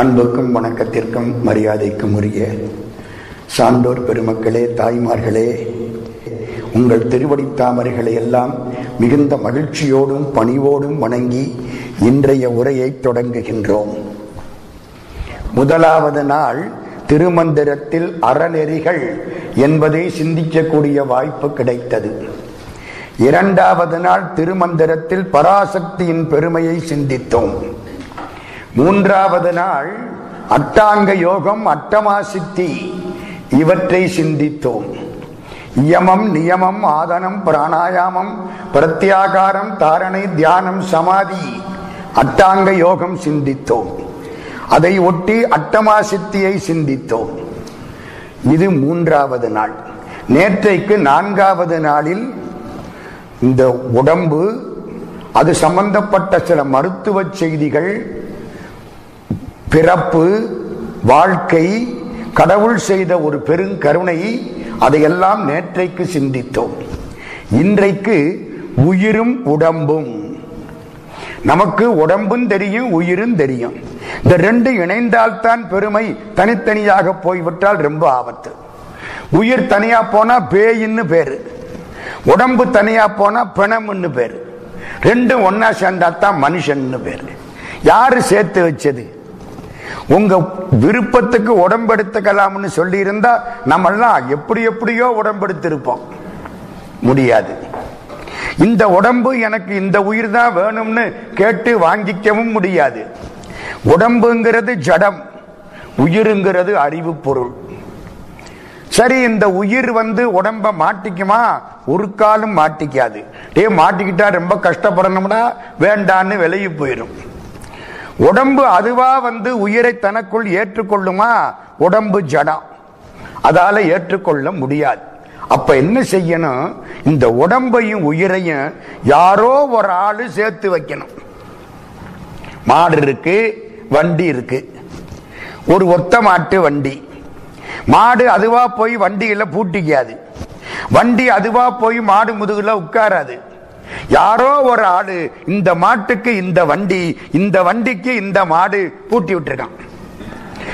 அன்புக்கும் வணக்கத்திற்கும் மரியாதைக்கும் உரிய சான்றோர் பெருமக்களே, தாய்மார்களே, உங்கள் திருவடித்தாமர்களை எல்லாம் மிகுந்த மகிழ்ச்சியோடும் பணிவோடும் வணங்கி இன்றைய உரையை தொடங்குகின்றோம். முதலாவது நாள் திருமந்திரத்தில் அறநெறிகள் என்பதை சிந்திக்கக்கூடிய வாய்ப்பு கிடைத்தது. இரண்டாவது நாள் திருமந்திரத்தில் பராசக்தியின் பெருமையை சிந்தித்தோம். மூன்றாவது நாள் அட்டாங்க யோகம், அட்டமா சித்தி இவற்றை சிந்தித்தோம். யமம், நியமம், ஆதனம், பிராணாயாமம், பிரத்யாகாரம், தாரணை, தியானம், சமாதி, அட்டாங்க யோகம் சிந்தித்தோம். அதை ஒட்டி அட்டமா சித்தியை சிந்தித்தோம். இது மூன்றாவது நாள். நேற்றைக்கு நான்காவது நாளில் இந்த உடம்பு அது சம்பந்தப்பட்ட சில மருத்துவ செய்திகள், பிறப்பு, வாழ்க்கை, கடவுள் செய்த ஒரு பெருங்கருணை, அதையெல்லாம் நேற்றைக்கு சிந்தித்தோம். இன்றைக்கு உயிரும் உடம்பும். நமக்கு உடம்பும் தெரியும், உயிரும் தெரியும். இந்த ரெண்டு இணைந்தால்தான் பெருமை, தனித்தனியாக போய்விட்டால் ரொம்ப ஆபத்து. உயிர் தனியா போனா பேயின்னு பேரு, உடம்பு தனியா போனா பிணம்னு பேரு. ரெண்டும் ஒன்னா சேர்ந்தால்தான் மனுஷன்னு பேரு. யாரு சேர்த்து வச்சது? உங்க விருப்பத்துக்கு உடம்பெடுத்துக்கலாம்னு சொல்லி இருந்தா நம்மெல்லாம் எப்படி எப்படியோ உடம்பெடுத்திருப்போம். முடியாது. இந்த உடம்பு எனக்கு இந்த உயிர் தான் வேணும்னு கேட்டு வாங்கிக்கவும் முடியாது. உடம்புங்கிறது ஜடம், உயிருங்கிறது அறிவு பொருள். சரி, இந்த உயிர் உடம்ப மாட்டிக்குமா? ஒரு காலம் மாட்டிக்காது. மாட்டிக்கிட்டா ரொம்ப கஷ்டப்படணும்னா வேண்டான்னு விலகி போயிடும். உடம்பு அதுவா உயிரை தனக்குள் ஏற்றுக்கொள்ளுமா? உடம்பு ஜடம், அதால ஏற்றுக்கொள்ள முடியாது. அப்ப என்ன செய்யணும்? இந்த உடம்பையும் உயிரையும் யாரோ ஒரு ஆளு சேர்த்து வைக்கணும். மாடு இருக்கு, வண்டி இருக்கு, ஒரு ஒத்த மாட்டு வண்டி. மாடு அதுவா போய் வண்டியில பூட்டிக்காது, வண்டி அதுவா போய் மாடு முதுகுல உட்காராது. யாரோ ஒரு ஆளு இந்த மாட்டுக்கு இந்த வண்டி, இந்த வண்டிக்கு இந்த மாடு பூட்டி விட்டுருக்கான்.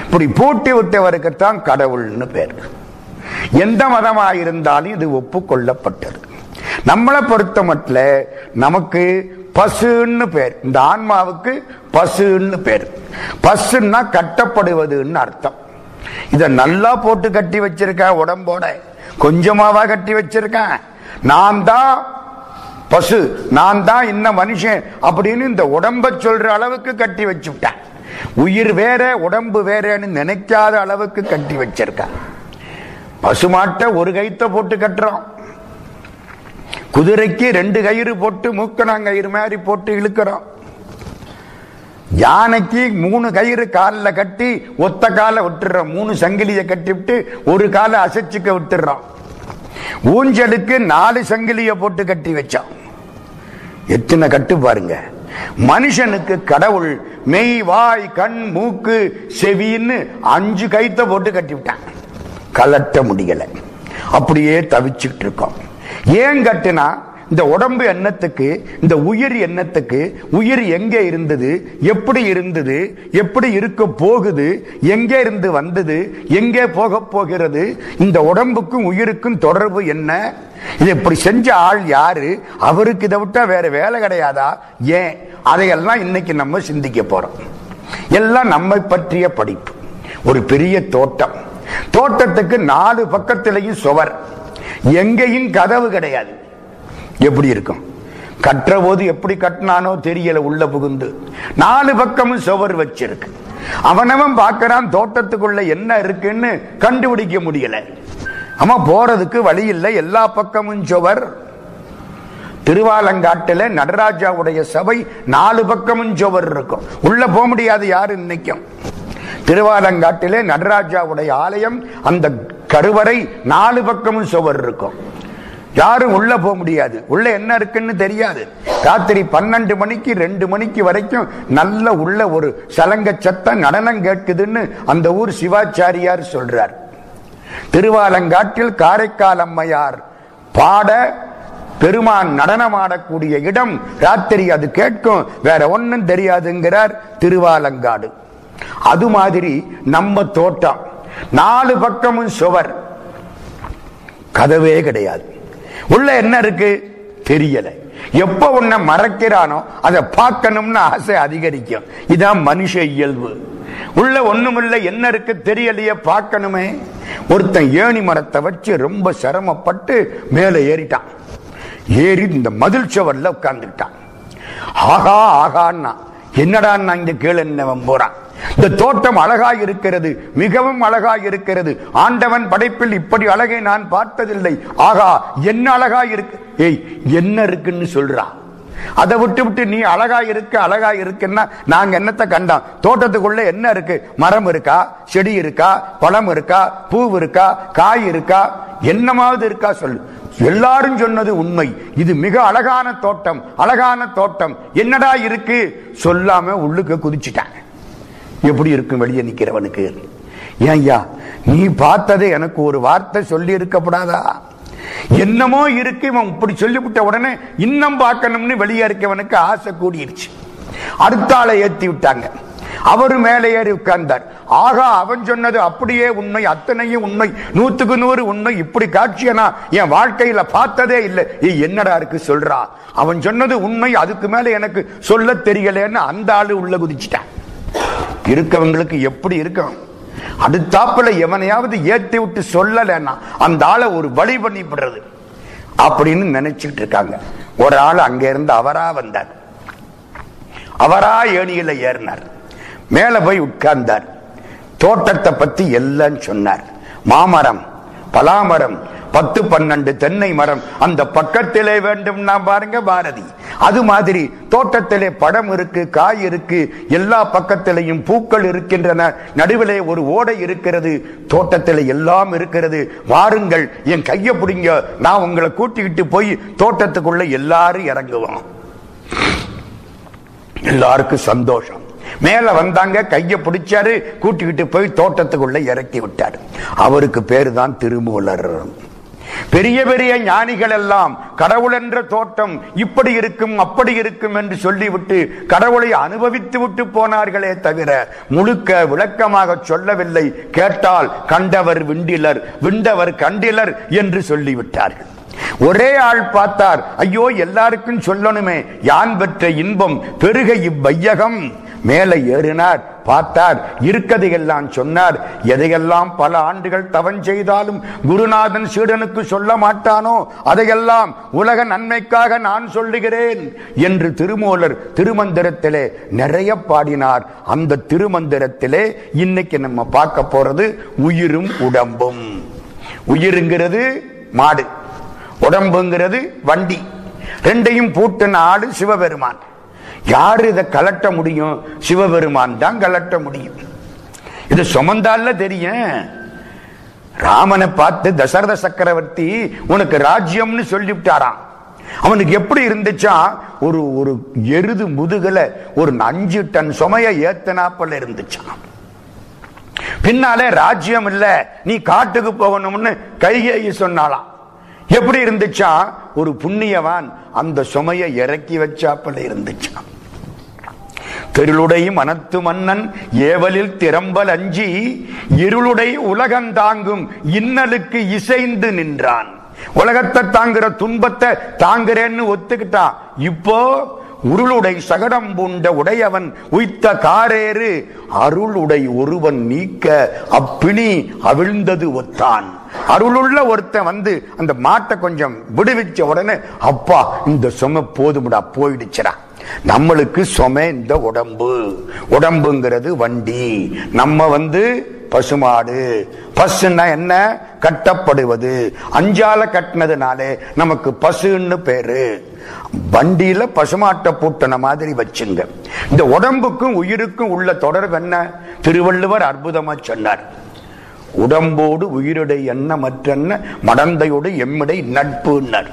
இப்படி பூட்டி விட்டவருக்குத்தான் கடவுள்னு பேர். எந்த மதமாயிருந்தாலும் இது ஒப்புக்கொள்ளப்பட்டது. நம்மளை பொறுத்த மட்டும் நமக்கு பசுன்னு பேர், இந்த ஆன்மாவுக்கு பசுன்னு பேர். பசுன்னா கட்டப்படுவதுன்னு அர்த்தம். இத நல்லா போட்டு கட்டி வச்சிருக்க, உடம்போட கொஞ்சமாவா கட்டி வச்சிருக்கேன். நான் தான் பசு, நான் தான் இந்த மனுஷன் அப்படின்னு இந்த உடம்ப சொல்ற அளவுக்கு கட்டி வச்சுட்டேன். உயிர் வேற உடம்பு வேறன்னு நினைக்காத அளவுக்கு கட்டி வச்சிருக்க. பசுமாட்ட ஒரு கயிற்ற போட்டு கட்டுறோம், குதிரைக்கு ரெண்டு கயிறு போட்டு மூக்கணாங்கயிறு மாதிரி போட்டு இழுக்கிறோம், யானைக்கு மூணு கயிறு காலில் கட்டி ஒத்த காலை விட்டுறோம், மூணு சங்கிலியை கட்டி விட்டு ஒரு காலை அசைச்சுக்க விட்டுறோம். ஊஞ்சலுக்கு நாலு சங்கிலிய போட்டு கட்டி வச்சான். எத்தனை கட்டு பாருங்க. மனுஷனுக்கு கடவுள் மெய், வாய், கண், மூக்கு, செவின்னு அஞ்சு கயிற்ற போட்டு கட்டி விட்டான். கலட்ட முடியல, அப்படியே தவிச்சுட்டு இருக்கோம். ஏன் கட்டுனா இந்த உடம்பு எண்ணத்துக்கு, இந்த உயிர் எண்ணத்துக்கு, உயிர் எங்கே இருந்தது, எப்படி இருந்தது, எப்படி இருக்க போகுது, எங்கே இருந்து வந்தது, எங்கே போக போகிறது, இந்த உடம்புக்கும் உயிருக்கும் தொடர்பு என்ன, இதை இப்படி செஞ்ச ஆள் யாரு, அவருக்கு இதை விட்டா வேற வேலை கிடையாதா, ஏன், அதையெல்லாம் இன்னைக்கு நம்ம சிந்திக்க போறோம். எல்லாம் நம்மை பற்றிய படிப்பு. ஒரு பெரிய தோட்டம், தோட்டத்துக்கு நாலு பக்கத்திலையும் சுவர், எங்கேயும் கதவு கிடையாது. எப்படி இருக்கும்? கட்டுற போது எப்படி கட்டினானோ தெரியல. உள்ள புகுந்து நாலு பக்கமும் சுவர் வச்சிருக்கு. அவனவன் பார்க்கறான் தோட்டத்துக்குள்ள என்ன இருக்குன்னு கண்டுபிடிக்க முடியல. ஆமா, போறதுக்கு வழி இல்லை, எல்லா பக்கமும் சுவர். திருவாலங்காட்டில் நடராஜாவுடைய சபை நாலு பக்கமும் சுவர் இருக்கும், உள்ள போக முடியாது யாரு இன்னைக்கும். திருவாலங்காட்டிலே நடராஜாவுடைய ஆலயம், அந்த கருவறை நாலு பக்கமும் சுவர் இருக்கும், யாரும் உள்ள போக முடியாது. உள்ள என்ன இருக்குன்னு தெரியாது. ராத்திரி 12 மணிக்கு 2 மணிக்கு வரைக்கும் நல்ல உள்ள ஒரு சலங்க சத்தம், நடனம் கேட்குதுன்னு அந்த ஊர் சிவாச்சாரியார் சொல்றார். திருவாலங்காட்டில் காரைக்கால் அம்மையார் பாட, பெருமான் நடனமாடக்கூடிய இடம், ராத்திரி அது கேட்கும், வேற ஒன்னும் தெரியாதுங்கிறார் திருவாலங்காடு. அது மாதிரி நம்ம தோட்டம் நாலு பக்கமும் சுவர், கதவே கிடையாது. உள்ள என்ன இருக்கு தெரியல. எப்ப உன்னை மறக்கிறானோ அதை பார்க்கணும்னு ஆசை அதிகரிக்கும். இதான் மனுஷ இயல்பு. உள்ள ஒண்ணுமில்ல, என்ன இருக்கு தெரியலையே, பார்க்கணுமே. ஒருத்தன் ஏணி மரத்தை வச்சு ரொம்ப சிரமப்பட்டு மேலே ஏறிட்டான். ஏறி இந்த மதில் சுவர்ல உட்கார்ந்துட்டான். ஆகா ஆகான்னா என்னடா இங்க கீழே என்னவன் போறான். இந்த தோட்டம் அழகாய் இருக்கிறது, மிகவும் அழகாய் இருக்கிறது. ஆண்டவன் படைப்பில் இப்படி அழகை நான் பார்த்ததில்லை. ஆகா என்ன அழகாய் இருக்கு. ஏய் என்ன இருக்குன்னு சொல்றான். அதை விட்டு நீ அழகாய் இருக்க அழகாய் இருக்குன்னா நாங்க என்னத்தை கண்டோம்? தோட்டத்துக்குள்ள என்ன இருக்கு? மரம் இருக்கா, செடி இருக்கா, பழம் இருக்கா, பூ இருக்கா, காய் இருக்கா, என்னமாவது இருக்கா சொல்லு. எல்லாரும் சொன்னது உண்மை. இது மிக அழகான தோட்டம், அழகான தோட்டம். என்னடா இருக்கு சொல்லாம உள்ளுக்கு குதிச்சுட்டாங்க. எப்படி இருக்கும் வெளியே நிக்கிறவனுக்கு? ஏன்யா நீ பார்த்ததை எனக்கு ஒரு வார்த்தை சொல்லி இருக்கப்படாதா? என்னமோ இருக்கு இவன் இப்படி சொல்லிவிட்ட உடனே இன்னும் பார்க்கணும்னு வெளியே இருக்கவனுக்கு ஆசை கூடிருச்சு. அடுத்தாளை ஏத்தி விட்டாங்க. அவரு மேலே ஏறி உட்கார்ந்தார். ஆகா அவன் சொன்னது அப்படியே உண்மை, அத்தனையும் உண்மை, 100க்கு 100 உண்மை. இப்படி காட்சியா நான் என் வாழ்க்கையில பார்த்ததே இல்லை. என்னடா இருக்கு சொல்றா. அவன் சொன்னது உண்மை, அதுக்கு மேல எனக்கு சொல்ல தெரியலன்னு அந்த ஆளு உள்ள குதிச்சுட்டான். இருக்கவங்களுக்கு எப்படி இருக்கும்? அடுத்தாப்புல எவனையாவது ஏத்தி விட்டு சொல்லலன்னா அந்த ஆளை ஒரு வழி பண்ணிவிடுறது அப்படின்னு நினைச்சுட்டு இருக்காங்க. ஒரு ஆள் அங்க இருந்து அவரா வந்தார். அவரா ஏணியில ஏறினார். மேல போய் உட்கார்ந்தார். தோட்டத்தை பத்தி எல்லாம் சொன்னார். மாமரம், பலாமரம், 10-12 தென்னை மரம், அந்த பக்கத்திலே வேண்டும் நான் பாருங்க பாரதி. அது மாதிரி தோட்டத்திலே பழம் இருக்கு, காய் இருக்கு, எல்லா பக்கத்திலேயும் பூக்கள் இருக்கின்றன, நடுவிலே ஒரு ஓடை இருக்கிறது, தோட்டத்திலே எல்லாம் இருக்கிறது. வாருங்கள், என் கையை பிடிங்க, நான் உங்களை கூட்டிக்கிட்டு போய் தோட்டத்துக்குள்ள எல்லாரும் இறங்குவோம். எல்லாருக்கும் சந்தோஷம். மேல வந்தாங்க, கையை பிடிச்சாரு, கூட்டிக்கிட்டு போய் தோட்டத்துக்குள்ள இறக்கி விட்டாரு. அவருக்கு பேரு தான் திருமூலர். பெரிய பெரிய ஞானிகள் எல்லாம் கடவுள் என்ற தோட்டம் இப்படி இருக்கும் அப்படி இருக்கும் என்று சொல்லிவிட்டு கடவுளை அனுபவித்து விட்டு போனார்களே தவிர முழுக்க விளக்கமாக சொல்லவில்லை. கேட்டால் கண்டவர் விண்டிலர், விண்டவர் கண்டிலர் என்று சொல்லிவிட்டார்கள். ஒரே ஆள் பார்த்தார். ஐயோ எல்லாருக்கும் சொல்லணுமே, யான் பெற்ற இன்பம் பெருக இவ்வையகம். மேலே ஏறினார், பார்த்தார், இருக்கதையெல்லாம் சொன்னார். எதையெல்லாம் பல ஆண்டுகள் தவம் செய்தாலும் குருநாதன் சீடனுக்கு சொல்ல மாட்டானோ அதையெல்லாம் உலக நன்மைக்காக நான் சொல்லுகிறேன் என்று திருமூலர் திருமந்திரத்திலே நிறைய பாடினார். அந்த திருமந்திரத்திலே இன்னைக்கு நம்ம பார்க்க போறது உயிரும் உடம்பும். உயிருங்கிறது மாடு, உடம்புங்கிறது வண்டி. ரெண்டையும் பூட்டின ஆடு சிவபெருமான். யாரு இதை கலட்ட முடியும்? சிவபெருமான் தான் கலட்ட முடியும். இது சுமந்தால தெரியும். ராமனை பார்த்து தசரத சக்கரவர்த்தி உனக்கு ராஜ்யம்னு சொல்லிவிட்டாராம். அவனுக்கு எப்படி இருந்துச்சா, ஒரு ஒரு எருது முதுகல ஒரு 5 டன் சுமைய ஏத்தனாப்பல இருந்துச்சான். பின்னாலே ராஜ்யம் இல்ல, நீ காட்டுக்கு போகணும்னு கைகேயி சொன்னாலாம். எப்படி இருந்துச்சா, ஒரு புண்ணியவான் அந்த சுமையை இறக்கி வச்சாப்பல இருந்துச்சான். தெருளுடை மனத்து மன்னன் ஏவலில் திறம்பல் அஞ்சி இருளுடை உலகந்தாங்கும் இன்னலுக்கு இசைந்து நின்றான். உலகத்தை தாங்குற துன்பத்தை தாங்குறேன்னு ஒத்துக்கிட்டான். இப்போ உருளுடை சகடம் பூண்ட உடையவன் உய்த்த காரேறு அருளுடை ஒருவன் நீக்க அப்பிணி அவிழ்ந்தது ஒத்தான். அருளுள்ள ஒருத்தன் வந்து அந்த மாட்டை கொஞ்சம் விடுவிச்ச உடனே அப்பா இந்த சுமை போதும்டா போயிடுச்சுடா. நம்மளுக்கு சுமை இந்த உடம்பு, உடம்புங்கிறது வண்டி, நம்ம வந்து பசுமாடு. பசுன்னா என்ன? கட்டப்படுவது. அஞ்சால கட்டினதுனாலே நமக்கு பசுன்னு பேரு. வண்டியில பசுமாட்டை பூட்டின மாதிரி வச்சுங்க. இந்த உடம்புக்கும் உயிருக்கும் உள்ள தொடர்பு என்ன திருவள்ளுவர் அற்புதமா சொன்னார். உடம்போடு உயிரிடை என்ன மற்றென்ன மடந்தையோடு எம்மிடை நட்புன்னார்.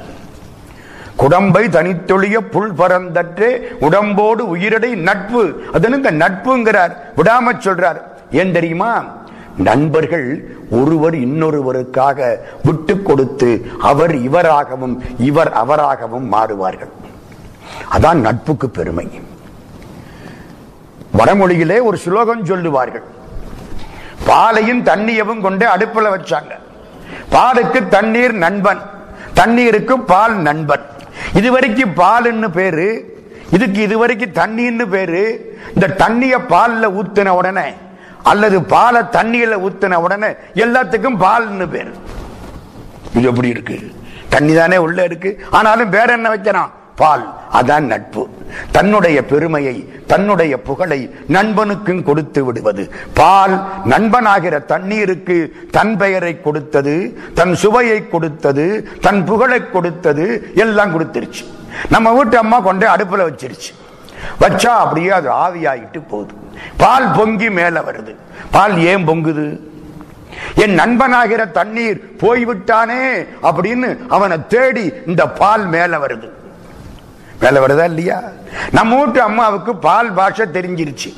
குடம்பை தனித்தொழிய புல் பரந்தற்றே உடம்போடு உயிரிடை நட்பு. அதனுங்க நட்புங்கிறார், விடாம சொல்றார். ஏன் தெரியுமா? நண்பர்கள் ஒருவர் இன்னொருவருக்காக விட்டு கொடுத்து அவர் இவராகவும் இவர் அவராகவும் மாறுவார்கள். அதான் நட்புக்கு பெருமை. வடமொழியிலே ஒரு சுலோகம் சொல்லுவார்கள். பாலையும் தண்ணியவும் கொண்டு அடுப்புல வச்சாங்க. பாலுக்கு தண்ணீர் நண்பன், தண்ணீருக்கு பால் நண்பன். இதுவரைக்கும் பாலுன்னு பேரு, இதுக்கு இதுவரைக்கும் தண்ணின்னு பேரு. இந்த தண்ணிய பால்ல ஊத்தின உடனே அல்லது பாலை தண்ணியில ஊத்தின உடனே எல்லாத்துக்கும் பால்னு பேரு. இது எப்படி இருக்கு? தண்ணி தானே உள்ள இருக்கு, ஆனாலும் பேர் என்ன வைக்கிறான்? பால். அதான் நட்பு. தன்னுடைய பெருமையை தன்னுடைய புகழை நண்பனுக்கும் கொடுத்து விடுவது. பால் நண்பனாகிற தண்ணீருக்கு தன் பெயரை கொடுத்தது, தன் சுவையை கொடுத்தது, தன் புகழை கொடுத்தது, எல்லாம் கொடுத்துருச்சு. நம்ம வீட்டு அம்மா கொண்டு அடுப்புல வச்சிருச்சு. வச்சா அப்படியே அது ஆவியாயிட்டு போகுது. பால் பொங்கி மேல வருது. பால் ஏன் பொங்குது? என் நண்பனாகிற தண்ணீர் போய்விட்டானே அப்படின்னு அவனை தேடி இந்த பால் மேல வருது. மேல வருதா இல்லையா? நம்ம வீட்டு அம்மாவுக்கு பால் பாஷை தெரிஞ்சிருச்சு.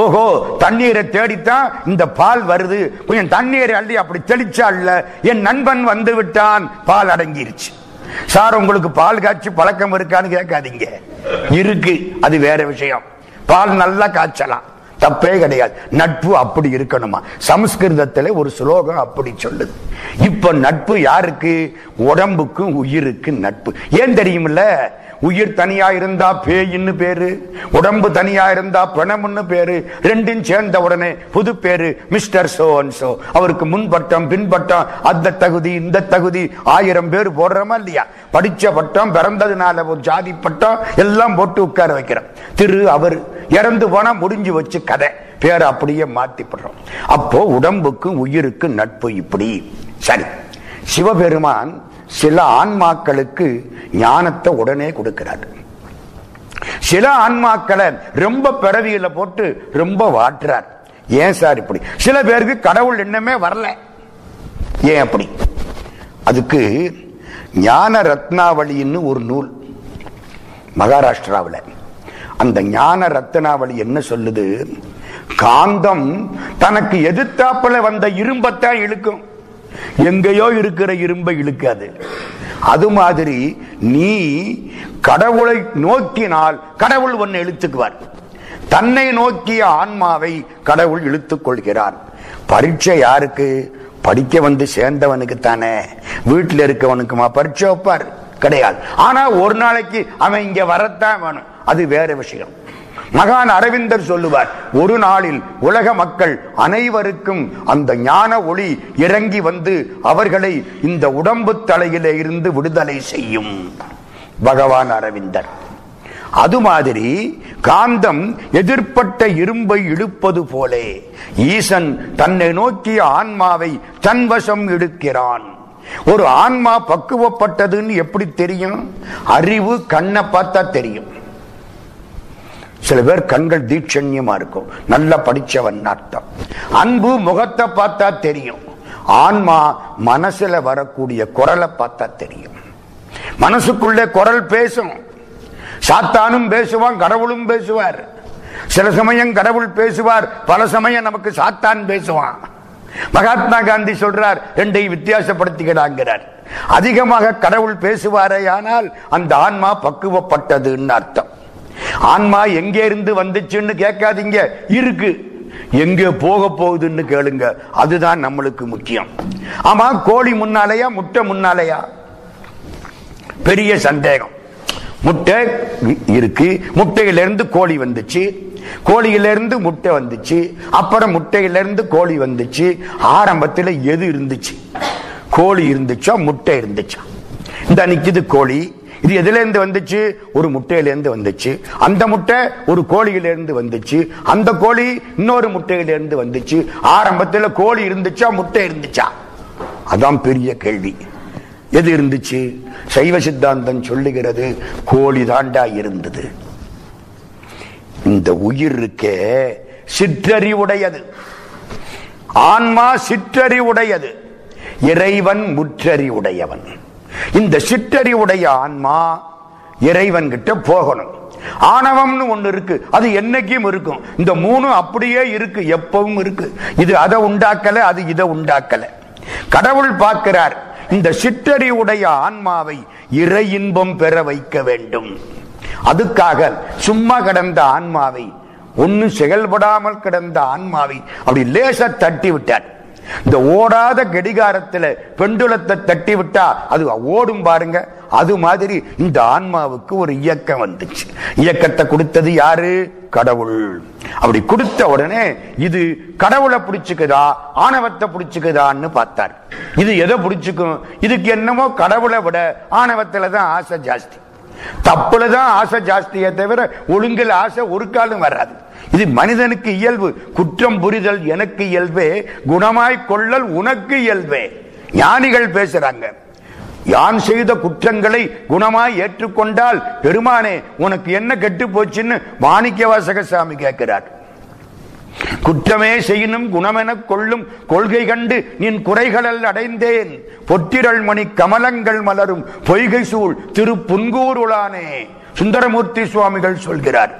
ஓஹோ, தண்ணீரை தேடித்தான் இந்த பால் வருது, கொஞ்சம் தண்ணீரை அள்ளி அப்படி தெளிச்சா இல்ல, என் நண்பன் வந்து விட்டான், பால் அடங்கிருச்சு. சார், உங்களுக்கு பால் காய்ச்சி பழக்கம் இருக்கான்னு கேட்காதீங்க, இருக்கு, அது வேற விஷயம். பால் நல்லா காய்ச்சலாம், தப்பே கிடையாது. நட்பு அப்படி இருக்கணுமா? சமஸ்கிருதத்தில் ஒரு ஸ்லோகம் அப்படி சொல்லுது. இப்ப நட்பு யாருக்கு? உடம்புக்கும் உயிருக்கும் நட்பு. ஏன் தெரியுமில்ல? உயிர் தனியா இருந்தா பேயின்னு பேரு, உடம்பு தனியா இருந்தா பிணம்னு பேரு. ரெண்டும் சேர்ந்த உடனே புது பேரு, மிஸ்டர் சோ அண்ட் சோ. அவருக்கு முன்பட்டம் பின்பட்டம், அந்த தகுதி இந்த தகுதி, 1000 பேர் போடுறோமா இல்லையா? படிச்ச பட்டம், பிறந்ததுனால ஒரு ஜாதி பட்டம் எல்லாம் போட்டு உட்கார வைக்கிறோம். திரு அவர் இறந்து போனா முடிஞ்சு வச்சு கதை, பேரை அப்படியே மாத்திப்படுறோம். அப்போ உடம்புக்கும் உயிருக்கும் நட்பு இப்படி. சரி, சிவபெருமான் சில ஆன்மாக்களுக்கு ஞானத்தை உடனே கொடுக்கிறார். சில ஆன்மாக்களை ரொம்ப பிறவியில போட்டு ரொம்ப வாட்டுறார். ஏன் சார் இப்படி? சில பேருக்கு கடவுள் எண்ணமே வரல. ஏன் அப்படி? அதுக்கு ஞான ரத்னாவளின்னு ஒரு நூல் மகாராஷ்டிராவில். அந்த ஞான ரத்னாவளி என்ன சொல்லுது? காந்தம் தனக்கு எதிர்த்தாப்புல வந்த இரும்பத்தான் இழுக்கும், எங்கேயோ இருக்கிற இரும்பை இழுக்காது. அது மாதிரி நீ கடவுளை நோக்கினால் கடவுள் உன்னை இழுத்துக்குவார். தன்னை நோக்கிய ஆன்மாவை கடவுள் இழுத்துக் கொள்கிறார். பரீட்சை யாருக்கு? படிக்க வந்து சேர்ந்தவனுக்கு தானே. வீட்டில் இருக்கவனுக்குமா பரீட்சை வைப்பார்? கிடையாது. ஆனா ஒரு நாளைக்கு அவன் இங்க வரத்தான் வேணும், அது வேற விஷயம். மகான் அரவிந்தர் சொல்லுவார், ஒரு நாளில் உலக மக்கள் அனைவருக்கும் அந்த ஞான ஒளி இறங்கி வந்து அவர்களை இந்த உடம்பு தலையிலே இருந்து விடுதலை செய்யும். பகவான் அரவிந்தர். அது மாதிரி காந்தம் எதிர்ப்பட்ட இரும்பை இழுப்பது போலே ஈசன் தன்னை நோக்கிய ஆன்மாவை தன்வசம் இழுக்கிறான். ஒரு ஆன்மா பக்குவப்பட்டதுன்னு எப்படி தெரியும்? அறிவு கண்ணை பார்த்தா தெரியும். சில பேர் கண்கள் தீட்சண்யமா இருக்கும், நல்லா படிச்சவன் அர்த்தம். அன்பு முகத்தை பார்த்தா தெரியும். ஆன்மா மனசுல வரக்கூடிய குரலை பார்த்தா தெரியும். மனசுக்குள்ளே குரல் பேசும். சாத்தானும் பேசுவான், கடவுளும் பேசுவார். சில சமயம் கடவுள் பேசுவார், பல சமயம் நமக்கு சாத்தான் பேசுவான். மகாத்மா காந்தி சொல்றார், ரெண்டையும் வித்தியாசப்படுத்திக்கிறாங்கிறார். அதிகமாக கடவுள் பேசுவாரே, ஆனால் அந்த ஆன்மா பக்குவப்பட்டதுன்னு அர்த்தம். ஆன்மா எங்கே இருந்து வந்துச்சுன்னு கேட்காதீங்க, இருக்கு, எங்கே போக போகுதுன்னு கேளுங்க, அதுதான் நம்மளுக்கு முக்கியம். ஆமா, கோழி முன்னாலையா முட்டை முன்னாலையா? பெரிய சந்தேகம். முட்டை இருக்கு, முட்டையிலிருந்து கோழி வந்துச்சு, கோழியிலிருந்து முட்டை வந்துச்சு, அப்புறம் முட்டையிலிருந்து கோழி வந்துச்சு. ஆரம்பத்தில் எது இருந்துச்சு? கோழி இருந்துச்சா முட்டை இருந்துச்சா? இந்த நிக்குது கோழி. இது எதிலிருந்து வந்துச்சு? ஒரு முட்டையிலிருந்து வந்துச்சு. அந்த முட்டை ஒரு கோழியிலிருந்து வந்துச்சு. அந்த கோழி இன்னொரு முட்டையிலிருந்து வந்துச்சு. ஆரம்பத்தில் கோழி இருந்துச்சா முட்டை இருந்துச்சா? அதான் பெரிய கேள்வி. எது இருந்துச்சு? சைவ சித்தாந்தம் சொல்லுகிறது, கோழி தாண்டா இருந்தது. இந்த உயிர் இருக்கே சிற்றறிவுடையது, ஆன்மா சிற்றறிவுடையது, இறைவன் முற்றறிவுடையவன். இந்த சிற்றறிவுடைய ஆன்மா இறைவன் கிட்ட போகணும். ஆணவம்னு ஒண்ணு இருக்கு, அது என்னைக்கும் இருக்கும். இந்த மூணு அப்படியே இருக்கு, எப்பவும் இருக்கு. இது அதை உண்டாக்கல, அது இதை உண்டாக்கல. கடவுள் பார்க்கிறார், இந்த சிற்றறிவுடைய ஆன்மாவை இறை இன்பம் பெற வைக்க வேண்டும். அதுக்காக சும்மா கடந்த ஆன்மாவை ஒன்னு செயல்படாமல் கிடந்த ஆன்மாவை அப்படி லேசா தட்டி விட்டார். இந்த ஓடாத கடிகாரத்துல பெண்டுலத்தை தட்டி விட்டா அது ஓடும் பாருங்க, அது மாதிரி இந்த ஆன்மாவுக்கு ஒரு இயக்கம் வந்துச்சு. இயக்கத்தை கொடுத்தது யாரு? கடவுள். அப்படி கொடுத்த உடனே இது கடவுளை பிடிச்சுக்குதா ஆணவத்தை பிடிச்சுக்குதான்னு பார்த்தார். இது எதை பிடிச்சுக்கும்? இதுக்கு என்னமோ கடவுளை விட ஆணவத்துல தான் ஆசை ஜாஸ்தி, தப்புலதான் ஆசை ஜாஸ்தியை தவிர ஒழுங்கில் ஆசை ஒரு காலம் வராது. இது மனிதனுக்கு இயல்பு. குற்றம் புரிதல் எனக்கு இயல்பே, குணமாய் கொள்ளல் உனக்கு இயல்பே. ஞானிகள் பேசுறாங்க, யான் செய்த குற்றங்களை குணமாய் ஏற்றுக்கொண்டால் பெருமானே உனக்கு என்ன கெட்டு போச்சுன்னு மாணிக்க வாசக சாமி கேட்கிறார். குற்றமே செய்யணும் குணமென கொள்ளும் கொள்கை கண்டு நின் குறைகளல் அடைந்தேன், பொற்றிரள் மணி கமலங்கள் மலரும் பொய்கை சூழ் திரு புன்கூருளானே சுந்தரமூர்த்தி சுவாமிகள் சொல்கிறார்.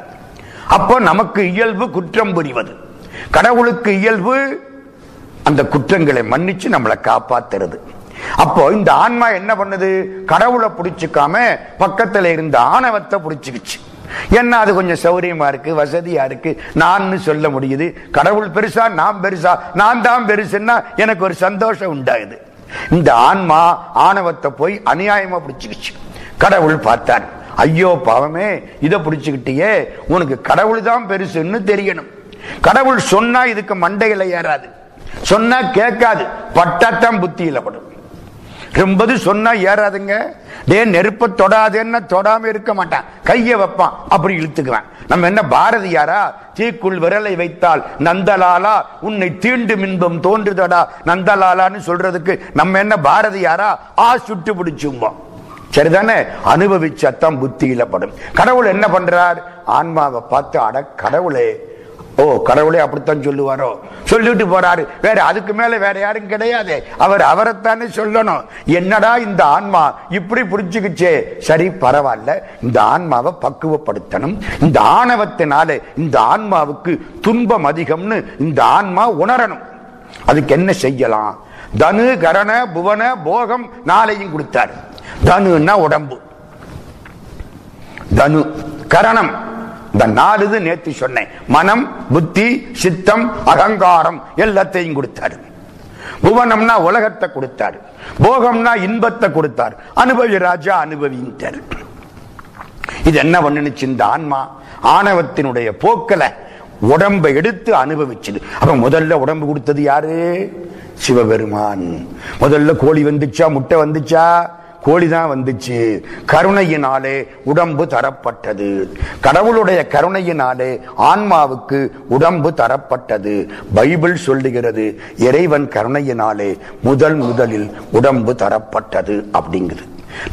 அப்போ நமக்கு இயல்பு குற்றம் புரிவது, கடவுளுக்கு இயல்பு அந்த குற்றங்களை மன்னிச்சு நம்மளை காப்பாத்துறது. அப்போ இந்த ஆன்மா என்ன பண்ணுது? கடவுளை பிடிச்சுக்காம பக்கத்துல இருந்த ஆணவத்தை பிடிச்சுக்கிச்சு. என்ன அது கொஞ்சம் சௌரியமா இருக்கு, வசதியா இருக்கு, நான் சொல்ல முடியுது, கடவுள் பெருசா நான் பெருசா, நான் தான் பெருசுன்னா எனக்கு ஒரு சந்தோஷம் உண்டாகுது. இந்த ஆன்மா ஆணவத்தை போய் அநியாயமா பிடிச்சுக்கிச்சு. கடவுள் பார்த்தார், ஐயோ பாவமே இதை பிடிச்சுக்கிட்டியே, உனக்கு கடவுள் தான் பெருசுன்னு தெரியணும். கடவுள் சொன்னா இதுக்கு மண்டையில ஏறாது, சொன்னா கேட்காது, பட்டாத்தான் புத்தியில படும். ரொம்பது சொன்னா ஏறாதுங்க. நெருப்ப தொடாதேன்னா தொடாம இருக்க மாட்டான், கைய வைப்பான், அப்படி இழுத்துக்குவேன். நம்ம என்ன பாரதியாரா? தீக்குள் விரலை வைத்தால் நந்தலாலா உன்னை தீண்டும் இன்பம் தோன்றுதடா நந்தலாலான்னு சொல்றதுக்கு நம்ம என்ன பாரதியாரா? சுட்டு பிடிச்சும்போம். சரிதானே? அனுபவிச்சாத்தான் புத்தியில படும். கடவுள் என்ன பண்றார்? ஆன்மாவை பார்த்து, அட கடவுளே, ஓ கடவுளே அப்படித்தான் சொல்லுவாரோ, சொல்லிட்டு போறாரு. வேற அதுக்கு மேல வேற யாரும் கிடையாது, அவர் அவரைத்தானே சொல்லணும். என்னடா இந்த ஆன்மா இப்படி புரிஞ்சுக்கிச்சே, சரி பரவாயில்ல, இந்த ஆன்மாவை பக்குவப்படுத்தணும். இந்த ஆணவத்தினால இந்த ஆன்மாவுக்கு துன்பம் அதிகம்னு இந்த ஆன்மா உணரணும். அதுக்கு என்ன செய்யலாம்? தனு கரண புவன போகம் நாளையும் கொடுத்தாரு. தனுன்னா உடம்பு, தனு கரணம் இந்த நாலுது நேற்று சொன்னேன், மனம் புத்தி சித்தம் அகங்காரம் எல்லாத்தையும் கொடுத்தாரு. புவனம்னா உலகத்தை கொடுத்தாரு, போகம்னா இன்பத்தை கொடுத்தாரு. அனுபவி ராஜா அனுபவித்தார். இது என்ன பண்ணுச்சு? இந்த ஆன்மா ஆணவத்தினுடைய போக்கல உடம்பை எடுத்து அனுபவிச்சது. அப்ப முதல்ல உடம்பு கொடுத்தது யாரு? சிவபெருமான். முதல்ல கோழி வந்துச்சா முட்டை வந்துச்சா? கோழிதான் வந்துச்சு. கருணையினாலே உடம்பு தரப்பட்டது. கடவுளுடைய கருணையினாலே ஆன்மாவுக்கு உடம்பு தரப்பட்டது. பைபிள் சொல்லுகிறது, இறைவன் கருணையினாலே முதலில் உடம்பு தரப்பட்டது அப்படிங்குது.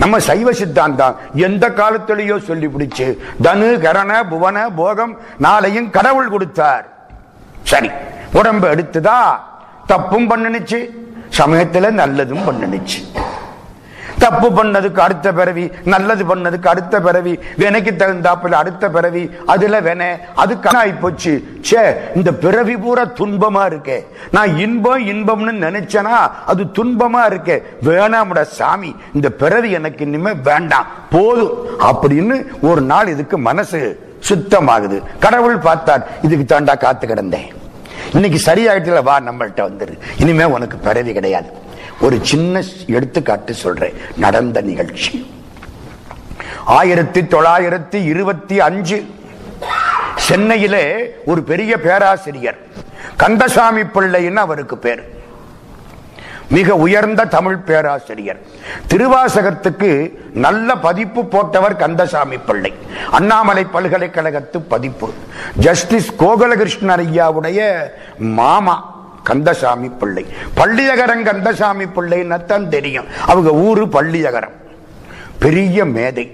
நம்ம சைவ சித்தாந்தம் எந்த காலத்திலேயோ சொல்லி பிடிச்சு, தனு கரண புவன போகம் நாளையும் கடவுள் கொடுத்தார். சரி, உடம்பு எடுத்துதா? தப்பும் பண்ணுச்சு, சமயத்துல நல்லதும் பண்ணுச்சு. தப்பு பண்ணதுக்கு அடுத்த பிறவி, நல்லது பண்ணதுக்கு அடுத்த பிறவி, வினைக்கு தகுந்தாப்புல அடுத்த பிறவி, அதுல வினை, அது கணாய் போச்சு. சே, இந்த பிறவி பூரா துன்பமா இருக்கே, நான் இன்பம் இன்பம்னு நினைச்சேனா அது துன்பமா இருக்கே, வேணாமுட சாமி, இந்த பிறவி எனக்கு இனிமே வேண்டாம் போதும் அப்படின்னு ஒரு நாள் இதுக்கு மனசு சுத்தமாகுது. கடவுள் பார்த்தார், இதுக்கு தாண்டா காத்து கிடந்தேன், இன்னைக்கு சரியாயிட்டுல, வா நம்மள்கிட்ட வந்துரு, இனிமே உனக்கு பிறவி கிடையாது. ஒரு சின்ன எடுத்துக்காட்டு சொல்றேன், நடந்த நிகழ்ச்சி. 1925 சென்னையிலே ஒரு பெரிய பேராசிரியர் கந்தசாமி பிள்ளைன்னு அவருக்கு பேர், மிக உயர்ந்த தமிழ் பேராசிரியர். திருவாசகத்துக்கு நல்ல பதிப்பு போட்டவர் கந்தசாமி பிள்ளை, அண்ணாமலை பல்கலைக்கழகத்து பதிப்பு. ஜஸ்டிஸ் கோகுலகிருஷ்ணன் ஐயாவுடைய மாமா கந்தசாமி பிள்ளை. பள்ளியகரம் கந்தசாமி பிள்ளைன்னு தான் தெரியும், அவங்க ஊரு பள்ளியகரம். பெரிய மேதை,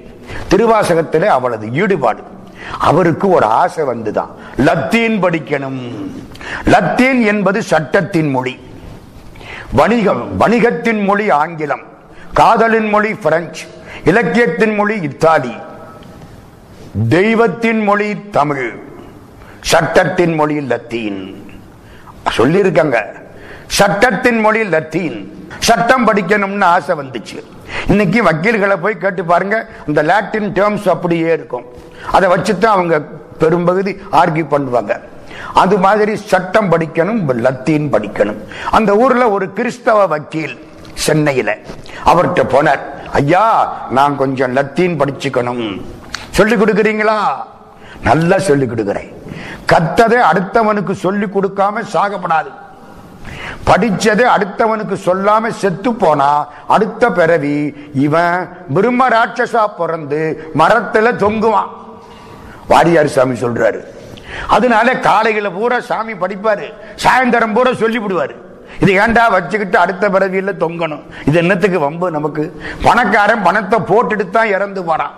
திருவாசகத்திலே அவளது ஈடுபாடு. அவருக்கு ஒரு ஆசை வந்துதான், லத்தீன் படிக்கணும். லத்தீன் என்பது சட்டத்தின் மொழி, வணிகம் வணிகத்தின் மொழி ஆங்கிலம், காதலின் மொழி பிரெஞ்சு, இலக்கியத்தின் மொழி இத்தாலி, தெய்வத்தின் மொழி தமிழ், சட்டத்தின் மொழி லத்தீன் சொல்லியிருக்காங்க. சட்டத்தின் மொழி லத்தீன், சட்டம் படிக்கணும்னு ஆசை வந்துச்சு. இன்னைக்கு வக்கீல்களை போய் கேட்டு பாருங்க, இந்த லாட்டின் டேர்ம்ஸ் அப்படியே இருக்கும், அதை வச்சுதான் அவங்க பெரும்பகுதி ஆர்கியூ பண்ணுவாங்க. அது மாதிரி சட்டம் படிக்கணும், லத்தீன் படிக்கணும். அந்த ஊர்ல ஒரு கிறிஸ்தவ வக்கீல் சென்னையில, அவர்கிட்ட போனார். ஐயா, நான் கொஞ்சம் லத்தீன் படிச்சுக்கணும், சொல்லிக் கொடுக்குறீங்களா? நல்லா சொல்லிக் கொடுக்கிறேன். கத்ததை அடுத்தவனுக்கு சொல்லிக் கொடுக்காம சாகப்படாது. படிச்சதை அடுத்தவனுக்கு சொல்லாம செத்து போனா அடுத்த பிறவி இவன் பிரம்ம ராட்சசா பிறந்து மரத்துல தொங்குவான். வாரியார் சாமி சொல்றாரு. அதனால காலையில பூரா சாமி படிப்பாரு, சாயந்தரம் பூரா சொல்லிவிடுவாரு. இது ஏண்டா வச்சுக்கிட்டு அடுத்த பிறவியில தொங்கணும்? இது என்னத்துக்கு வம்பு நமக்கு? பணக்காரன் பணத்தை போட்டுட்டு தான் இறந்து போறான்.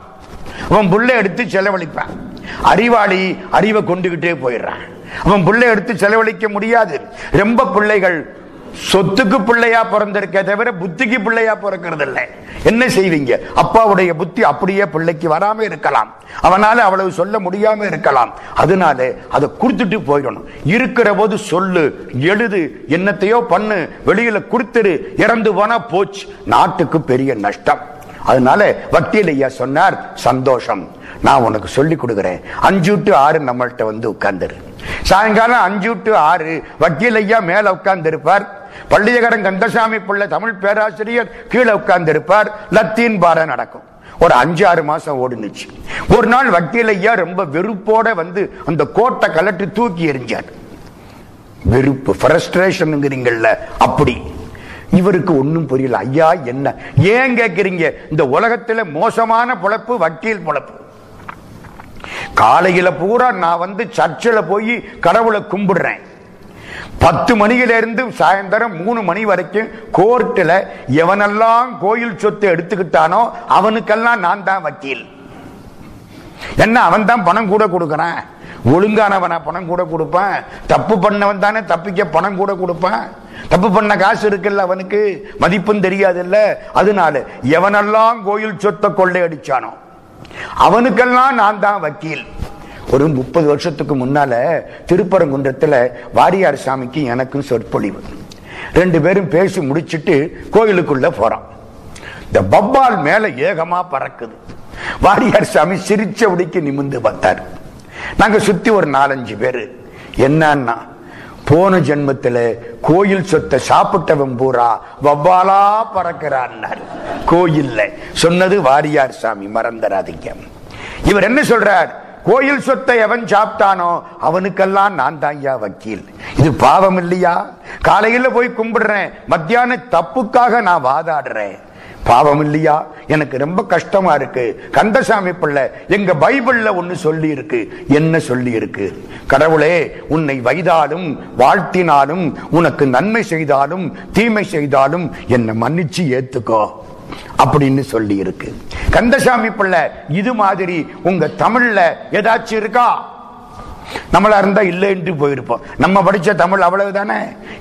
அவன் புள்ள எடுத்து செலவழிப்பான். அறிவாளி அறிவை கொண்டுகிட்டே போயிடுறான். அவன் பிள்ளை எடுத்து செலவழிக்க முடியாது. ரொம்ப பிள்ளைகள் சொத்துக்கு பிள்ளையா பிறந்திருக்க தவிர புத்திக்கு பிள்ளையா பிறக்கிறது இல்லை. என்ன செய்வீங்க? அப்பாவுடைய புத்தி அப்படியே பிள்ளைக்கு வராம இருக்கலாம், அவனால அவ்வளவு சொல்ல முடியாம இருக்கலாம். அதனால அதை கொடுத்துட்டு போயிடணும். இருக்கிற போது சொல்லு, எழுது, என்னத்தையோ பண்ணு, வெளியில கொடுத்துரு. இறந்து போனா போச்சு, நாட்டுக்கு பெரிய நஷ்டம். அதனால வக்கீல் ஐயா சொன்னார், சந்தோஷம், நான் உனக்கு சொல்லி கொடுக்கிறேன். 5 to 6 நம்மள்கிட்ட வந்து உட்கார்ந்துரு. சாயங்காலம் 5 to 6 வக்கீல் ஐயா மேல உட்கார்ந்து இருப்பார். பள்ளியகரன் கந்தசாமி பிள்ளை தமிழ் பேராசிரியர் கீழே உட்கார்ந்து இருப்பார். லத்தீன் பாடம் நடக்கும். ஒரு 5-6 மாசம் ஓடுனுச்சு. ஒரு நாள் வக்கீல் ஐயா ரொம்ப வெறுப்போட வந்து அந்த கோட்டை கலட்டி தூக்கி எறிஞ்சார். வெறுப்பு, ஃப்ரஸ்ட்ரேஷன்ங்கிறீங்கல்ல, அப்படி. இவருக்கு ஒன்னும் புரியல. ஐயா என்ன ஏன் கேக்குறீங்க? இந்த உலகத்துல மோசமான பொழப்பு வக்கீல் பொழப்பு. காலையில பூரா நான் வந்து சர்ச்சில் போய் கடவுளை கும்பிடுறேன். 10 மணியிலிருந்து சாயந்தரம் 3 மணி வரைக்கும் கோர்ட்டுல எவனெல்லாம் கோயில் சொத்து எடுத்துக்கிட்டானோ அவனுக்கெல்லாம் நான் தான் வக்கீல். என்ன, அவன் தான் பணம் கூட கொடுக்கறான்? ஒழுங்கானவனா பணம் கூட கொடுப்பான்? தப்பு பண்ணவன் தானே தப்பிக்க பணம் கூட கொடுப்பான்? தப்பு பண்ண காசு இருக்குல்ல, அவனுக்கு மதிப்பும் தெரியாது இல்ல. அதனால எவனெல்லாம் கோயில் சொத்தை கொள்ளை அடிச்சானோ அவனுக்கெல்லாம் நான் தான் வக்கீல். ஒரு 30 வருஷத்துக்கு முன்னால திருப்பரங்குன்றத்துல வாரியார் சாமிக்கு எனக்கும் சொற்பொழிவு. 2 பேரும் பேசி முடிச்சுட்டு கோயிலுக்குள்ள போறோம். இந்த பப்பால் மேல ஏகமா பறக்குது. வாரியார் சாமி சிரிச்சபடிக்கு நிமிந்து பார்த்தார். நாங்க சுத்தி ஒரு 4-5 பேரு. என்னன்னா, போன ஜென்மத்துல கோயில் சொத்தை சாப்பிட்டவன் பூரா வவ்வாலா பறக்கிறான். கோயில்ல சொன்னது வாரியார் சாமி, மறந்துடாதீங்க. இவர் என்ன சொல்றார்? கோயில் சொத்தை எவன் சாப்பிட்டானோ அவனுக்கெல்லாம் நான் தான் யா வக்கீல். இது பாவம் இல்லையா? காலையில போய் கும்பிடுறேன், மத்தியான தப்புக்காக நான் வாதாடுறேன். பாவம் இல்லையா? எனக்கு ரொம்ப கஷ்டமா இருக்கு. கந்தசாமி பிள்ளை, எங்க பைபிள்ல ஒன்னு சொல்லி இருக்கு. என்ன சொல்லி இருக்கு? கடவுளே, உன்னை வைதாலும் வாழ்த்தினாலும் உனக்கு நன்மை செய்தாலும் தீமை செய்தாலும் என்னை மன்னிச்சு ஏத்துக்கோ அப்படின்னு சொல்லி இருக்கு. கந்தசாமி பிள்ளை, இது மாதிரி உங்க தமிழ்ல ஏதாச்சும் இருக்கா? நம்மளா இருந்தா இல்லை என்று போயிருப்போம். நம்ம படிச்ச தமிழ் அவ்வளவுதானே,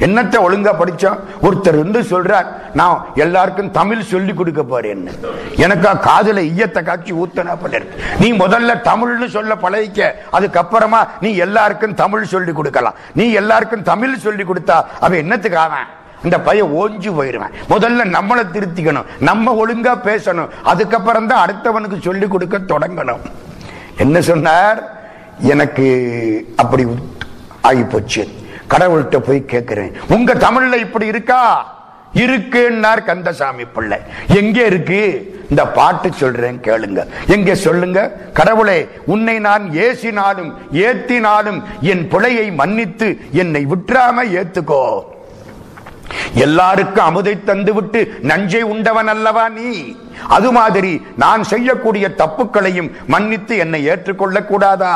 என்னத்தை ஒழுங்கா படிச்சோம். ஒருத்தர் வந்து சொல்றார், நான் எல்லாருக்கும் தமிழ் சொல்லி கொடுக்க போறேன். எனக்கா காதுல ஈயத்தை காட்சி ஊத்தனா பண்ணிருக்கு. நீ முதல்ல தமிழ்னு சொல்ல பழகிக்க, அதுக்கப்புறமா நீ எல்லாருக்கும் தமிழ் சொல்லி கொடுக்கலாம். நீ எல்லாருக்கும் தமிழ் சொல்லி கொடுத்தா அவன் என்னத்துக்கு ஆவான்? இந்த பையன் ஓஞ்சி போயிருவேன். முதல்ல நம்மளை திருத்திக்கணும், நம்ம ஒழுங்கா பேசணும், அதுக்கப்புறம் தான் அடுத்தவனுக்கு சொல்லி கொடுக்க தொடங்கணும். என்ன சொன்னார்? எனக்கு அப்படி ஆகி போச்சு. கடவுள்கிட்ட போய் கேட்கிறேன், உங்க தமிழ்ல இப்படி இருக்கா? இருக்குன்னார் கந்தசாமி பிள்ளை. எங்க இருக்கு? இந்த பாட்டு சொல்றேன் கேளுங்க. எங்க? சொல்லுங்க. கடவுளே, உன்னை நான் ஏசினாலும் ஏத்தினாலும் என் பிழையை மன்னித்து என்னை விட்டுறாம ஏத்துக்கோ. எல்லாருக்கும் அமுதை தந்து விட்டு நஞ்சை உண்டவன் அல்லவா நீ? அது மாதிரி நான் செய்யக்கூடிய தப்புக்களையும் மன்னித்து என்னை ஏற்றுக்கொள்ள கூடாதா?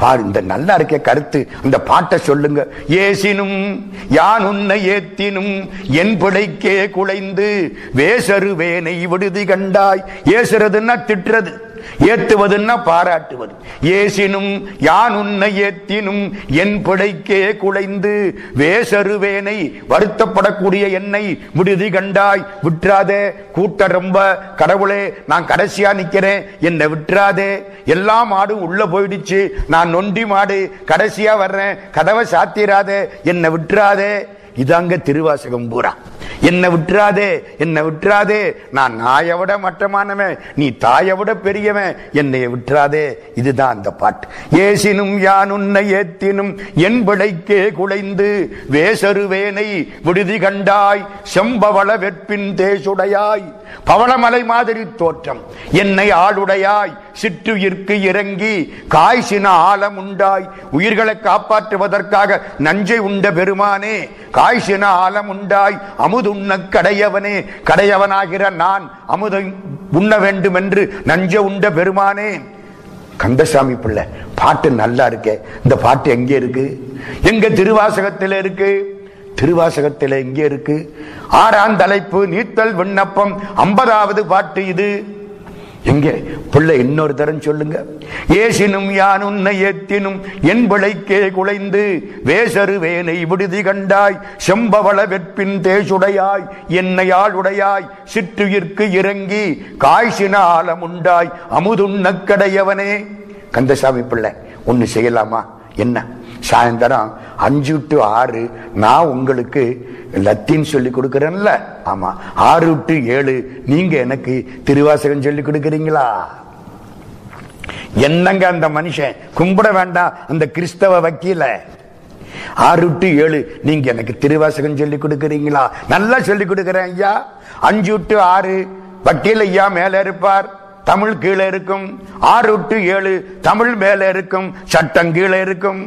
பாரு, இந்த நல்லா இருக்க கருத்து. இந்த பாட்டை சொல்லுங்க. ஏசினும் யான் உன்னை ஏத்தினும் என் பிழைக்கே குலைந்து வேசருவேனை விடுதி கண்டாய். ஏசுறதுன்னா திட்டுறது, ஏத்துவதுன்னா பாராட்டுவது. ஏசினும் யான் உன்னை ஏத்தினும் என் பிழைக்கே குலைந்து வேசருவேனை, வருத்தப்படக்கூடிய என்னை விடுதி கண்டாய், விட்டுறாதே. கூட்ட ரொம்ப. கடவுளே, நான் கடைசியா நிக்கிறேன், என்னை விட்டுறாதே. எல்லா மாடும் உள்ள போயிடுச்சு, நான் நொண்டி மாடு, கடைசியா வர்றேன், கதவை சாத்திராதே, என்னை விட்டுறாதே. இதாங்க திருவாசகம் பூரா. என்னை விட்டுறாதே, என்னை விட்டுறாதே, நான் நாயை விட மட்டமானவன், நீ தாயை விட பெரியவன், என்னை விட்டுறாதே. இதுதான் அந்த பாட்டு. ஏசினும் யான் உன்னை ஏத்தினும் என் பிழைக்கே குலைந்து வேசருவேனை விடுதி கண்டாய் செம்பவள வெற்பின் தேசுடையாய் பவளமலை மாதிரி தோற்றம் என்னை ஆளுடையாய் சிற்றுயிர்க்கு இறங்கி காய்ச்சின ஆழம் உண்டாய் உயிர்களை காப்பாற்றுவதற்காக நஞ்சை உண்ட பெருமானே காய்ச்சின ஆழம் உண்டாய் அமுது உண்ண கடையவனே கடையவனாகிற நான் அமுதை உண்ண வேண்டும் என்று நஞ்சை உண்ட பெருமானே. கந்தசாமி பிள்ளை பாட்டு நல்லா இருக்கே. இந்த பாட்டு எங்கே இருக்கு? எங்க திருவாசகத்தில் இருக்கு. திருவாசகத்தில் எங்கே இருக்கு? 6ஆம் தலைப்பு நீத்தல் விண்ணப்பம் 50வது பாட்டு இது. எங்கே பிள்ளை இன்னொரு தரம் சொல்லுங்க. ஏசினும் யான் உன்னை ஏத்தினும் என் பிழைக்கே குலைந்து வேசரு வேலை விடுதி கண்டாய் செம்பவள வெற்பின் தேசுடையாய் என்னை ஆளுடையாய் சிற்றுயிர்க்கு இறங்கி காய்ச்சின ஆலம் உண்டாய் அமுதுண்ணக்கடையவனே. கந்தசாமி பிள்ளை ஒன்று செய்யலாமா? என்ன, சாயந்தரம் 5 to 6 நான் உங்களுக்கு லத்தீன் சொல்லி கொடுக்குறேன்ல, ஆமா, 6 to 7 நீங்க எனக்கு திருவாசகம் சொல்லி கொடுக்குறீங்களா? என்னங்க அந்த மனுஷன் கும்பிட வேண்டாம் அந்த கிறிஸ்தவ வக்கீல. 6 to 7 நீங்க எனக்கு திருவாசகம் சொல்லி கொடுக்குறீங்களா? நல்லா சொல்லி கொடுக்குறேன் ஐயா. 5 to 6 வக்கீல் ஐயா மேல இருப்பார், தமிழ் கீழே இருக்கும். 6 to 7 தமிழ் மேல இருக்கும், சட்டம் கீழே இருக்கும்.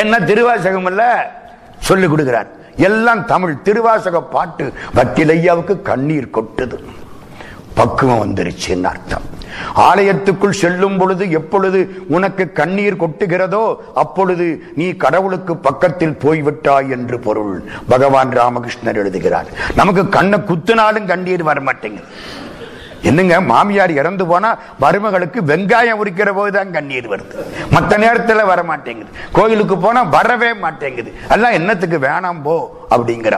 என்ன திருவாசகம் இல்ல சொல்லி கொடுக்கிறார், எல்லாம் தமிழ். திருவாசக பாட்டு வக்கிலையாவுக்கு கண்ணீர் கொட்டுது. பக்குவம் வந்துருச்சு அர்த்தம். ஆலயத்துக்குள் செல்லும் பொழுது எப்பொழுது உனக்கு கண்ணீர் கொட்டுகிறதோ அப்பொழுது நீ கடவுளுக்கு பக்கத்தில் போய்விட்டாய் என்று பொருள். பகவான் ராமகிருஷ்ணர் எழுதுகிறார். நமக்கு கண்ணை குத்துனாலும் கண்ணீர் வரமாட்டேங்குது. என்னங்க, மாமியார் இறந்து போனா மருமகளுக்கு வெங்காயம் உரிக்கிற போதுதான் கண்ணீர் வருது, மற்ற நேரத்தில் வரமாட்டேங்குது. கோயிலுக்கு போனா வரவே மாட்டேங்குது. எல்லாம் என்னத்துக்கு வேணாம் போ அப்படிங்கிற.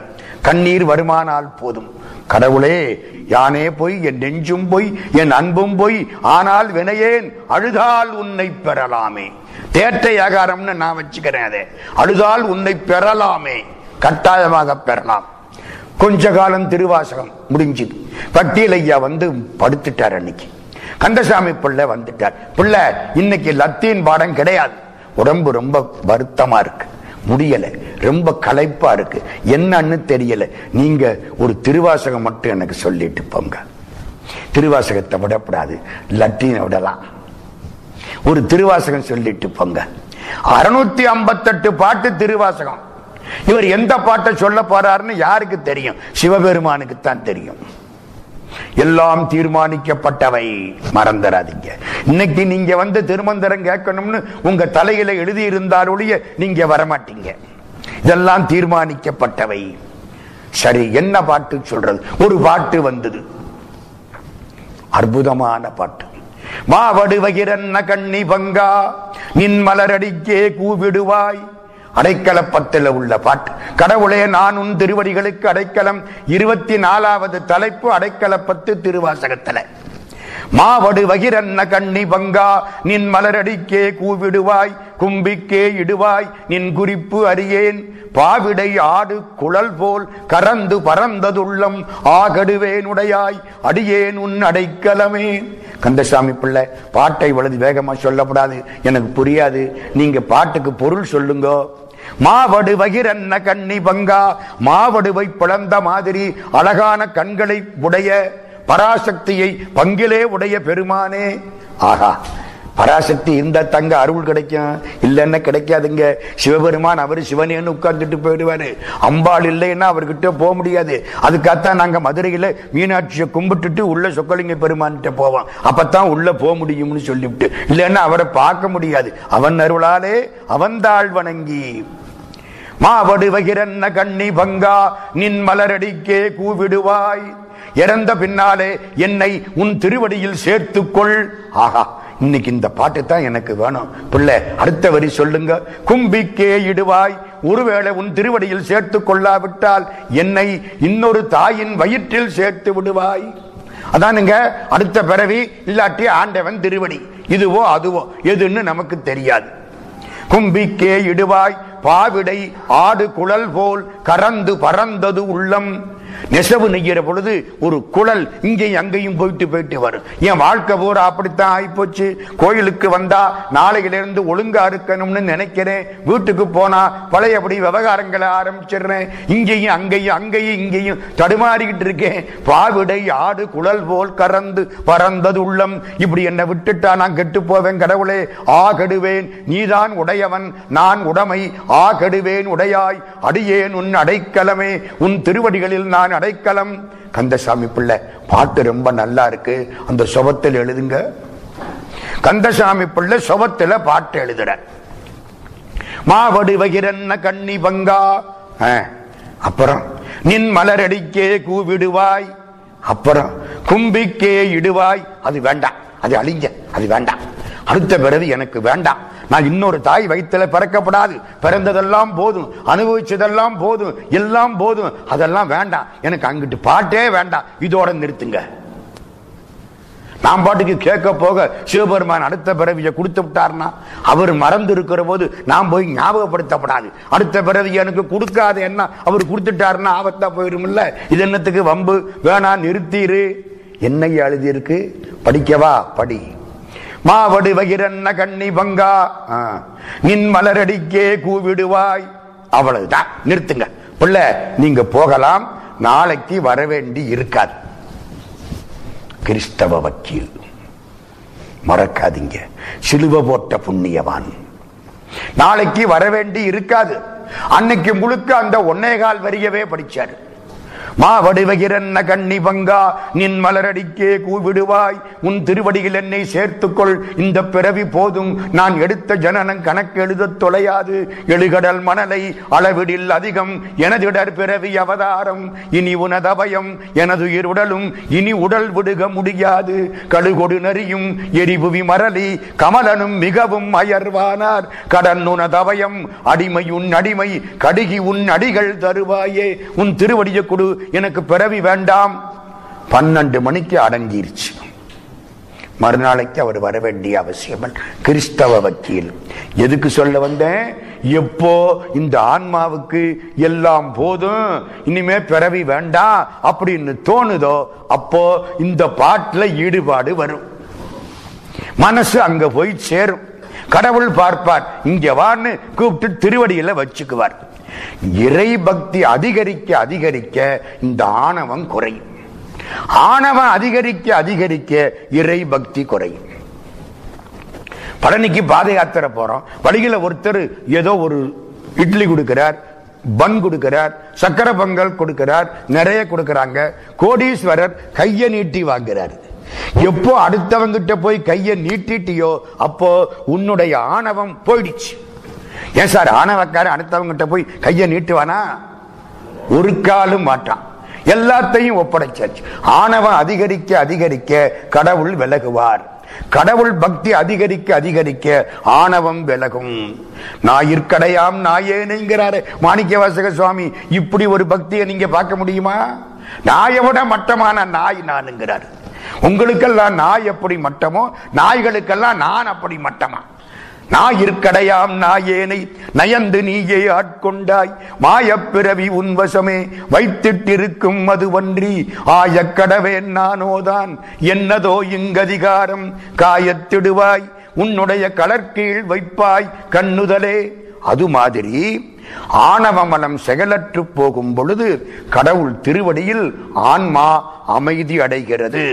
கண்ணீர் வருமானால் போதும். கடவுளே யானே போய் என் நெஞ்சும் போய் என் அன்பும் போய், ஆனால் வினையேன் அழுதால் உன்னை பெறலாமே. தேட்டை ஆகாரம்னு நான் வச்சுக்கிறேன். அதே அழுதால் உன்னை பெறலாமே, கட்டாயமாக பெறலாம். கொஞ்ச காலம் திருவாசகம் முடிஞ்சது. பட்டியல் ஐயா வந்து படுத்துட்டார். அன்னைக்கு கந்தசாமி பிள்ளை வந்துட்டார். பிள்ளை இன்னைக்கு லத்தீன் பாடம் கிடையாது. உடம்பு ரொம்ப வருத்தமா இருக்கு, முடியலை, ரொம்ப களைப்பா இருக்கு, என்னன்னு தெரியல. நீங்க ஒரு திருவாசகம் மட்டும் எனக்கு சொல்லிட்டு போங்க. திருவாசகத்தை விடப்படாது, லத்தீனை விடலாம். ஒரு திருவாசகம் சொல்லிட்டு போங்க. 658 பாட்டு திருவாசகம். இவர் எந்த பாட்டை சொல்ல போறாருன்னு யாருக்கு தெரியும்? சிவபெருமானுக்கு தான் தெரியும். எல்லாம் தீர்மானிக்கப்பட்டவை, மறந்துடாதீங்க. இன்னைக்கு நீங்க வந்து திருமந்திரம் கேட்கணும்னு உங்க தலையில எழுதி இருந்தாலொழிய நீங்க வரமாட்டீங்க. இதெல்லாம் தீர்மானிக்கப்பட்டவை. சரி, என்ன பாட்டு சொல்றது? ஒரு பாட்டு வந்தது, அற்புதமான பாட்டு. மாவடுவகிரன்ன கண்ணி பங்கா நின் மலரடிக்கே கூவிடுவாய். அடைக்கலப்பத்தில் உள்ள பாட்டு. கடவுளே நான் உன் திருவடிகளுக்கு அடைக்கலம். 24வது தலைப்பு அடைக்கலப்பத்து திருவாசகத்தில். மாவடு வகிரன்ன கண்ணி பங்கா நின் மலரடிக்கே கூவிடுவாய் கும்பிக்கே இடுவாய் நின் குறிப்பு அறியேன் பாவிடை ஆடு குழல் போல் கரந்து பறந்ததுள்ளம் ஆகடுவேனுடையாய் அடியேன் உன் அடைக்கலமே. கந்தசாமி பிள்ளை பாட்டை வலது வேகமா சொல்லப்படாது, எனக்கு புரியாது, நீங்க பாட்டுக்கு பொருள் சொல்லுங்க. மாவடு வகிரன்ன கண்ணி பங்கா, மாவடுவை பிளந்த மாதிரி அழகான கண்களை உடைய பராசக்தியை பங்கிலே உடைய பெருமானே. ஆகா, பராசக்தி இந்த தங்க அருள் கிடைக்கும், இல்லைன்னா கிடைக்காதுங்க. சிவபெருமான் அவர் சிவனேன்னு உட்கார்ந்துட்டு போயிடுவாரு. அம்பாள் இல்லைன்னா அவர்கிட்ட போக முடியாது. அதுக்காகத்தான் நாங்க மதுரையில மீனாட்சியை கும்பிட்டுட்டு உள்ள சொக்கலிங்க பெருமான்கிட்ட போவோம். அப்பத்தான் உள்ள போக முடியும்னு சொல்லிவிட்டு, இல்லைன்னா அவரை பார்க்க முடியாது. அவன் அருளாலே அவன் தாழ் வணங்கி மாவடு வகிரன்ன கண்ணி பங்கா நின் மலரடிக்கே கூவிடுவாய் இறந்த பின்னாலே என்னை உன் திருவடியில் சேர்த்துக்கொள். ஆகா, இன்னைக்கு இந்த பாட்டு தான் எனக்கு வேணும். பிள்ளை அடுத்த வரி சொல்லுங்க. கும்பிக்கே இடுவாய், ஒருவேளை உன் திருவடியில் சேர்த்து கொள்ளாவிட்டால் என்னை இன்னொரு தாயின் வயிற்றில் சேர்த்து விடுவாய். அதானுங்க அடுத்த பிறவி, இல்லாட்டி ஆண்டவன் திருவடி, இதுவோ அதுவோ எதுன்னு நமக்கு தெரியாது. கும்பிக்கே இடுவாய் பாவிடை ஆடு குழல் போல் கறந்து பறந்தது உள்ளம். நெசவு நெய்கிற பொழுது ஒரு குழல் இங்கேயும் அங்கேயும் போயிட்டு போயிட்டு வரும். என் வாழ்க்கை போற அப்படித்தான் ஆகிப்போச்சு. கோயிலுக்கு வந்தா நாளையிலிருந்து ஒழுங்கா இருக்கணும்னு நினைக்கிறேன், வீட்டுக்கு போனா பழையபடி விவகாரங்களை ஆரம்பிச்சிடுறேன், இங்கேயும் அங்கேயும் அங்கேயும் இங்கேயும் தடுமாறிக்கிட்டு இருக்கேன். பாவிடை ஆடு குழல் போல் கறந்து பறந்தது உள்ளம். இப்படி என்னை விட்டுட்டா நான் கெட்டு போவேன் கடவுளே, ஆகடுவேன். நீதான் உடையவன், நான் உடைமை, ஆகடுவேன் உடையாய். அடியேன் உன் அடைக்கலமே, உன் திருவடிகளில் நான் அடைக்கலம். கந்தசாமி பிள்ளை பாட்டு ரொம்ப நல்லா இருக்கு, அந்த சுபத்தில் எழுதுங்க. கந்தசாமி பிள்ளை சுபத்தில் பாட்டு எழுதுற. மாவடு வகிரன்ன கண்ணி பங்கா, அப்புறம் நின் மலரடிக்கே கூவிடுவாய், அப்புறம் கும்பிக்கே இடுவாய். அது வேண்டாம், அது அழிஞ்ச, அது வேண்டாம். அடுத்த பிறவி எனக்கு வேண்டாம், நான் இன்னொரு தாய் வயிற்றில் பிறக்கப்படாது, பிறந்ததெல்லாம் போதும், அனுபவிச்சதெல்லாம் போதும், எல்லாம் போதும், அதெல்லாம் வேண்டாம் எனக்கு, அங்கிட்டு பாட்டே வேண்டாம், இதோட நிறுத்துங்க. நான் பாட்டுக்கு கேட்க போக சிவபெருமான் அடுத்த பிறவியை கொடுத்து விட்டார்னா அவர் மறந்து இருக்கிற போது நான் போய் ஞாபகப்படுத்தப்படாது. அடுத்த பிறவி எனக்கு கொடுக்காது, என்ன அவர் கொடுத்துட்டாருன்னா ஆபத்தா போயிருமில்ல. இது என்னத்துக்கு வம்பு, வேணா நிறுத்திரு. என்னை எழுதியிருக்கு, படிக்கவா? படி. மாவடு வகிரன்ன கண்ணி பங்கா, நின் மலரடிக்கே கூவிடுவாய். அவ்வளவுதான், நிறுத்துங்க. பிள்ளை நீங்க போகலாம், நாளைக்கு வரவேண்டி இருக்காது. கிறிஸ்தவ வக்கீல் மறக்காதீங்க, சிலுவை போட்ட புண்ணியவான். நாளைக்கு வரவேண்டி இருக்காது. அன்னைக்கு முழுக்க அந்த ஒன்னேகால் வரியவே படிச்சாரு. மாவடுவகிரன்ன கண்ணி பங்கா, நின் மலரடிக்கே கூவிடுவாய், உன் திருவடியில் என்னை சேர்த்துக்கொள், இந்த பிறவி போதும், நான் எடுத்த ஜனனம் கணக்கு எழுத தொலையாது, எழுகடல் மணலை அளவிடில் அதிகம், எனதிடர் பிறவி அவதாரம், இனி உனதபயம் எனதுயிர் உடலும், இனி உடல் விடுக முடியாது, கழுகொடு நெறியும் எரிபுவி மரளி கமலனும் மிகவும் அயர்வானார், கடன் உனதபயம் அடிமை உன் அடிமை, கடுகி உன் அடிகள் தருவாயே, உன் திருவடியை கொடு, எனக்கு பிறவி வேண்டாம். 12 மணிக்கு அடங்கிருச்சு. மறுநாளைக்கு அவர் வர வேண்டிய அவசியம். கிறிஸ்தவ வக்கீல். எதுக்கு சொல்ல வந்தேன், எப்போ இந்த ஆன்மாவுக்கு எல்லாம் போதும், இனிமே பிறவி வேண்டாம் அப்படின்னு தோணுதோ அப்போ இந்த பாட்டுல ஈடுபாடு வரும், மனசு அங்க போய் சேரும். கடவுள் பார்ப்பார், இங்க வான்னு கூப்பிட்டு திருவடியில வச்சுக்குவார். இறை பக்தி அதிகரிக்க அதிகரிக்க இந்த ஆணவம் குறையும். ஆணவம் அதிகரிக்க அதிகரிக்க இறை பக்தி குறையும். பழனிக்கு பாத யாத்திரை போறோம், வழியில ஒருத்தர் ஏதோ ஒரு இட்லி கொடுக்கிறார், பன் கொடுக்கிறார், சக்கரை பொங்கல் கொடுக்கிறார், நிறைய கொடுக்கிறாங்க. கோடீஸ்வரர் கையை நீட்டி வாங்குறாரு. எப்போ அடுத்தவங்கிட்ட போய் கையை நீட்டிட்டியோ அப்போ உன்னுடைய ஆணவம் போயிடுச்சு. ஏன் சார் ஆணவக்காரன் அடுத்தவங்கிட்ட போய் கையை நீட்டுவானா? ஒரு காலும் மாட்டான், எல்லாத்தையும் ஒப்படைச்சாச்சு. ஆணவம் அதிகரிக்க அதிகரிக்க கடவுள் விலகுவார். கடவுள் பக்தி அதிகரிக்க அதிகரிக்க ஆணவம் விலகும். நாயிற்கடையாம் நாயேனுங்கிறாரு மாணிக்க வாசக சுவாமி. இப்படி ஒரு பக்தியை நீங்க பார்க்க முடியுமா? நாயோட மட்டமான நாய் நானுங்கிறாரு. உங்களுக்கெல்லாம் நாய் எப்படி மட்டமோ நாய்களுக்கெல்லாம் நான் அப்படி மட்டமா? நாயிற்கடையாம் நாயேனை நயந்து நீயே ஆட்கொண்டாய், மாயப்பிறவி உன்வசமே வைத்திட்டிருக்கும் மதுவன்றி, ஆயக்கடவேன் நானோதான் என்னதோ இங்கதிகாரம், காயத்திடுவாய் உன்னுடைய கலர்கீழ் வைப்பாய் கண்ணுதலே. அது மாதிரி ஆணவ மனம் செயலற்று போகும் பொழுது கடவுள் திருவடியில் ஆன்மா அமைதி அடைகிறது.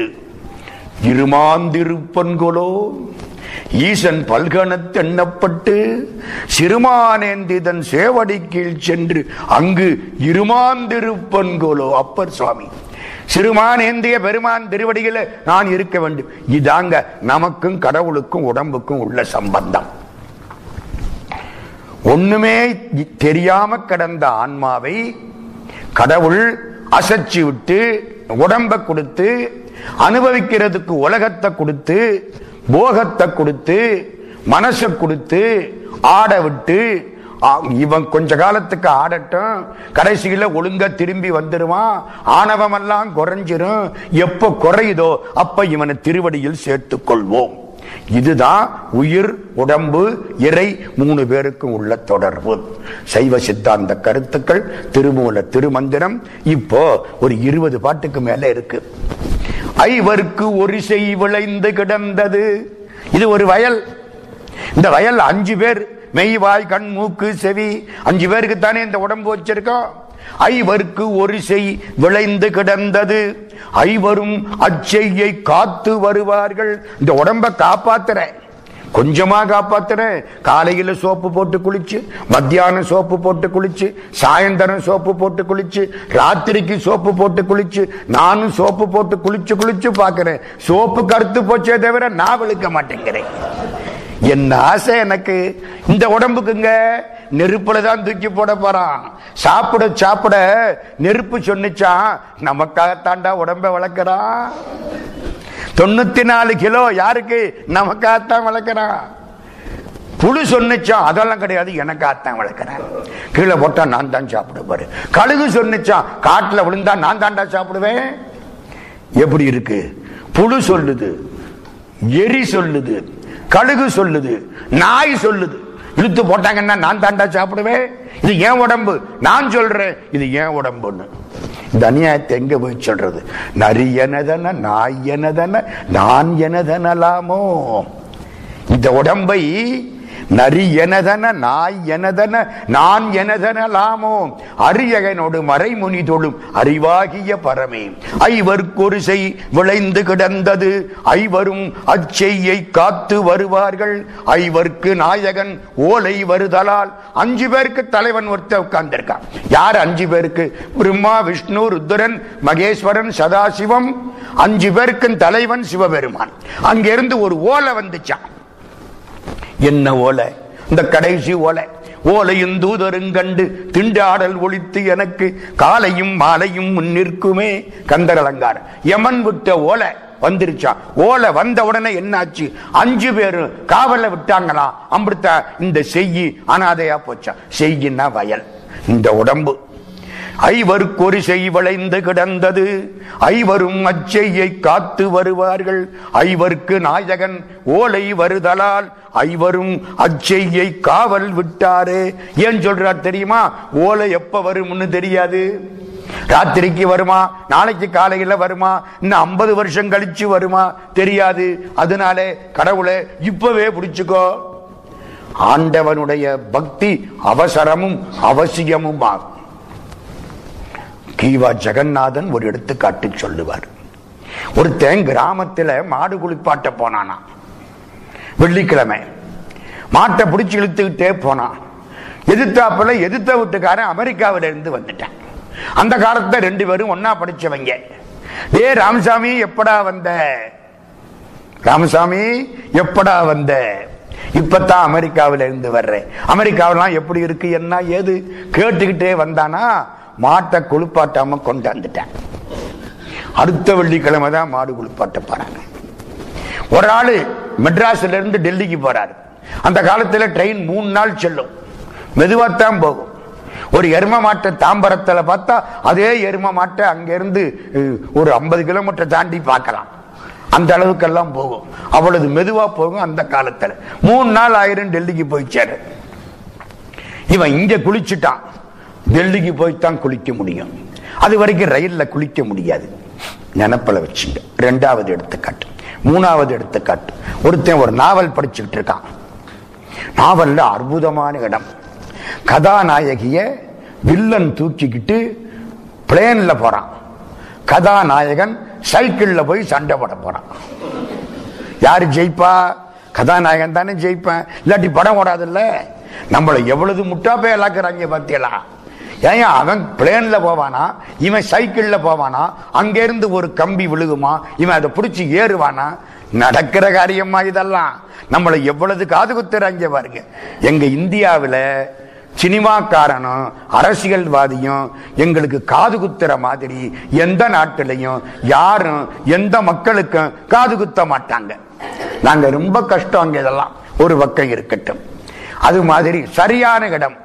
இருமாந்திருப்பன்கொலோ ஈசன் பல்கணத் எண்ணப்பட்டு, சிறுமானேந்திதன் சேவடி கீழ் சென்று அங்கு இருமாந்திருப்பன்கோலோ அப்பர் சுவாமி. சிறுமானேந்திய பெருமான் திருவடிகளை நான் இருக்க வேண்டும். இதாங்க நமக்கும் கடவுளுக்கும் உடம்புக்கும் உள்ள சம்பந்தம். ஒண்ணுமே தெரியாம கடந்த ஆன்மாவை கடவுள் அசைச்சு விட்டு உடம்ப கொடுத்து, அனுபவிக்கிறதுக்கு உலகத்தை கொடுத்து, போகத்தை கொடுத்து, மனசை கொடுத்து ஆட விட்டு, இவன் கொஞ்ச காலத்துக்கு ஆடட்டும், கடைசியில ஒழுங்க திரும்பி வந்துடுவான், ஆணவமெல்லாம் குறைஞ்சிரும். எப்ப குறையுதோ அப்ப இவனை திருவடியில் சேர்த்துக் கொள்வோம். இதுதான் உயிர் உடம்பு இறை மூணு பேருக்கும் உள்ள தொடர்பு. சைவ சித்தாந்த கருத்துக்கள், திருமூல திருமந்திரம் இப்போ ஒரு 20 பாட்டுக்கு மேல இருக்கு. ஐவருக்கு ஒரு செய் விளைந்து கிடந்தது. இது ஒரு வயல். இந்த வயல் 5 பேர், மெய் வாய் கண் மூக்கு செவி 5 பேருக்கு தானே இந்த உடம்பு வச்சிருக்கோம். ஐவருக்கு ஒரு செய் விளைந்து கிடந்தது, ஐவரும் அச்செய்யை காத்து வருவார்கள். இந்த உடம்ப காப்பாத்துறேன், கொஞ்சமா காப்பாத்துறேன். காலையில சோப்பு போட்டு குளிச்சு, மத்தியானம் சோப்பு போட்டு குளிச்சு, சாயந்தரம் சோப்பு போட்டு குளிச்சு, ராத்திரிக்கு சோப்பு போட்டு குளிச்சு, நானும் சோப்பு போட்டு குளிச்சு குளிச்சு பாக்குறேன். சோப்பு கருத்து போச்சே தவிர நான் விழுக்க மாட்டேங்கிறேன். என்ன ஆசை எனக்கு இந்த உடம்புக்குங்க. நெருப்புல தான் தூக்கி போட போறான். சாப்பிட சாப்பிட நெருப்பு சொன்னிச்சான், நமக்காகத்தாண்டா உடம்ப வளர்க்கிறான். 94 கிலோ யாருக்கு? நமக்காகத்தான் வளர்க்கிறான். புழு சொன்னிச்சான், அதெல்லாம் கிடையாது, எனக்காகத்தான் வளர்க்கிறேன். கீழே போட்டா நான் தான் சாப்பிடுவாரு. கழுகு சொன்னிச்சான், காட்டுல விழுந்தா நான் தாண்டா சாப்பிடுவேன். எப்படி இருக்கு? புழு சொல்லுது, எரி சொல்லுது, கழுகு சொல்லுது, நாய் சொல்லுது. இழுத்து போட்டாங்கன்னா நான் தாண்டா சாப்பிடுவேன். இது ஏன் உடம்பு, நான் சொல்றேன் இது ஏன் உடம்புன்னு. இந்த அநியாயத்தை எங்க போய் சொல்றது? நரி எனதன நாய் எனதன நான் எனதனலாமோ? இந்த உடம்பை நரி எனதன நாய் எனதன நான் எனதனலாமோ? அரியகனோடு மறைமுனி தொழும் அறிவாகிய பரமே, ஐவர்கொருசை விளைந்து கிடந்தது, ஐவரும் அச்செய்யை காத்து வருவார்கள். ஐவர்க்கு நாயகன் ஓலை வருதலால் 5 பேருக்கு தலைவன் ஒருத்த உட்கார்ந்திருக்கான். யார் 5 பேருக்கு? பிரம்மா, விஷ்ணு, ருத்ரன், மகேஸ்வரன், சதாசிவம். 5 பேருக்கு தலைவன் சிவபெருமான். அங்கிருந்து ஒரு ஓலை வந்துச்சான். என்ன ஓலை? இந்த கடைசி ஓலை. ஓலையும் தூதருங்கண்டு திண்டாடல் ஒழித்து எனக்கு காலையும் மாலையும் முன்னிற்குமே. கந்தர் அலங்காரம். யமன் விட்ட ஓலை வந்துருச்சான். ஓலை வந்த உடனே என்னாச்சு? 5 பேரும் காவல விட்டாங்களாம். அம்பிருத்தா இந்த செய்யி அனாதையா போச்சான். செய்யின்னா வயல், இந்த உடம்பு. ஐவருக்கு ஒரு செய் விளைந்து கிடந்தது, ஐவரும் அச்செய்யை காத்து வருவார்கள். ஐவருக்கு நாயகன் ஓலை வருதலால் ஐவரும் அச்செய்யை காவல் விட்டாரே. ஏன் சொல்றார் தெரியுமா? ஓலை எப்ப வரும்னு தெரியாது. ராத்திரிக்கு வருமா, நாளைக்கு காலையில வருமா, இன்னும் 50 வருஷம் கழிச்சு வருமா தெரியாது. அதனாலே கடவுளை இப்பவே பிடிச்சுக்கோ. ஆண்டவனுடைய பக்தி அவசரமும் அவசியமும் ஆகும். கீவா ஜெகநாதன் ஒரு எடுத்துக்காட்டு சொல்லுவார். ஒருத்தன் கிராமத்தில் மாடு குளிப்பாட்ட போனானா, வெள்ளிக்கிழமை மாட்டை பிடிச்சி இழுத்துக்கிட்டே போனான். எதிர்த்தாப்புல எதிர்த்த வீட்டுக்காரன் அமெரிக்காவில இருந்து வந்துட்டான். அந்த காலத்துல 2 பேரும் ஒன்னா படிச்சவங்க. டே ராமசாமி எப்படா வந்த, ராமசாமி எப்படா வந்த, இப்பதான் அமெரிக்காவில இருந்து வர்றேன், அமெரிக்காவெல்லாம் எப்படி இருக்கு என்ன ஏது கேட்டுக்கிட்டே வந்தானா, மாட்டை குளிப்பாட்டாம கொண்டாந்துட்டான். அடுத்த வெள்ளிக்கிழமை தான் மாடு குளிப்பாட்ட போறாங்க. ஒரு ஆளு மெட்ராஸ்ல இருந்து டெல்லிக்கு போறாரு. அந்த காலத்துல ட்ரெயின் 3 நாள் செல்லும், மெதுவாத்தான் போகும். ஒரு எரும மாட்டை தாம்பரத்தில் பார்த்தா அதே எரும மாட்டை அங்கிருந்து ஒரு 50 கிலோமீட்டர் தாண்டி பார்க்கலாம். அந்த அளவுக்கெல்லாம் போகும். அவ்வளவு மெதுவா போகும். அந்த காலத்துல 3 நாள் ஆயிரம் டெல்லிக்கு போயிச்சாரு. இவன் இங்க குளிச்சுட்டான். டெல்லிக்கு போய்தான் குளிக்க முடியும். அது வரைக்கும் ரயில்ல குளிக்க முடியாது. நினப்பில் வச்சுங்க. 2வது எடுத்துக்காட்டு. 3வது எடுத்துக்காட்டு. ஒருத்தன் ஒரு நாவல் படிச்சுக்கிட்டு இருக்கான். நாவல்ல அற்புதமான இடம். கதாநாயகிய வில்லன் தூக்கிக்கிட்டு பிளேன்ல போறான். கதாநாயகன் சைக்கிள்ல போய் சண்டை போட போறான். யாரு ஜெயிப்பா? கதாநாயகன் தானே ஜெயிப்பேன். இல்லாட்டி படம் ஓடாதுல்ல. நம்மளை எவ்வளவு முட்டா போய் இழக்கிறாங்க பார்த்தீங்களா? ஏன் அவன் பிளேன்ல போவானா, இவன் சைக்கிள்ல போவானா, அங்கிருந்து ஒரு கம்பி விழுகுமா, இவன் அதை பிடிச்சி ஏறுவானா? நடக்கிற காரியமா இதெல்லாம்? நம்மளை எவ்வளவு காது குத்துறாங்க பாருங்க. எங்க இந்தியாவில் சினிமாக்காரனும் அரசியல்வாதியும் எங்களுக்கு காது குத்துற மாதிரி எந்த நாட்டிலையும் யாரும் எந்த மக்களுக்கும் காது குத்த மாட்டாங்க. நாங்க ரொம்ப கஷ்டம். அங்க இதெல்லாம் ஒரு பக்கம் இருக்கட்டும். அது மாதிரி சரியான இடம்.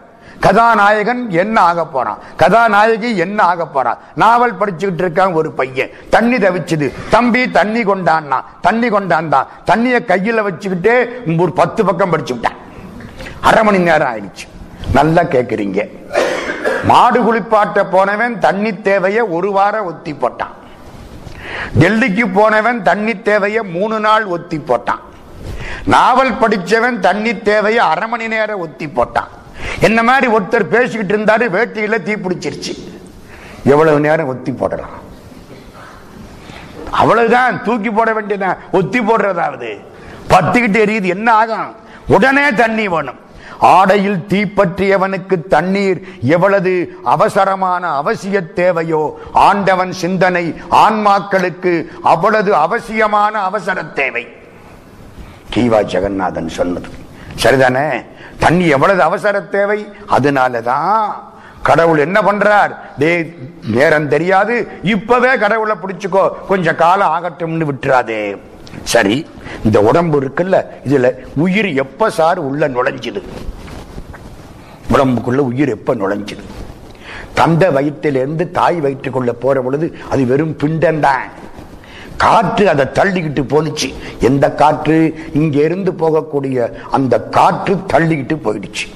கதாநாயகன் என்ன ஆக போறான், கதாநாயகி என்ன ஆக போறா. நாவல் படிச்சுக்கிட்டு இருக்கான் ஒரு பையன், தண்ணி தவிச்சுது, தம்பி தண்ணி கொண்டான்னா தண்ணி கொண்டாந்தான், தண்ணியை கையில வச்சுக்கிட்டு ஒரு 10 பக்கம் படிச்சு விட்டான். அரை மணி நேரம் ஆயிடுச்சு. நல்லா கேக்குறீங்க. மாடு குளிப்பாட்ட போனவன் தண்ணி தேவைய ஒரு வாரம் ஒத்தி போட்டான். டெல்லிக்கு போனவன் தண்ணி தேவைய 3 நாள் ஒத்தி போட்டான். நாவல் படிச்சவன் தண்ணி தேவைய அரை மணி நேரம் ஒத்தி போட்டான். என்ன மாதிரி ஒருத்தர் பேசிக்கிட்டு இருந்தாரு, வேட்டையில தீப்பிடிச்சிருச்சு. எவ்வளவு நேரம் ஒத்தி போடலாம்? அவ்வளவுதான் தூக்கி போட வேண்டியது. ஒத்தி போடுறதாவது பத்திக்கிட்டு எரியுது, என்ன ஆகும்? உடனே தண்ணி வேணும். ஆடையில் தீப்பற்றியவனுக்கு தண்ணீர் எவ்வளவு அவசரமான அவசிய தேவையோ, ஆண்டவன் சிந்தனை ஆன்மாக்களுக்கு அவ்வளவு அவசியமான அவசர தேவை. கீவா ஜெகநாதன் சொன்னது சரிதானே? தண்ணி எவ்வளவு அவசர தேவை. அதனாலதான் கடவுள் என்ன பண்றார், நேரம் தெரியாது, இப்பவே கடவுளை பிடிச்சுக்கோ, கொஞ்சம் காலம் ஆகட்டும்னு விட்டுறாதே. சரி, இந்த உடம்பு இருக்குல்ல, இதுல உயிர் எப்ப சார் உள்ள நுழைஞ்சுது? உடம்புக்குள்ள உயிர் எப்ப நுழைஞ்சுது? தந்தை வயிற்றிலிருந்து தாய் வயிற்றுக்குள்ள போற பொழுது அது வெறும் பிண்டம்தான். காற்று அதை தள்ளிக்கிட்டு போனிச்சு. எந்த காற்று? இங்க இருந்து போகக்கூடிய அந்த காற்று தள்ளிக்கிட்டு போயிடுச்சு.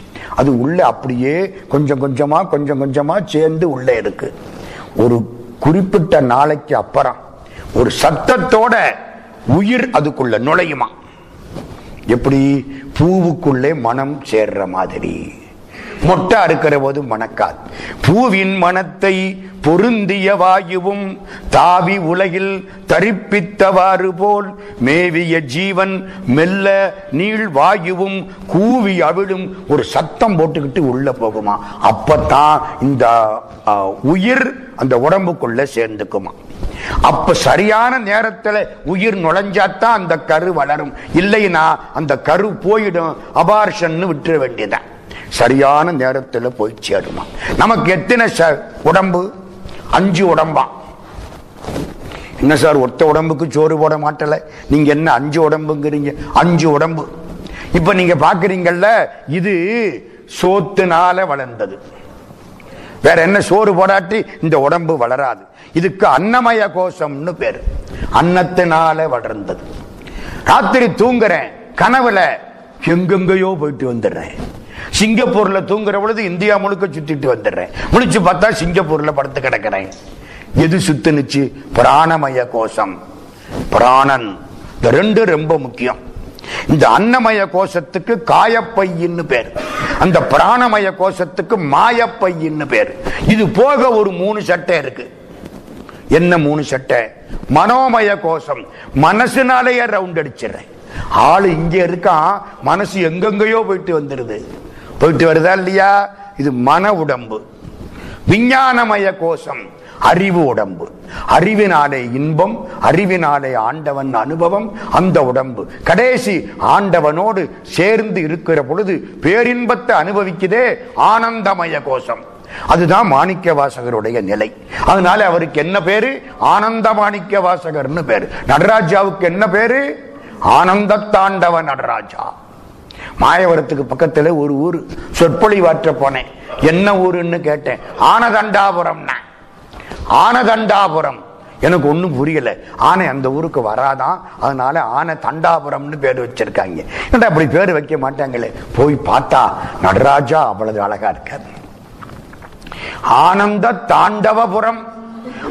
அது உள்ள அப்படியே கொஞ்சம் கொஞ்சமா கொஞ்சம் கொஞ்சமா சேர்ந்து உள்ள இருக்கு. ஒரு குறிப்பிட்ட நாளைக்கு அப்புறம் ஒரு சத்தத்தோட உயிர் அதுக்குள்ள நுழையுமா? எப்படி பூவுக்குள்ளே மனம் சேர்ற மாதிரி. மொட்டா இருக்கிற போது மணக்காது. பூவின் மனத்தை பொருந்திய வாயுவும் தாவி உலகில் தரிப்பித்தவாறு போல் மேவிய ஜீவன் மெல்ல நீள் வாயுவும் கூவி அவிழும் ஒரு சத்தம் போட்டுக்கிட்டு உள்ள போகுமா? அப்பத்தான் இந்த உயிர் அந்த உடம்புக்குள்ள சேர்ந்துக்குமா. அப்ப சரியான நேரத்தில் உயிர் நுழைஞ்சாத்தான் அந்த கரு வளரும், இல்லைன்னா அந்த கரு போயிடும், அபார்ஷன் விட்டுற வேண்டியதான். சரியான நேரத்தில் போய் சேருமா. நமக்கு எத்தனை உடம்பு? 5 உடம்பா? என்ன சார், ஒத்த உடம்புக்கு சோறு போட மாட்டல, நீங்க என்ன 5 உடம்புங்கிறீங்க? 5 உடம்பு. இப்ப நீங்க பாக்குறீங்கல்ல, இது சோத்துனால வளர்ந்தது. வேற என்ன, சோறு போடாட்டி இந்த உடம்பு வளராது. இதுக்கு அன்னமய கோஷம்னு பேரு. அன்னத்தினால வளர்ந்தது. ராத்திரி தூங்குறேன், கனவுல எங்கெங்கயோ போயிட்டு வந்துடுறேன். சிங்கப்பூர்ல தூங்குற பொழுது இந்தியா முழுக்க சுத்திட்டு வந்துடுறேன். முழிச்சு பார்த்தா சிங்கப்பூர்ல படுத்து கிடக்கிறேன். எது சுத்தினுச்சு? பிராணமய கோஷம். பிராணன். இந்த ரெண்டு ரொம்ப முக்கியம். இந்த அன்னமய கோஷத்துக்கு காயப்பையின்னு பேர், அந்த பிராணமய கோஷத்துக்கு மாயப்பையின்னு பேர். இது போக ஒரு 3 சட்டை இருக்கு. என்ன 3 சட்டை? மனோமய கோஷம். மனசுனாலேயே ரவுண்ட் அடிச்சிடறேன். ஆளு இங்க இருக்கான், மனசு எங்கெங்கயோ போயிட்டு வந்துடுது. போயிட்டு வருதா இல்லையா? இது மன உடம்பு. விஞ்ஞானமய கோஷம் அறிவு உடம்பு. அறிவினாலே இன்பம், அறிவினாலே ஆண்டவன் அனுபவம், அந்த உடம்பு. கடைசி ஆண்டவனோடு சேர்ந்து இருக்கிற பொழுது பேரின்பத்தை அனுபவிக்குதே, ஆனந்தமய கோஷம். அதுதான் மாணிக்க வாசகருடைய நிலை. அதனால அவருக்கு என்ன பேரு? ஆனந்த மாணிக்க வாசகர்னு பேரு. நடராஜாவுக்கு என்ன பேரு? ஆனந்த தாண்டவ நடராஜா. மாயவரத்துக்கு பக்கத்துல ஒரு ஊர், சொற்பொழிவாற்ற போனேன். என்ன ஊருன்னு கேட்டேன். ஆனதண்டாபுரம். ஆனதண்டாபுரம் எனக்கு ஒன்றும் புரியல. ஆனை அந்த ஊருக்கு வராதான், அதனால ஆனை தண்டாபுரம்னு பேர் வச்சிருக்காங்க. அப்படி பேர் வைக்க மாட்டாங்களே. போய் பார்த்தா நடராஜா அவ்வளவு அழகா இருக்காரு. ஆனந்த தாண்டவபுரம்,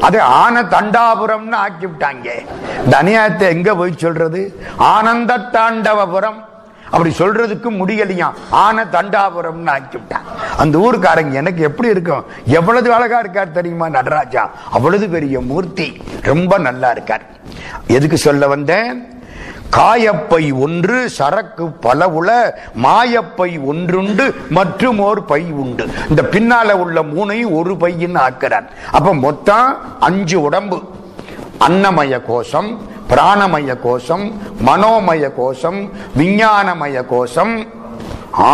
அது ஆன தண்டாபுரம்னு ஆக்கி விட்டாங்க. தனியாத்தை எங்க போய் சொல்றது? ஆனந்த தாண்டவபுரம். அப்படி சொல்றதுக்கு முடியலையா, ஆன தண்டாபுரம்னு ஆக்கி விட்டாங்க. அந்த ஊருக்காரங்க எனக்கு எப்படி இருக்கும், எவ்வளவு அழகா இருக்கார் தெரியுமா நடராஜா, அவ்வளவு பெரிய மூர்த்தி, ரொம்ப நல்லா இருக்கார். எதுக்கு சொல்ல வந்தேன்? காயப்பை ஒன்று சரக்கு பலவுல, மாயப்பை ஒன்றுண்டு மற்றும் ஒரு பை உண்டு. இந்த பின்னால உள்ள 3ஐயும் ஒரு பையின்னு ஆக்கிறார். அப்ப மொத்தம் 5 உடம்பு. அன்னமய கோஷம், பிராணமய கோஷம், மனோமய கோஷம், விஞ்ஞானமய கோஷம்,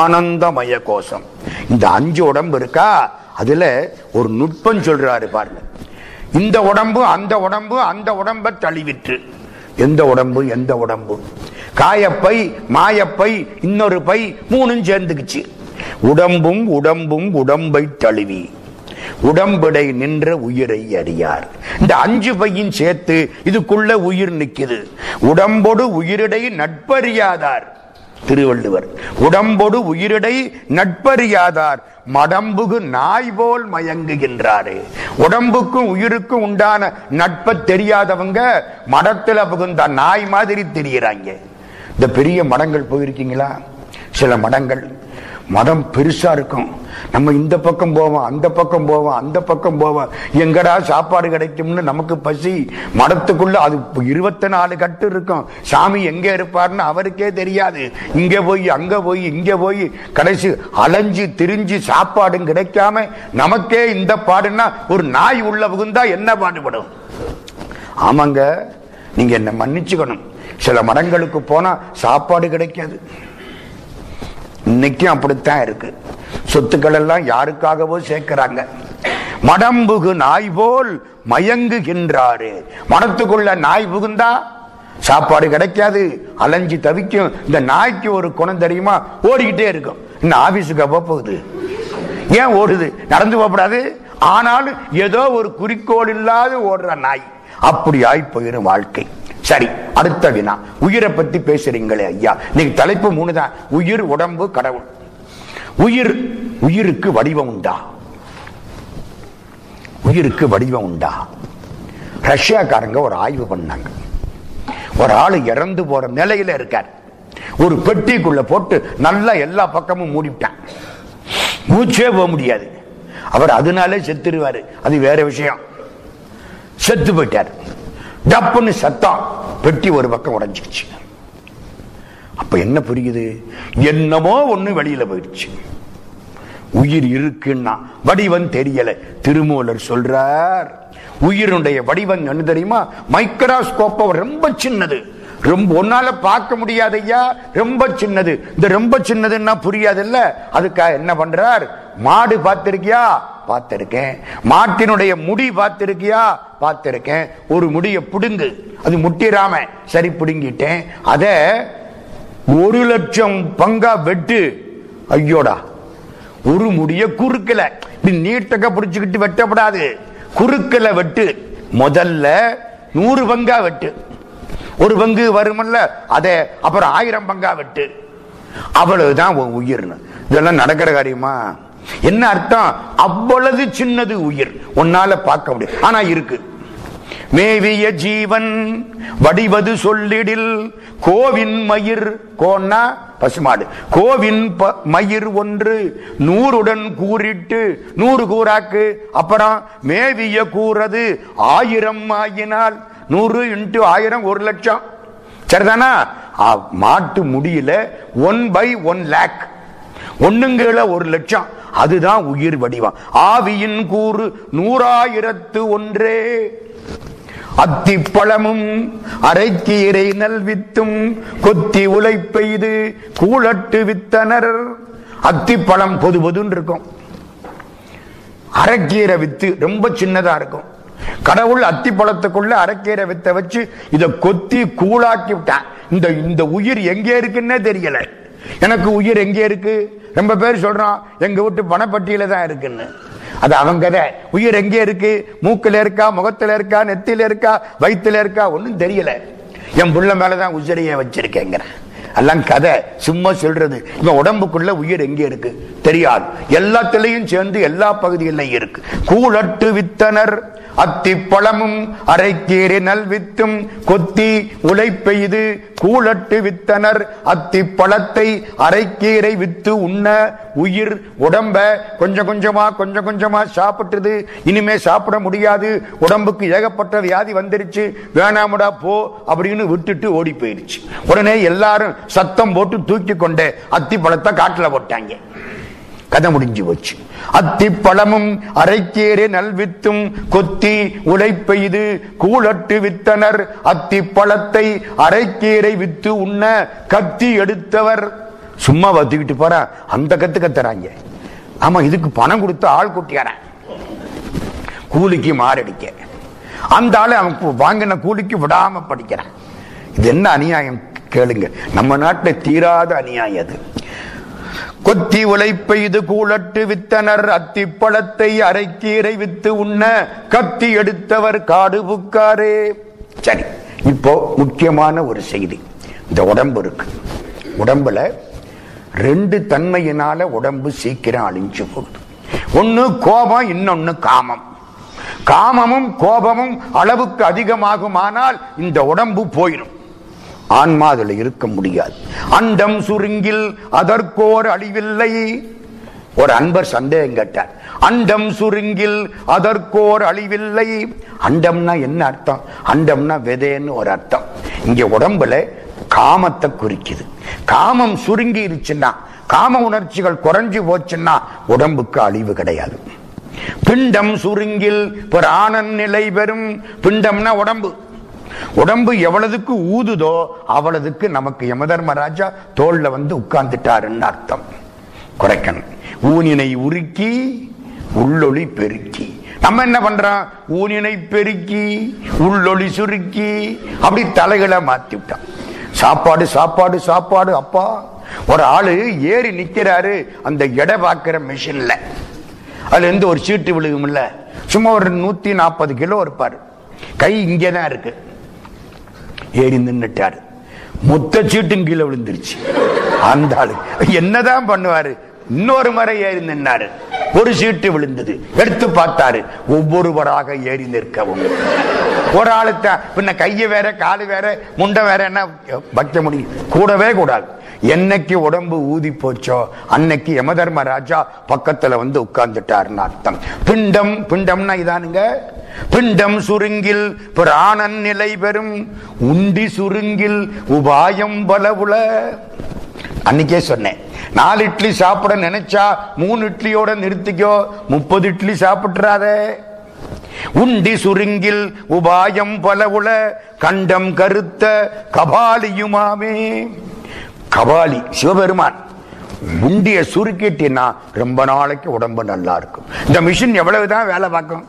ஆனந்தமய கோஷம். இந்த 5 உடம்பு இருக்கா, அதுல ஒரு நுட்பம் சொல்றாரு பாருங்க. இந்த உடம்பு அந்த உடம்பு அந்த உடம்பை தழுவிற்று. எந்த உடம்பு எந்த உடம்பு? காயப்பை, மாயப்பை, இன்னொரு பை, 3ம் சேர்ந்துக்குச்சு. உடம்பும் உடம்பும் உடம்பை தழுவி உடம்படை நின்ற உயிரை அறியார். இந்த அஞ்சு பையின் சேர்த்து இதுக்குள்ள உயிர் நிற்குது. உடம்போடு உயிரிடை நட்பறியாதார். திருவள்ளுவர், உடம்போடு உயிரிடை நட்பறியாதார் மடம்புகு நாய் போல் மயங்குகின்றாரே. உடம்புக்கும் உயிருக்கும் உண்டான நட்பை தெரியாதவங்க மடத்துல புகுந்த நாய் மாதிரி தெரிகிறாங்க. இந்த பெரிய மடங்கள் போயிருக்கீங்களா? சில மடங்கள் மதம் பெருசா இருக்கும். நம்ம இந்த பக்கம் போவோம், அந்த பக்கம் போவோம், அந்த பக்கம் போவோம், எங்கடா சாப்பாடு கிடைக்கும்னு நமக்கு பசி. மடத்துக்குள்ள அது 24 கட்டு இருக்கும். சாமி எங்க இருப்பார்னு அவருக்கே தெரியாது. இங்க போய் அங்க போய் இங்க போய் கடைசி அலைஞ்சு திரிஞ்சு சாப்பாடும் கிடைக்காம நமக்கே இந்த பாடுன்னா ஒரு நாய் உள்ள புகுந்தா என்ன பாடுபடும்? ஆமாங்க, நீங்க என்ன மன்னிச்சுக்கணும். சில மடங்களுக்கு போனா சாப்பாடு கிடைக்காது. இன்னைக்கும் அப்படித்தான் இருக்கு. சொத்துக்கள் எல்லாம் யாருக்காகவோ சேர்க்கிறாங்க. மடம்புகு நாய் போல் மயங்குகின்றாரு. மடத்துக்குள்ள நாய் புகுந்தா சாப்பாடு கிடைக்காது, அலைஞ்சு தவிக்கும். இந்த நாய்க்கு ஒரு குணம் தெரியுமா? ஓடிக்கிட்டே இருக்கும். இன்னும் ஆபீஸுக்கு போகுது. ஏன் ஓடுது? நடந்து போகக்கூடாது. ஆனாலும் ஏதோ ஒரு குறிக்கோள் இல்லாத ஓடுற நாய். அப்படி ஆய் போயிடும் வாழ்க்கை. சரி, அடுத்த வினா. உயிரை பத்தி பேசுறீங்களே ஐயா, நீங்க தலைப்பு 3 தான். உயிர், உடம்பு, கடவுள். உயிர், உயிருக்கு வடிவம் உண்டா? உயிருக்கு வடிவம் உண்டா? ரஷ்யாக்காரங்க ஒரு ஆய்வு பண்ணாங்க. ஒரு ஆளு இறந்து போற நிலையில இருக்கார். ஒரு பெட்டிக்குள்ள போட்டு நல்லா எல்லா பக்கமும் மூடிவிட்டான். மூச்சே போக முடியாது. அவர் அதனாலே செத்துருவாரு, அது வேற விஷயம். செத்து போயிட்டார். டப்புன்னு சத்தம், பெட்டி ஒரு பக்கம் உடைஞ்சிருச்சு. அப்ப என்ன புரியுது? என்னமோ ஒண்ணு வெளியில போயிடுச்சு. உயிர் இருக்குன்னா வடிவம் தெரியல. திருமூலர் சொல்றார், உயிருடைய வடிவம் என்ன தெரியுமா? மைக்ரோஸ்கோப் ரொம்ப சின்னது, ரொம்ப ஒன்னால பார்க்க முடியாது ஐயா, ரொம்ப சின்னது. இந்த ரொம்ப சின்னதுன்னா புரியாது இல்ல. அதுக்காக என்ன பண்றார்? மாடு பார்த்திருக்கியா? பார்த்திருக்கேன். மாட்டினுடைய முடி பார்த்திருக்கியா? பார்த்திருக்கேன். ஒரு முடியை பிடுங்கு, அது முட்டிராம, சரி பிடுங்கிட்டேன். அத 1,00,000 பங்கா வெட்டு, ஐயோடா. ஒரு முடிய குறுக்கல நீட்டக்க பிடிச்சுக்கிட்டு வெட்டப்படாது, குறுக்கல வெட்டு. முதல்ல 100 பங்கா வெட்டு, ஒரு பங்கு வருமல்ல அத, அப்புறம் 1000 பங்கா வெட்டு. அவ்வளவுதான் உயிர்னு. இதெல்லாம் நடக்கிற காரியமா? என்ன அர்த்தம்? அவ்வளவு சின்னது உயிர், ஒன்னால பார்க்க முடியும், ஆனா இருக்கு. மேவிய ஜீவன் வடிவது சொல்லிடில் கோவின் மயிர், கோன்னா பசுமாடு, கோவின் மயிர் ஒன்று 100 கூறிட்டு 100 கூறாக்கு. அப்புறம் மேவிய கூறது 1000 ஆகினால் 100 × 1000 1,00,000. சரிதானா? மாட்டு முடியல 1/1 lakh, 1/1,00,000. அதுதான் உயிர் வடிவம். ஆவியின் கூறு 100,001 அத்திப்பழமும் அரைக்கீரை நல்வித்தும் கொத்தி உலை பெய்து கூழட்டு வித்தனர். அத்திப்பழம் பொது பொதுன்னு இருக்கும், அரைக்கீரை வித்து ரொம்ப சின்னதா இருக்கும். கடவுள் அத்திப்பழத்துக்குள்ள அரைக்கீரை வித்த வச்சு இதை கொத்தி கூழாக்கி விட்டான். இந்த உயிர் எங்கே இருக்குன்னே தெரியல. எனக்கு உயிர் எங்கே இருக்கு? ரொம்ப பேர் சொல்றான் எங்க வீட்டு பணப்பட்டியில தான் இருக்குன்னு. அது அவங்க உயிர் எங்கே இருக்கு? மூக்கில இருக்கா, முகத்துல இருக்கா, நெத்தில இருக்கா, வயிற்றுல இருக்கா? ஒன்னும் தெரியல. என் புள்ள மேலதான் உசிரியை வச்சிருக்கேங்கிற எல்லாம் கதை, சும்மா சொல்றது. இவன் உடம்புக்குள்ள உயிர் எங்கே இருக்கு தெரியாது. எல்லாத்திலையும் சேர்ந்து எல்லா பகுதியிலையும் இருக்கு. கூழட்டு வித்தனர் அத்தி பழமும் அரைக்கீரை நல்வித்தும் கொத்தி உலை பெய்து கூழட்டு வித்தனர் அத்தி பழத்தை அரைக்கீரை வித்து உண்ண. உயிர் உடம்ப கொஞ்சம் கொஞ்சமா சாப்பிட்டுது. இனிமே சாப்பிட முடியாது, உடம்புக்கு ஏகப்பட்ட வியாதி வந்துருச்சு, வேணாமடா போ அப்படின்னு விட்டுட்டு ஓடி போயிடுச்சு. உடனே எல்லாரும் சத்தம் போட்டு தூக்கி கொண்டு அத்தி பழத்தை காட்டுல போட்டாங்க. கதை முடிஞ்சு போச்சு. அத்தி பழமும் அரைக்கீரை நல்வித்தும் கொத்தி உலை பெய்து கூழட்டு வித்தனர் அத்தி பழத்தை அரைக்கீரை வித்து உண்ண. கத்தி எடுத்தவர் சும்மா வத்துக்கிட்டு போற அந்த கத்து கத்துறாங்க. ஆமா, இதுக்கு பணம் கொடுத்து ஆள் கூட்டியார கூலிக்கு மாறடிக்க அந்த ஆளு அவன் வாங்கின கூலிக்கு விடாம படிக்கிறான். இது என்ன அநியாயம் கேளுங்க. நம்ம நாட்டில் தீராத அநியாயம் அது. கொத்தி உலை பெய்து கூழட்டு வித்தனர் அத்திப்பழத்தை அரைக்கீரை வித்து உண்ண கத்தி எடுத்தவர் காடு புக்காரே. சரி, இப்போ முக்கியமான ஒரு செய்தி. இந்த உடம்பு இருக்கு, உடம்புல ரெண்டு தன்மையினால உடம்பு சீக்கிரம் அழிஞ்சு போகுது. ஒன்னு கோபம், இன்னொன்னு காமம். காமமும் கோபமும் அளவுக்கு அதிகமாகுமானால் இந்த உடம்பு போயிடும், ஆன்மா அதுல இருக்க முடியாது. அண்டம் சுருங்கில் அதற்கோர் அழிவில்லை. ஒரு அன்பர் சந்தேகம் கேட்டார், அண்டம் சுருங்கில் அதற்கோர் அழிவில்லை, அண்டம்னா என்ன அர்த்தம்? அண்டம்னா விதைன்னு ஒரு அர்த்தம். இங்க உடம்புல காமத்தை குறிக்குது. காமம் சுருங்கி இருச்சுன்னா, காம உணர்ச்சிகள் குறைஞ்சு போச்சுன்னா உடம்புக்கு அழிவு கிடையாது. பிண்டம் சுருங்கில் பிராணன் நிலை பெறும். பிண்டம்னா உடம்பு. உடம்பு எவ்வளவுக்கு ஊதுதோ அவ்வளவுக்கு நமக்கு யமதர்மராஜா தோல்ல வந்து உட்கார்ந்துட்டாருன்னு அர்த்தம். குறைக்கணும். ஊனினை உருக்கி உள்ளொளி பெருக்கி. நம்ம என்ன பண்றோம்? ஊனினை பெருக்கி உள்ளொளி சுருக்கி அப்படி தலைகளை மாத்தி விட்டான். சாப்பாடு சாப்பாடு சாப்பாடு. அப்பா ஒரு ஆளு ஏறி நிக்கிறாரு அந்த எடை பார்க்கிற மிஷின்ல, அதுல இருந்து ஒரு சீட்டு விழுகும் இல்ல, சும்மா ஒரு 140 கிலோ இருப்பாரு, கை இங்கேதான் இருக்கு, ஏறி நின்னுட்டாரு, மொத்த சீட்டும் கீழே விழுந்துருச்சு. அந்த ஆளு என்னதான் பண்ணுவாரு? இன்னொரு முறை ஏறி நின்னாரு, ஒரு சீட்டு விழுந்தது, எடுத்து பார்த்தாரு, ஒவ்வொருவராக ஏறி நிற்கவும். ஒரு ஆளுத்தான் பின்ன கைய வேற காலு வேற முண்டை வேற என்ன வைக்க முடியும்? கூடவே கூடாது. என்னைக்கு உடம்பு ஊதி போச்சோ அன்னைக்கு யமதர்ம ராஜா பக்கத்துல வந்து உட்கார்ந்துட்டாருன்னு அர்த்தம். பிண்டம், பிண்டம்னா இதானுங்க. பிண்டம் சுருங்கில் பிராணன் நிலை பெறும். உண்டி சுருங்கில் உபாயம் பலவுல. அன்னைக்கே சொன்னேன், 4 இட்லி சாப்பிட நினைச்சா 3 இட்லியோட நிறுத்திக்கோ, 30 இட்லி சாப்பிட்றாரே. உண்டி சுருங்கில் உபாயம் பலவுல கண்டம் கருத்த கபாலியுமாமே. கபாலி சிவபெருமான் உண்டிய சுருக்கிட்டா ரொம்ப நாளைக்கு உடம்பு நல்லா இருக்கும். இந்த மிஷின் எவ்வளவுதான் வேலை பார்க்கும்,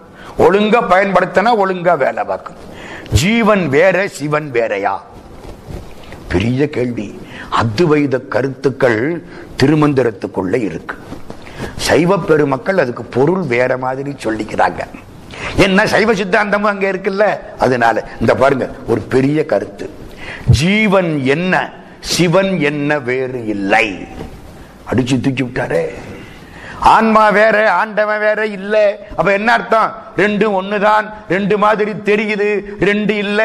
ஒழுங்கா பயன்படுத்தினா ஒழுங்கா வேலை பார்க்கும். ஜீவன் வேற சிவன் வேறையா? பெரிய கேள்வி. அத்வைத கருத்துக்கள் திருமந்திரத்துக்குள்ள இருக்கு. சைவ பெருமக்கள் அதுக்கு பொருள் வேற மாதிரி சொல்லிக்கிறாங்க. என்ன சைவ சித்தாந்தமும் அங்க இருக்குல்ல, அதனால இந்த பாருங்க ஒரு பெரிய கருத்து. ஜீவன் என்ன சிவன் என்ன வேறு இல்லை. அடிச்சு தூக்கி விட்டாரு. ஆன்மா வேற ஆண்டவன் வேற இல்ல. அப்ப என்ன அர்த்தம்? ரெண்டும் ஒண்ணுதான், ரெண்டு மாதிரி தெரியுது, ரெண்டு இல்ல.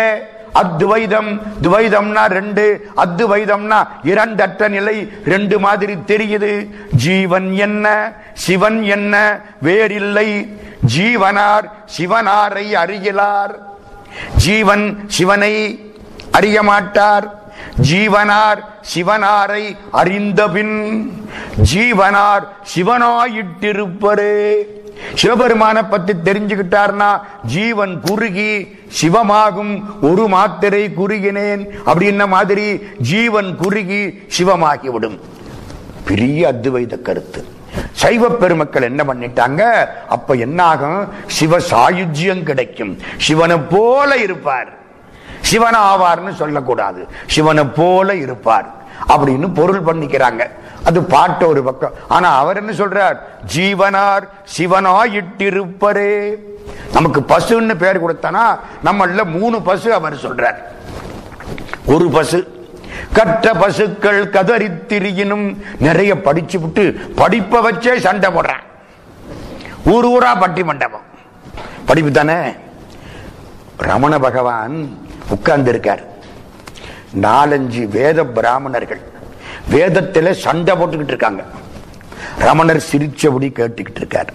அத்வைதம், துவைதம்னா ரெண்டு, அத்வைதம்னா இரண்டற்ற நிலை, ரெண்டு மாதிரி தெரியுது. ஜீவன் என்ன சிவன் என்ன வேறில்லை. ஜீவனார் சிவனாரை அறியலார், ஜீவன் சிவனை அறிய மாட்டார். ஜீவனார் சிவனாரை அறிந்தபின் ஜீவனார் சிவனாயிட்டிருப்பரே. சிவபெருமானை பத்தி தெரிஞ்சுக்கிட்டார்னா ஜீவன் குறுகி சிவமாகும். ஒரு மாத்திரை குறுகினேன் அப்படின்ன மாதிரி ஜீவன் குறுகி சிவமாகிவிடும். பெரிய அத்வைத கருத்து. சைவ பெருமக்கள் என்ன பண்ணிட்டாங்க? அப்ப என்ன ஆகும்? சிவ சாயுஜ்யம் கிடைக்கும். சிவனை போல இருப்பார். சிவன் ஆவார்னு சொல்லக்கூடாது, சிவனை போல இருப்பார் அப்படின்னு பொருள் பண்ணிக்கிறாங்க. அது பாட்டு ஒரு பக்கம். ஆனா அவர் என்ன சொல்றார்? ஜீவனார் சிவனாயிட்டிருப்பரே. நமக்கு பசுன்னு பேர் கொடுத்தனா நம்மள 3 பசு அவர் சொல்றார். ஒரு பசு கற்ற பசுக்கள் கதறி திரியினும். நிறைய படிச்சு விட்டு படிப்பை வச்சே சண்டை போடுறான். ஊர் ஊரா பட்டி மண்டபம். படிப்பு தானே. ரமண பகவான் உட்கார்ந்திருக்கார். 4-5 வேத பிராமணர்கள் வேதத்தில் சண்டை போட்டுக்கிட்டு இருக்காங்க. ரமணர் சிரிச்சபடி கேட்டுக்கிட்டு இருக்காரு.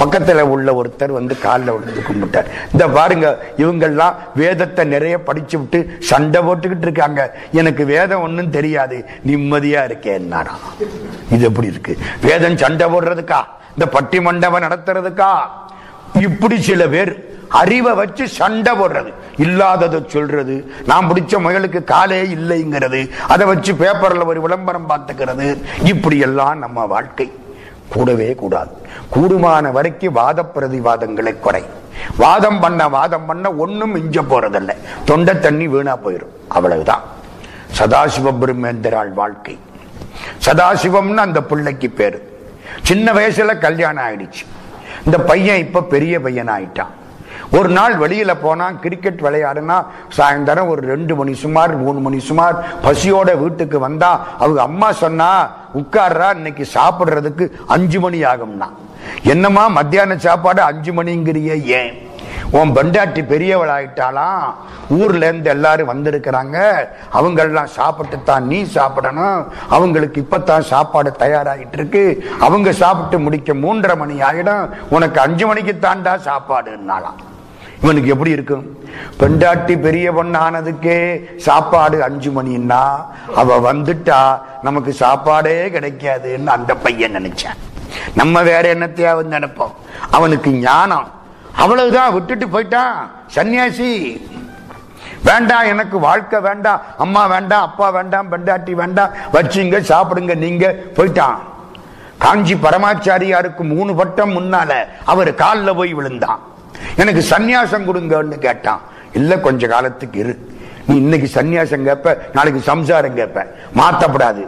பக்கத்தில் உள்ள ஒருத்தர் வந்து காலில் விழுந்து கும்பிட்டார். இந்த பாருங்க, இவங்கெல்லாம் வேதத்தை நிறைய படிச்சு விட்டு சண்டை போட்டுக்கிட்டு இருக்காங்க, எனக்கு வேதம் ஒன்றும் தெரியாது நிம்மதியா இருக்கேன்னாரா. இது எப்படி இருக்கு? வேதம் சண்டை போடுறதுக்கா? இந்த பட்டி மண்டபம் நடத்துறதுக்கா? இப்படி சில பேர் அறிவை வச்சு சண்டை போடுறது, இல்லாததை சொல்றது, நான் பிடிச்ச முயலுக்கு காலே இல்லைங்கிறது, அதை வச்சு பேப்பர்ல ஒரு விளம்பரம் பார்த்துக்கிறது. இப்படி எல்லாம் நம்ம வாழ்க்கை. கூடவே கூடாது. கூடுமான வரைக்கும் வாத பிரதிவாதங்களை குறை. வாதம் பண்ண ஒன்னும் மிஞ்ச போறதில்லை. தொண்டை தண்ணி வீணா போயிடும், அவ்வளவுதான். சதாசிவ பிரம்மேந்திராள் வாழ்க்கை. சதாசிவம்னு அந்த பிள்ளைக்கு பேரு. சின்ன வயசுல கல்யாணம் ஆயிடுச்சு. இந்த பையன் இப்ப பெரிய பையன் ஆயிட்டான். ஒரு நாள் வெளியில போனா, கிரிக்கெட் விளையாடுனா, சாயந்தரம் ஒரு 2 மணி சுமார் 3 மணி சுமார் பசியோட வீட்டுக்கு வந்தா, அவங்க அம்மா சொன்னா, உட்கார்றா, இன்னைக்கு சாப்பிடுறதுக்கு 5 மணி ஆகும்னா. என்னமா மத்தியான சாப்பாடு 5 மணிங்கிறிய? ஏன் உன் பெண்டாட்டி பெரியவளாயிட்டாலாம், ஊர்ல இருந்து எல்லாரும் வந்திருக்கிறாங்க, அவங்கெல்லாம் சாப்பிட்டு தான் நீ சாப்பிடணும், அவங்களுக்கு இப்பத்தான் சாப்பாடு தயாராகிட்டு இருக்கு, அவங்க சாப்பிட்டு முடிக்க 3:30 மணி ஆகிடும், உனக்கு 5 மணிக்கு தாண்டா சாப்பாடுனாலாம். இவனுக்கு எப்படி இருக்கும்? பெண்டாட்டி பெரிய பொண்ணு ஆனதுக்கே சாப்பாடு 5 மணின்னா அவ வந்துட்டா நமக்கு சாப்பாடே கிடைக்காதுன்னு அந்த பையன் நினைச்சான். நம்ம வேற என்னத்தையாவது நினைப்போம். அவனுக்கு ஞானம் அவ்வளவுதான், விட்டுட்டு போயிட்டான். சன்னியாசி வேண்டாம், எனக்கு வாழ்க்கை வேண்டாம், அம்மா வேண்டாம், அப்பா வேண்டாம், பெண்டாட்டி வேண்டாம், வச்சுங்க சாப்பிடுங்க நீங்க போயிட்டான். காஞ்சி பரமாச்சாரியாருக்கு 3 பட்டம் முன்னால அவர் காலில் போய் விழுந்தான். எனக்கு சன்னியாசம் கொடுங்கன்னு கேட்டான். இல்ல, கொஞ்ச காலத்துக்கு இரு, நீ இன்னைக்கு சன்னியாசம் கேட்ப, நாளைக்கு சம்சாரம் கேட்ப, மாத்தப்படாது,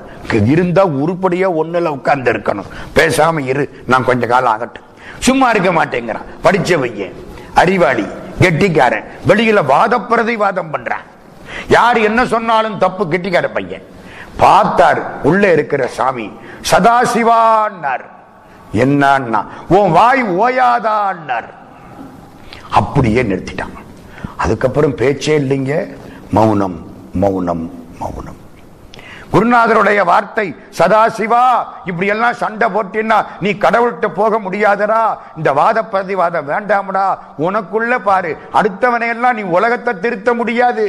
இருந்தா உருப்படியா ஒண்ணுல உட்கார்ந்து இருக்கணும், பேசாம இரு, நான் கொஞ்ச காலம் ஆகட்டும். சும்மா இருக்க மாட்டேங்கிறான். படிச்ச பையன், அறிவாளி, கெட்டிக்காரன், வெளியில வாத பிரதிவாதம் பண்றான், யார் என்ன சொன்னாலும் தப்பு, கெட்டிக்கார பையன். பார்த்தார் உள்ள இருக்கிற சாமி, சதாசிவான்னார். என்னன்னா, உன் வாய் ஓயாதான்னார். அப்படியே நிறுத்திட்டாங்க. அதுக்கப்புறம் பேச்சே இல்லைங்க, மௌனம் மௌனம் மௌனம். குருநாதருடைய வார்த்தை சதாசிவா. இப்படி எல்லாம் சண்டை போட்டின்னா நீ கடவுள்கிட்ட போக முடியாதரா, இந்த வாத பிரதிவாதம் வேண்டாமடா, உனக்குள்ள பாரு, அடுத்தவனையெல்லாம் நீ உலகத்தை திருத்த முடியாது,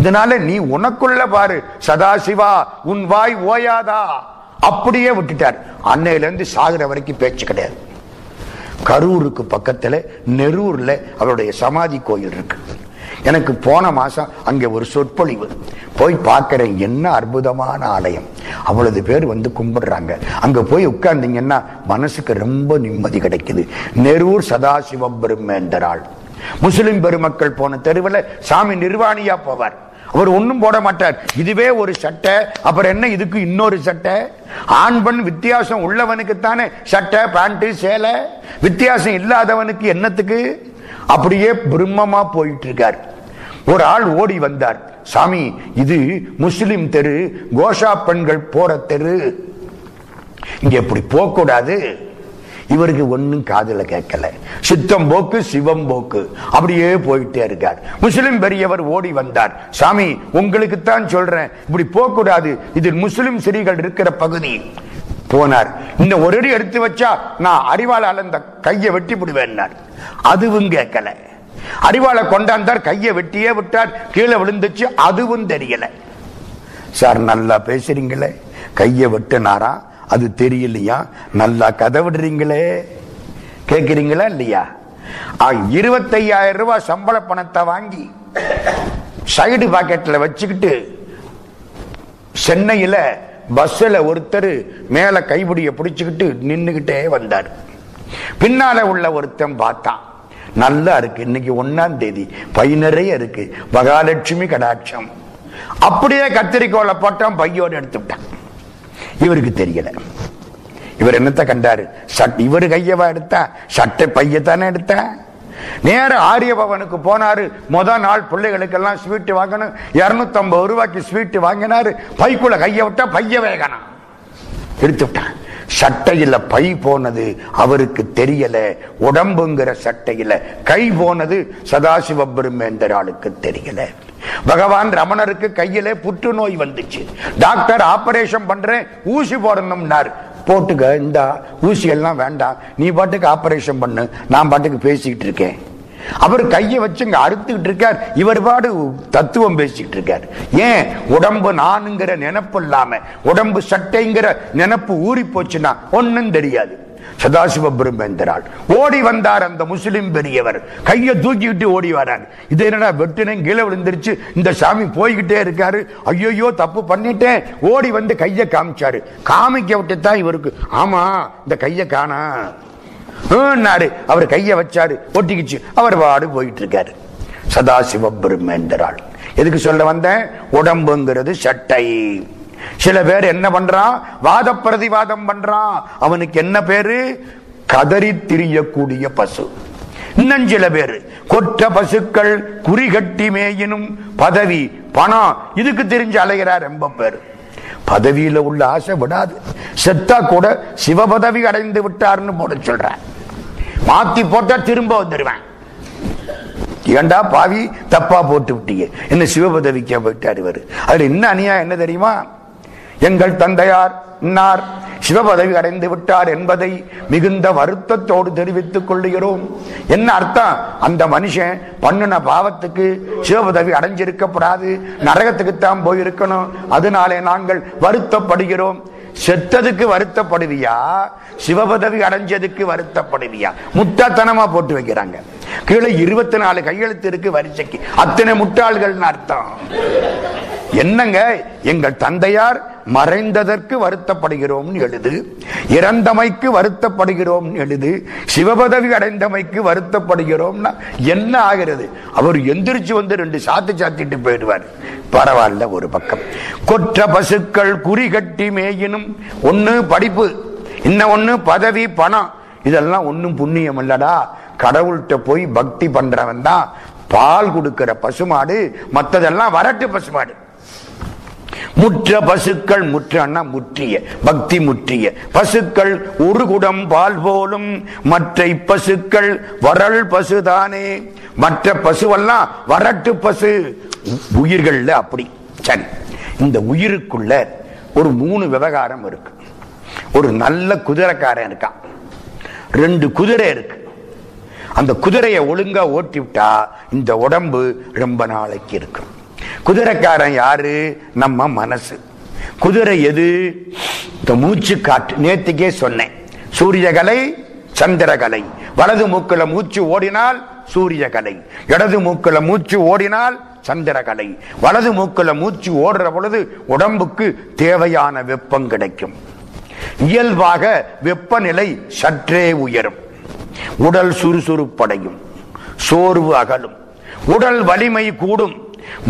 அதனால நீ உனக்குள்ள பாரு, சதாசிவா, உன் வாய் ஓயாதா. அப்படியே விட்டுட்டார். அன்னையிலிருந்து சாகுற வரைக்கும் பேச்சு கிடையாது. கரூருக்கு பக்கத்துல நெரூர்ல அவருடைய சமாதி கோயில் இருக்கு. எனக்கு போன மாசம் அங்கே ஒரு சொற்பொழிவு, போய் பார்க்கிறேன், என்ன அற்புதமான ஆலயம், அவ்வளவு பேர் வந்து கும்பிடுறாங்க. அங்க போய் உட்கார்ந்தீங்கன்னா மனசுக்கு ரொம்ப நிம்மதி கிடைக்குது. நெரூர் சதாசிவம் பெருமேந்தரால். முஸ்லிம் பெருமக்கள் போன தெருவில் சாமி நிர்வாணியா போவார். அவர் ஒன்றும் போட மாட்டார். இதுவே ஒரு சட்டை, அப்புறம் என்ன இதுக்கு இன்னொரு சட்டை? ஆண் பெண் வித்தியாசம் உள்ளவனுக்குத்தானே சட்டை பேண்ட் சேலை, வித்தியாசம் இல்லாதவனுக்கு என்னத்துக்கு? அப்படியே பிரம்மமா போயிட்டு இருக்கார். ஒரு ஆள் ஓடி வந்தார், சாமி இது முஸ்லிம் தெரு, கோஷா பெண்கள் போற தெரு, இங்க எப்படி போகக்கூடாது. இவருக்கு ஒன்னும் காதுல கேட்கல, சித்தம் போக்கு சிவம் போக்கு, அப்படியே போயிட்டே இருக்கார். முஸ்லிம் பெரியவர் ஓடி வந்தார், சாமி உங்களுக்கு தான் சொல்றேன், இப்படி போகக்கூடாது, இது முஸ்லிம் ஸ்திரீகள் இருக்கிற பகுதி. போனார், இந்த ஒரு அடி எடுத்து வச்சா நான் அறிவாளால் அந்த கையை வெட்டி விடுவேன். அதுவும் கேட்கல. அறிவாளை கொண்டாந்தார், கையை வெட்டியே விட்டார், கீழே விழுந்துச்சு, அதுவும் தெரியல. சார் நல்லா பேசுறீங்களே, கையை வெட்டினாரா அது தெரியலையா, நல்லா கதை விடுறீங்களே, கேட்கிறீங்களா இல்லையா? 25,000 ரூபாய் சம்பள பணத்தை வாங்கி சைடு பாக்கெட்ல வச்சுக்கிட்டு சென்னையில பஸ்ல ஒருத்தர் மேல கைபிடிய பிடிச்சுக்கிட்டு நின்னுகிட்டே வந்தார். பின்னால உள்ள ஒருத்தன் பார்த்தான், நல்லா இருக்கு, இன்னைக்கு 1ஆம் தேதி பையனறைய இருக்கு, மகாலட்சுமி கடாட்சம், அப்படியே கத்திரிக்கோளை போட்டான், பையோடு எடுத்து விட்டான். இவருக்கு தெரியல. இவர் என்னத்த கண்டாரு, இவரு கையவா எடுத்தா, சட்டை பையத்தானே எடுத்தா. நேர ஆரியபவனுக்கு போனாரு. முதல் நாள் பிள்ளைகளுக்கு எல்லாம் ஸ்வீட் வாங்கணும், 250 ரூபாய்க்கு ஸ்வீட் வாங்கினாரு. பைக்குள்ள கைய விட்டா பைய வேகனா எடுத்து விட்டான். சட்டையில பை போனது அவருக்கு தெரியல, உடம்புங்கிற சட்டையில கை போனது சதாசிவ பெருமேந்தராளுக்கு தெரியல. பகவான் ரமணருக்கு கையிலே புற்றுநோய் வந்துச்சு, டாக்டர் ஆபரேஷன் பண்றேன், ஊசி போடணும்னார். போட்டுக்க, இந்த ஊசி எல்லாம் வேண்டாம், நீ பாட்டுக்கு ஆபரேஷன் பண்ணு, நான் பாட்டுக்கு பேசிக்கிட்டு இருக்கேன். அவர் கையை வச்சுங்க அறுத்துக்கிட்டு இருக்கார், இவர் பாடு தத்துவம் பேசிக்கிட்டு இருக்கார். ஏன்? உடம்பு நானுங்கிற நினைப்பு இல்லாம, உடம்பு சட்டைங்கிற நினைப்பு ஊறி போச்சுன்னா ஒன்னும் தெரியாது. சதாசிவ பெருமேந்தரால் ஓடி வந்தார். அந்த முஸ்லிம் பெரியவர் கையை தூக்கிட்டு ஓடி வரார். இது என்னடா வெட்டுனே, கீழே விழுந்துருச்சு, இந்த சாமி போய்கிட்டே இருக்காரு, ஐயோ தப்பு பண்ணிட்டேன். ஓடி வந்து கையை காமிச்சாரு. காமிக்க விட்டு தான் இவருக்கு, ஆமா இந்த கையை காணா. அவர் கையை வச்சாரு, ஒட்டிக்கிச்சு, அவர் வாடு போயிட்டு இருக்காரு. சதாசிவ பெருமேந்தரால். எதுக்கு சொல்ல வந்தேன், உடம்புங்கிறது சட்டை, சில பேர் என்ன பண்றான், வாத பிரதிவாதம் பண்றான். அவனுக்கு என்ன பேரு? கதறி திரியக்கூடிய பசு. இன்னும் சில பேர் கொற்ற பசுக்கள் குறிகட்டி மேயினும் பதவி பணம் இதுக்கு தெரிஞ்சு அலைகிறார். ரொம்ப பேர் பதவியில உள்ள ஆசை விடாது, செத்தா கூட சிவபதவி அடைந்து விட்டார்னு போட சொல்ற. மாத்தி போட்டா திரும்ப வந்துடுவேன். ஏண்டா பாவி தப்பா போட்டு விட்டீங்க, என்ன சிவபதவிக்க போயிட்டார் இவர். அது என்ன அநியாயம் என்ன தெரியுமா? எங்கள் தந்தையார் இன்னார் சிவபதவி அடைந்து விட்டார் என்பதை மிகுந்த வருத்தத்தோடு தெரிவித்துக் கொள்கிறோம். என்ன அர்த்தம்? அந்த மனுஷன் பண்ணுன பாவத்துக்கு சிவபதவி அடைஞ்சிருக்கப்படாது, நரகத்துக்குத்தான் போயிருக்கணும். அதனாலே நாங்கள் வருத்தப்படுகிறோம். செத்ததுக்கு வருத்தப்படுவியா, சிவபதவி அடைஞ்சதுக்கு வருத்தப்படுவியா? முட்டாள்தனமா போட்டு வைக்கிறாங்க. கீழே 24 கையெழுத்து இருக்கு வரிசைக்கு. அத்தனை முட்டாள்கள் அர்த்தம் என்னங்க? எங்கள் தந்தையார் மறைந்ததற்கு வருத்தப்படுகிறோம் எழுது, இறந்தமைக்கு வருத்தப்படுகிறோம் எழுது, சிவபதவி அடைந்தமைக்கு வருத்தப்படுகிறோம்னா என்ன ஆகிறது? அவர் எந்திரிச்சு வந்து ரெண்டு சாத்து சாத்திட்டு போயிடுவார். பரவாயில்ல. ஒரு பக்கம் கொற்ற பசுக்கள் குறிகட்டி மேயினும், ஒன்னு படிப்பு, இன்னும் ஒன்னு பதவி பணம், இதெல்லாம் ஒன்னும் புண்ணியம் இல்லடா. கடவுள்கிட்ட போய் பக்தி பண்றவன் தான் பால் கொடுக்கிற பசுமாடு, மற்றதெல்லாம் வரட்டு பசுமாடு. முற்ற பசுக்கள், முற்றன்னா முற்றிய, பக்தி முற்றிய பசுக்கள் ஒரு குடம் பால் போலும் மற்ற பசுக்கள் வரல் பசுதானே. மற்ற பசுவெல்லாம் வரட்டு பசு. உயிர்கள்ல அப்படி சரி. இந்த உயிருக்குள்ள ஒரு 3 விவகாரம் இருக்கு. ஒரு நல்ல குதிரைக்காரன் இருக்கான், 2 குதிரை இருக்கு. அந்த குதிரையை ஒழுங்கா ஓட்டி விட்டா இந்த உடம்பு ரொம்ப நாளைக்கு இருக்கும். குதிரைக்காரன் யாரு? நம்ம மனசு. குதிரை எது? இந்த மூச்சு காற்று. நேற்றுக்கே சொன்னேன், சூரியகலை சந்திரகலை. வலது மூக்குல மூச்சு ஓடினால் சூரியகலை, இடது மூக்குல மூச்சு ஓடினால் சந்திரகலை. வலது மூக்குல மூச்சு ஓடுற பொழுது உடம்புக்கு தேவையான வெப்பம் கிடைக்கும். இயல்பாக வெப்பநிலை சற்றே உயரும், உடல் சுறுசுறுப்படையும், சோர்வு அகலும், உடல் வலிமை கூடும்,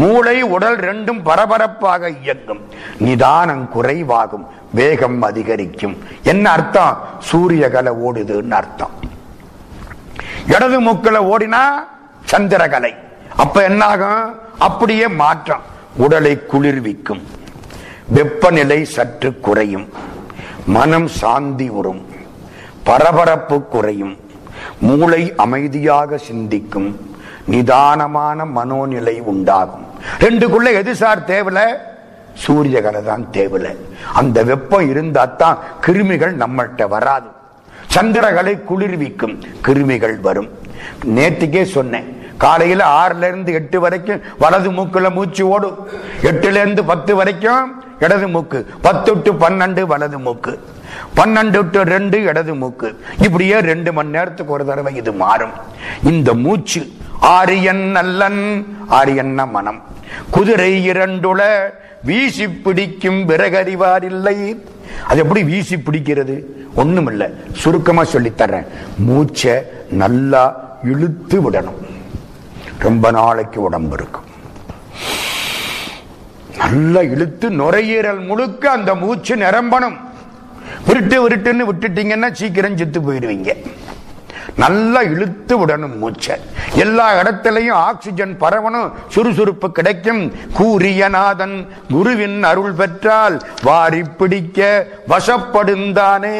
மூளை உடல் ரெண்டும் பரபரப்பாக இயங்கும், நிதானம் குறைவாகும், வேகம் அதிகரிக்கும். என்ன அர்த்தம்? சூரியகலை ஓடுதுன்னு அர்த்தம். இடது மூக்கல ஓடினா சந்திரகலை. அப்ப என்ன ஆகும்? அப்படியே மாற்றம். உடலை குளிர்விக்கும், வெப்பநிலை சற்று குறையும், மனம் சாந்தி உறும், பரபரப்பு குறையும், மூளை அமைதியாக சிந்திக்கும், நிதானமான மனோநிலை உண்டாகும். ரெண்டுக்குள்ள எது சார் தேவலை? சூரியகலை தான் தேவலை. அந்த வெப்பம் இருந்தாத்தான் கிருமிகள் நம்மள்கிட்ட வராது. சந்திரகலை குளிர்விக்கும், கிருமிகள் வரும். நேற்றுக்கே சொன்னேன், காலையில 6ல இருந்து 8 வரைக்கும் வலது மூக்குல மூச்சு ஓடும், 8ல இருந்து 10 வரைக்கும் இடது மூக்கு, 10 to 12 வலது மூக்கு, 12 to 2 இடது மூக்கு. இப்படியே 2 மணி நேரத்துக்கு ஒரு தடவை இது மாறும். இந்த மூச்சு ஆரியன் நல்லன், ஆரியன்ன மனம், குதிரை இரண்டுல வீசி பிடிக்கும் விறகறிவார் இல்லை. அது எப்படி வீசி பிடிக்கிறது? ஒண்ணும் இல்லை, சுருக்கமா சொல்லித்தர்றேன். மூச்சை நல்லா இழுத்து விடணும், ரொம்ப நாளைக்கு உடம்பு இருக்கும். நல்லா இழுத்து நுரையீரல் முழுக்க அந்த மூச்சு நிரம்பணும். விருட்டு விருட்டுன்னு விட்டுட்டீங்கன்னா சீக்கிரம் செத்து போயிடுவீங்க. நல்லா இழுத்து விடணும் மூச்சை. எல்லா இடத்திலையும் ஆக்சிஜன் பரவணும், சுறுசுறுப்பு கிடைக்கும். கூரியநாதன் குருவின் அருள் பெற்றால் வாரி பிடிக்க வசப்படுந்தானே.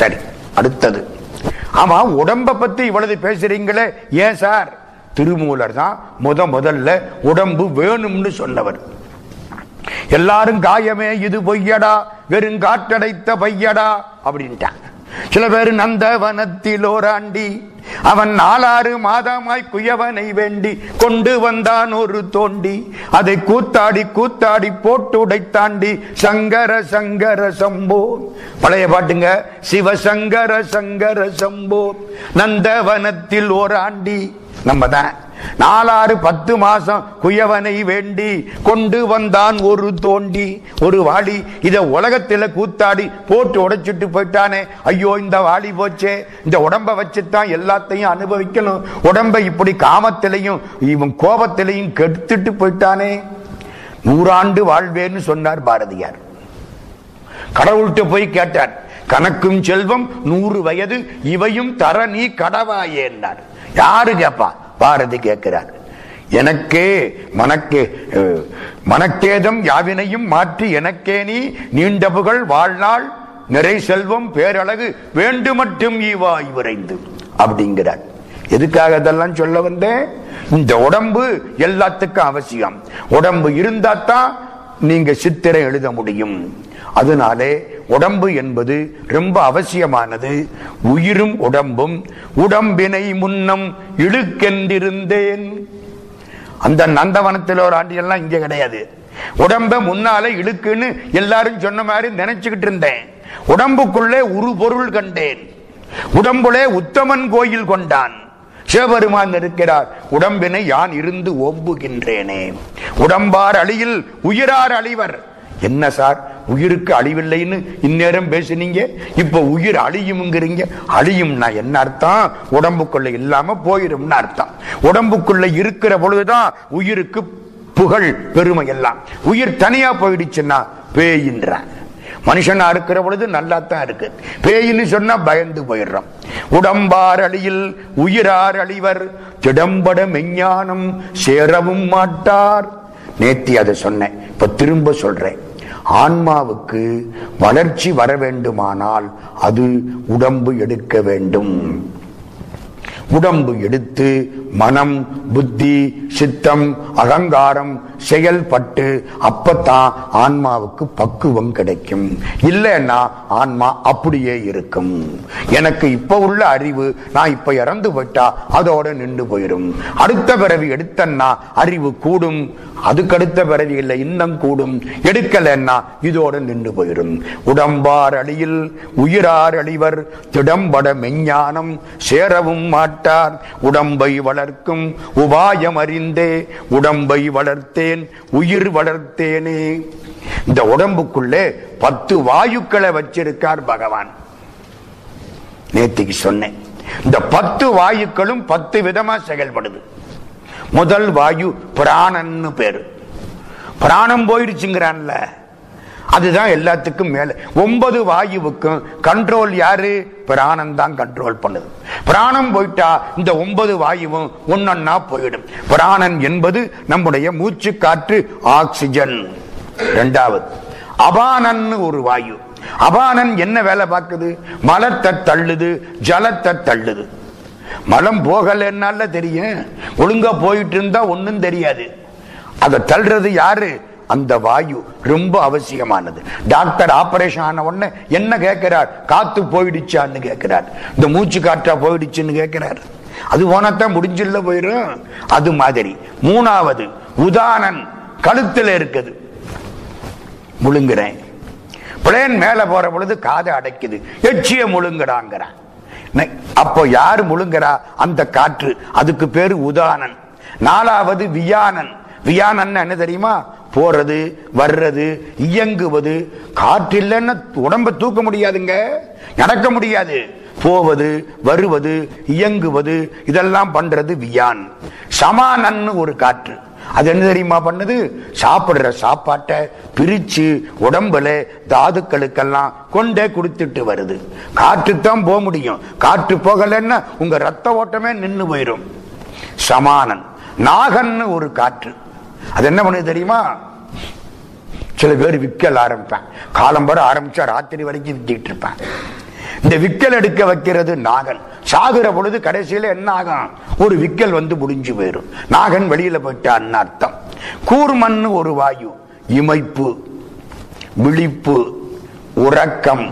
சரி, அடுத்தது. ஆமா, உடம்பை பத்தி இவ்வளவு பேசுறீங்களே ஏன் சார்? திருமூலர் தான் முதல்ல உடம்பு வேணும்னு சொன்னவர். எல்லாரும் காயமே இது பொய்யடா, வெறும் காற்றடைத்த பையடா அப்படின்ட்டாங்க. சில பேர் நந்தவனத்திலோராண்டி அவன் 4-6 மாதமாய் குயவனை வேண்டி கொண்டு வந்தான் ஒரு தோண்டி, அதை கூத்தாடி கூத்தாடி போட்டு உடைத்தாண்டி சங்கர சங்கர சம்போ. பழைய பாட்டுங்க, சிவசங்கர சங்கர சம்போ நந்தவனத்தில் ஓராண்டி. நம்ம தான் 4-6 10 மாசம் குயவனை வேண்டி கொண்டு வந்தான் ஒரு தோண்டி ஒரு வாளி. இத உலகத்தில் கூத்தாடி போட்டு உடைச்சிட்டு போயிட்டானே, ஐயோ இந்த வாளி போச்சே. இந்த உடம்ப வச்சுதான் எல்லாத்தையும் அனுபவிக்கணும், உடம்பை இப்படி காமத்திலையும் இவன் கோபத்திலையும் கெடுத்துட்டு போயிட்டானே. 100 ஆண்டு வாழ்வேன்னு சொன்னார் பாரதியார். கடவுள்கிட்ட போய் கேட்டார், கணக்கும் செல்வம் 100 வயது இவையும் தர நீ கடவாயே என்றார். யாரு கேப்பா? பாரதி கேட்கிறார். எனக்கே மனக்கேதம் யாவினையும் மாற்றி எனக்கே நீ நீண்ட புகழ் வாழ்நாள் நிறை செல்வம் பேரழகு வேண்டு மட்டும் ஈவாய் விரைந்து அப்படிங்கிறார். எதுக்காக இதெல்லாம் சொல்ல வந்தேன்? இந்த உடம்பு எல்லாத்துக்கும் அவசியம். உடம்பு இருந்தாத்தான் நீங்க சித்திரை எழுத முடியும். அதனாலே உடம்பு என்பது ரொம்ப அவசியமானது. உயிரும் உடம்பும் உடம்பினை முன்னம் இழுக்கென்றிருந்தேன். அந்த நந்தவனத்தில் ஒரு ஆண்டியெல்லாம் இங்கே கிடையாது. உடம்ப முன்னாலே இழுக்குன்னு எல்லாரும் சொன்ன மாதிரி நினைச்சுக்கிட்டு இருந்தேன். உடம்புக்குள்ளே ஒரு பொருள் கண்டேன். உடம்புலே உத்தமன் கோயில் கொண்டான். சிவபெருமான் இருக்கிறார். உடம்பினை யான் இருந்து ஒம்புகின்றேனே. உடம்பார் அழியில் உயிரார் அழிவர். என்ன சார், உயிருக்கு அழிவில்லைன்னு இந்நேரம் பேசுனீங்க, இப்ப உயிர் அழியும்ங்கிறீங்க. அழியும்னா என்ன அர்த்தம்? உடம்புக்குள்ள இல்லாம போயிடும்னு அர்த்தம். உடம்புக்குள்ள இருக்கிற பொழுதுதான் உயிருக்கு புகழ் பெருமை எல்லாம். உயிர் தனியா போயிடுச்சுன்னா பேயின்றான். மனுஷனா இருக்கிற பொழுது நல்லா தான் இருக்கு. பேயின்னு சொன்னா பயந்து போயிடுறோம். உடம்பார் அழியில் உயிரார் அழிவர் திடம்பட மெஞ்ஞானம் சேரவும் மாட்டார். நேத்தி அதை சொன்னேன், இப்ப திரும்ப சொல்றேன். ஆன்மாவுக்கு வளர்ச்சி வர வேண்டுமானால் அது உடம்பு எடுக்க வேண்டும். உடம்பு எடுத்து மனம் புத்தி சித்தம் அகங்காரம் செயல்பட்டு அப்பத்தான் ஆன்மாவுக்கு பக்குவம் கிடைக்கும். இல்லைன்னா ஆன்மா அப்படியே இருக்கும். எனக்கு இப்ப உள்ள அறிவு, நான் இப்ப இறந்து போயிட்டா அதோட நின்று போயிடும். அடுத்த பிறவி எடுத்தன்னா அறிவு கூடும், அதுக்கடுத்த பிறவி இல்லை இன்னும் கூடும். எடுக்கலன்னா இதோட நின்று போயிடும். உடம்பார் அழியில் உயிரார் அழிவர் திடம்பட மெஞ்ஞானம் சேரவும் மாட்டார். உடம்பை வளர்க்கும் உபாயம் அறிந்தே உடம்பை வளர்த்தேன் உயிர் வளர்த்தேனே. இந்த உடம்புக்குள்ளே 10 வாயுக்களை வச்சிருக்கார் பகவான். நேத்திக்கு சொன்னேன், இந்த 10 வாயுக்களும் 10 விதமா செயல்படுது. முதல் வாயு பிராணன்னு பேரு. பிராணம் போயிடுச்சுங்கிறான்ல, அதுதான் எல்லாத்துக்கும் மேல. 9 வாயுவுக்கும் கண்ட்ரோல் யாரு? பிராணம் தான் கண்ட்ரோல் பண்ணுது. பிராணம் போயிட்டா இந்த 9 வாயுவும் ஒன்னொன்னா போயிடும். பிராணன் என்பது நம்முடைய மூச்சு காற்று ஆக்சிஜன். இரண்டாவது அபானன் ஒரு வாயு. அபானன் என்ன வேலை பார்க்குது? மலத்தை தள்ளுது, ஜலத்தை தள்ளுது. மலம் போகலன்னால தெரியும், ஒழுங்கா போயிட்டு இருந்தா ஒன்னும் தெரியாது. அதை தள்ளுறது யாரு? அந்த வாயு. ரொம்ப அவசியமானது. டாக்டர் ஆபரேஷன் ஆன உடனே என்ன கேட்கிறார்? காத்து போயிடுச்சான்னு கேட்கிறார். இந்த மூச்சு காற்றா போயிடுச்சுன்னு கேட்கிறார். அது போனத்தான் முடிஞ்சில்ல போயிடும். அது மாதிரி மூணாவது உதானன் கழுத்துல இருக்குது. முழுங்குறேன். பிளேன் மேல போற பொழுது காதை அடைக்குது, எச்சிய முழுங்குறாங்கிறான். அப்போ யாரு முழுங்குறா? அந்த காற்று. அதுக்கு பேரு உதானன். நாலாவது வியானன். வியானன் என்ன தெரியுமா? போறது வர்றது இயங்குவது. காற்று இல்லைன்னா உடம்ப தூக்க முடியாதுங்க, நடக்க முடியாது. போவது வருவது இயங்குவது இதெல்லாம் பண்றது வியான். சமானன் ஒரு காற்று. அது என்ன தெரியுமா பண்ணுது? சாப்பிடுற சாப்பாட்டை பிரிச்சு உடம்புல தாதுக்களுக்கெல்லாம் கொண்டே கொடுத்துட்டு வருது. காற்றுத்தான் போக முடியும். காற்று போகலன்னா உங்க ரத்த ஓட்டமே நின்று போயிடும். சமானன். நாகன்னு ஒரு காற்று. அது என்ன பண்ணுது தெரியுமா? சில பேர் விக்கல் ஆரம்பிப்பேன், காலம்பர ஆரம்பிச்சா ராத்திரி வரைக்கும் வித்திட்டு இருப்பேன். இந்த விக்கல் எடுக்க வைக்கிறது நாகன். சாகுற பொழுது கடைசியில என்ன ஆகும்? ஒரு விக்கல் வந்து முடிஞ்சு போயிடும். நாகன் வெளியில போயிட்டான் அர்த்தம். கூர்மன் ஒரு வாயு. இமைப்பு விழிப்பு உறக்கம்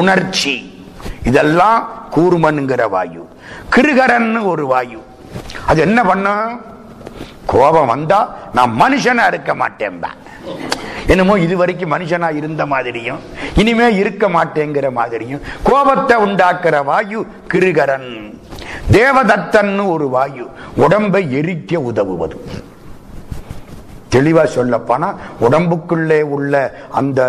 உணர்ச்சி இதெல்லாம் கூர்மன்கிற வாயு. கிருகரன் ஒரு வாயு. அது என்ன பண்ணும்? கோபம் வந்தா நான் மனுஷனா இருக்க மாட்டேன். என்னமோ இது வரைக்கும் மனுஷனா இருந்த மாதிரியும் இனிமே இருக்க மாட்டேங்கிற மாதிரியும் கோபத்தை உண்டாக்குற வாயு கிருகரன். தேவதத்தன் ஒரு வாயு. உடம்பை எரிக்க உதவுவது. தெளிவா சொல்லப்போனா உடம்புக்குள்ளே உள்ள அந்த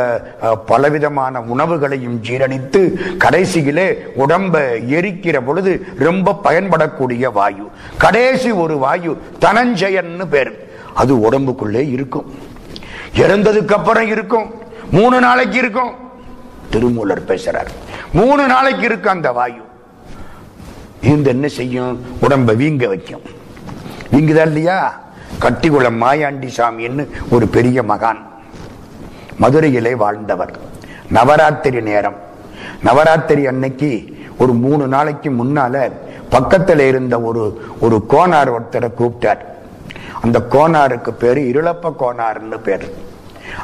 பலவிதமான உணவுகளையும் ஜீரணித்து கடைசியிலே உடம்பை எரிக்கிற பொழுது ரொம்ப பயன்படக்கூடிய வாயு. கடைசி ஒரு வாயு தனஞ்சயன்னு பேர். அது உடம்புக்குள்ளே இருக்கும். இறந்ததுக்கு அப்புறம் இருக்கும், 3 நாளைக்கு இருக்கும். திருமூலர் பேசுறார், 3 நாளைக்கு இருக்கும். அந்த வாயு இருந்து என்ன செய்யும்? உடம்ப வீங்க வைக்கும். வீங்குதா இல்லையா? கட்டிக்குளம் மாயாண்டி சாமின்னு ஒரு பெரிய மகான், மதுரையிலே வாழ்ந்தவர். நவராத்திரி நேரம், நவராத்திரி அன்னைக்கு ஒரு 3 நாளைக்கு முன்னால பக்கத்தில் இருந்த ஒரு கோனார் ஒருத்தரை கூப்பிட்டார். அந்த கோனாருக்கு பேரு இருளப்ப கோனார்னு பேரு.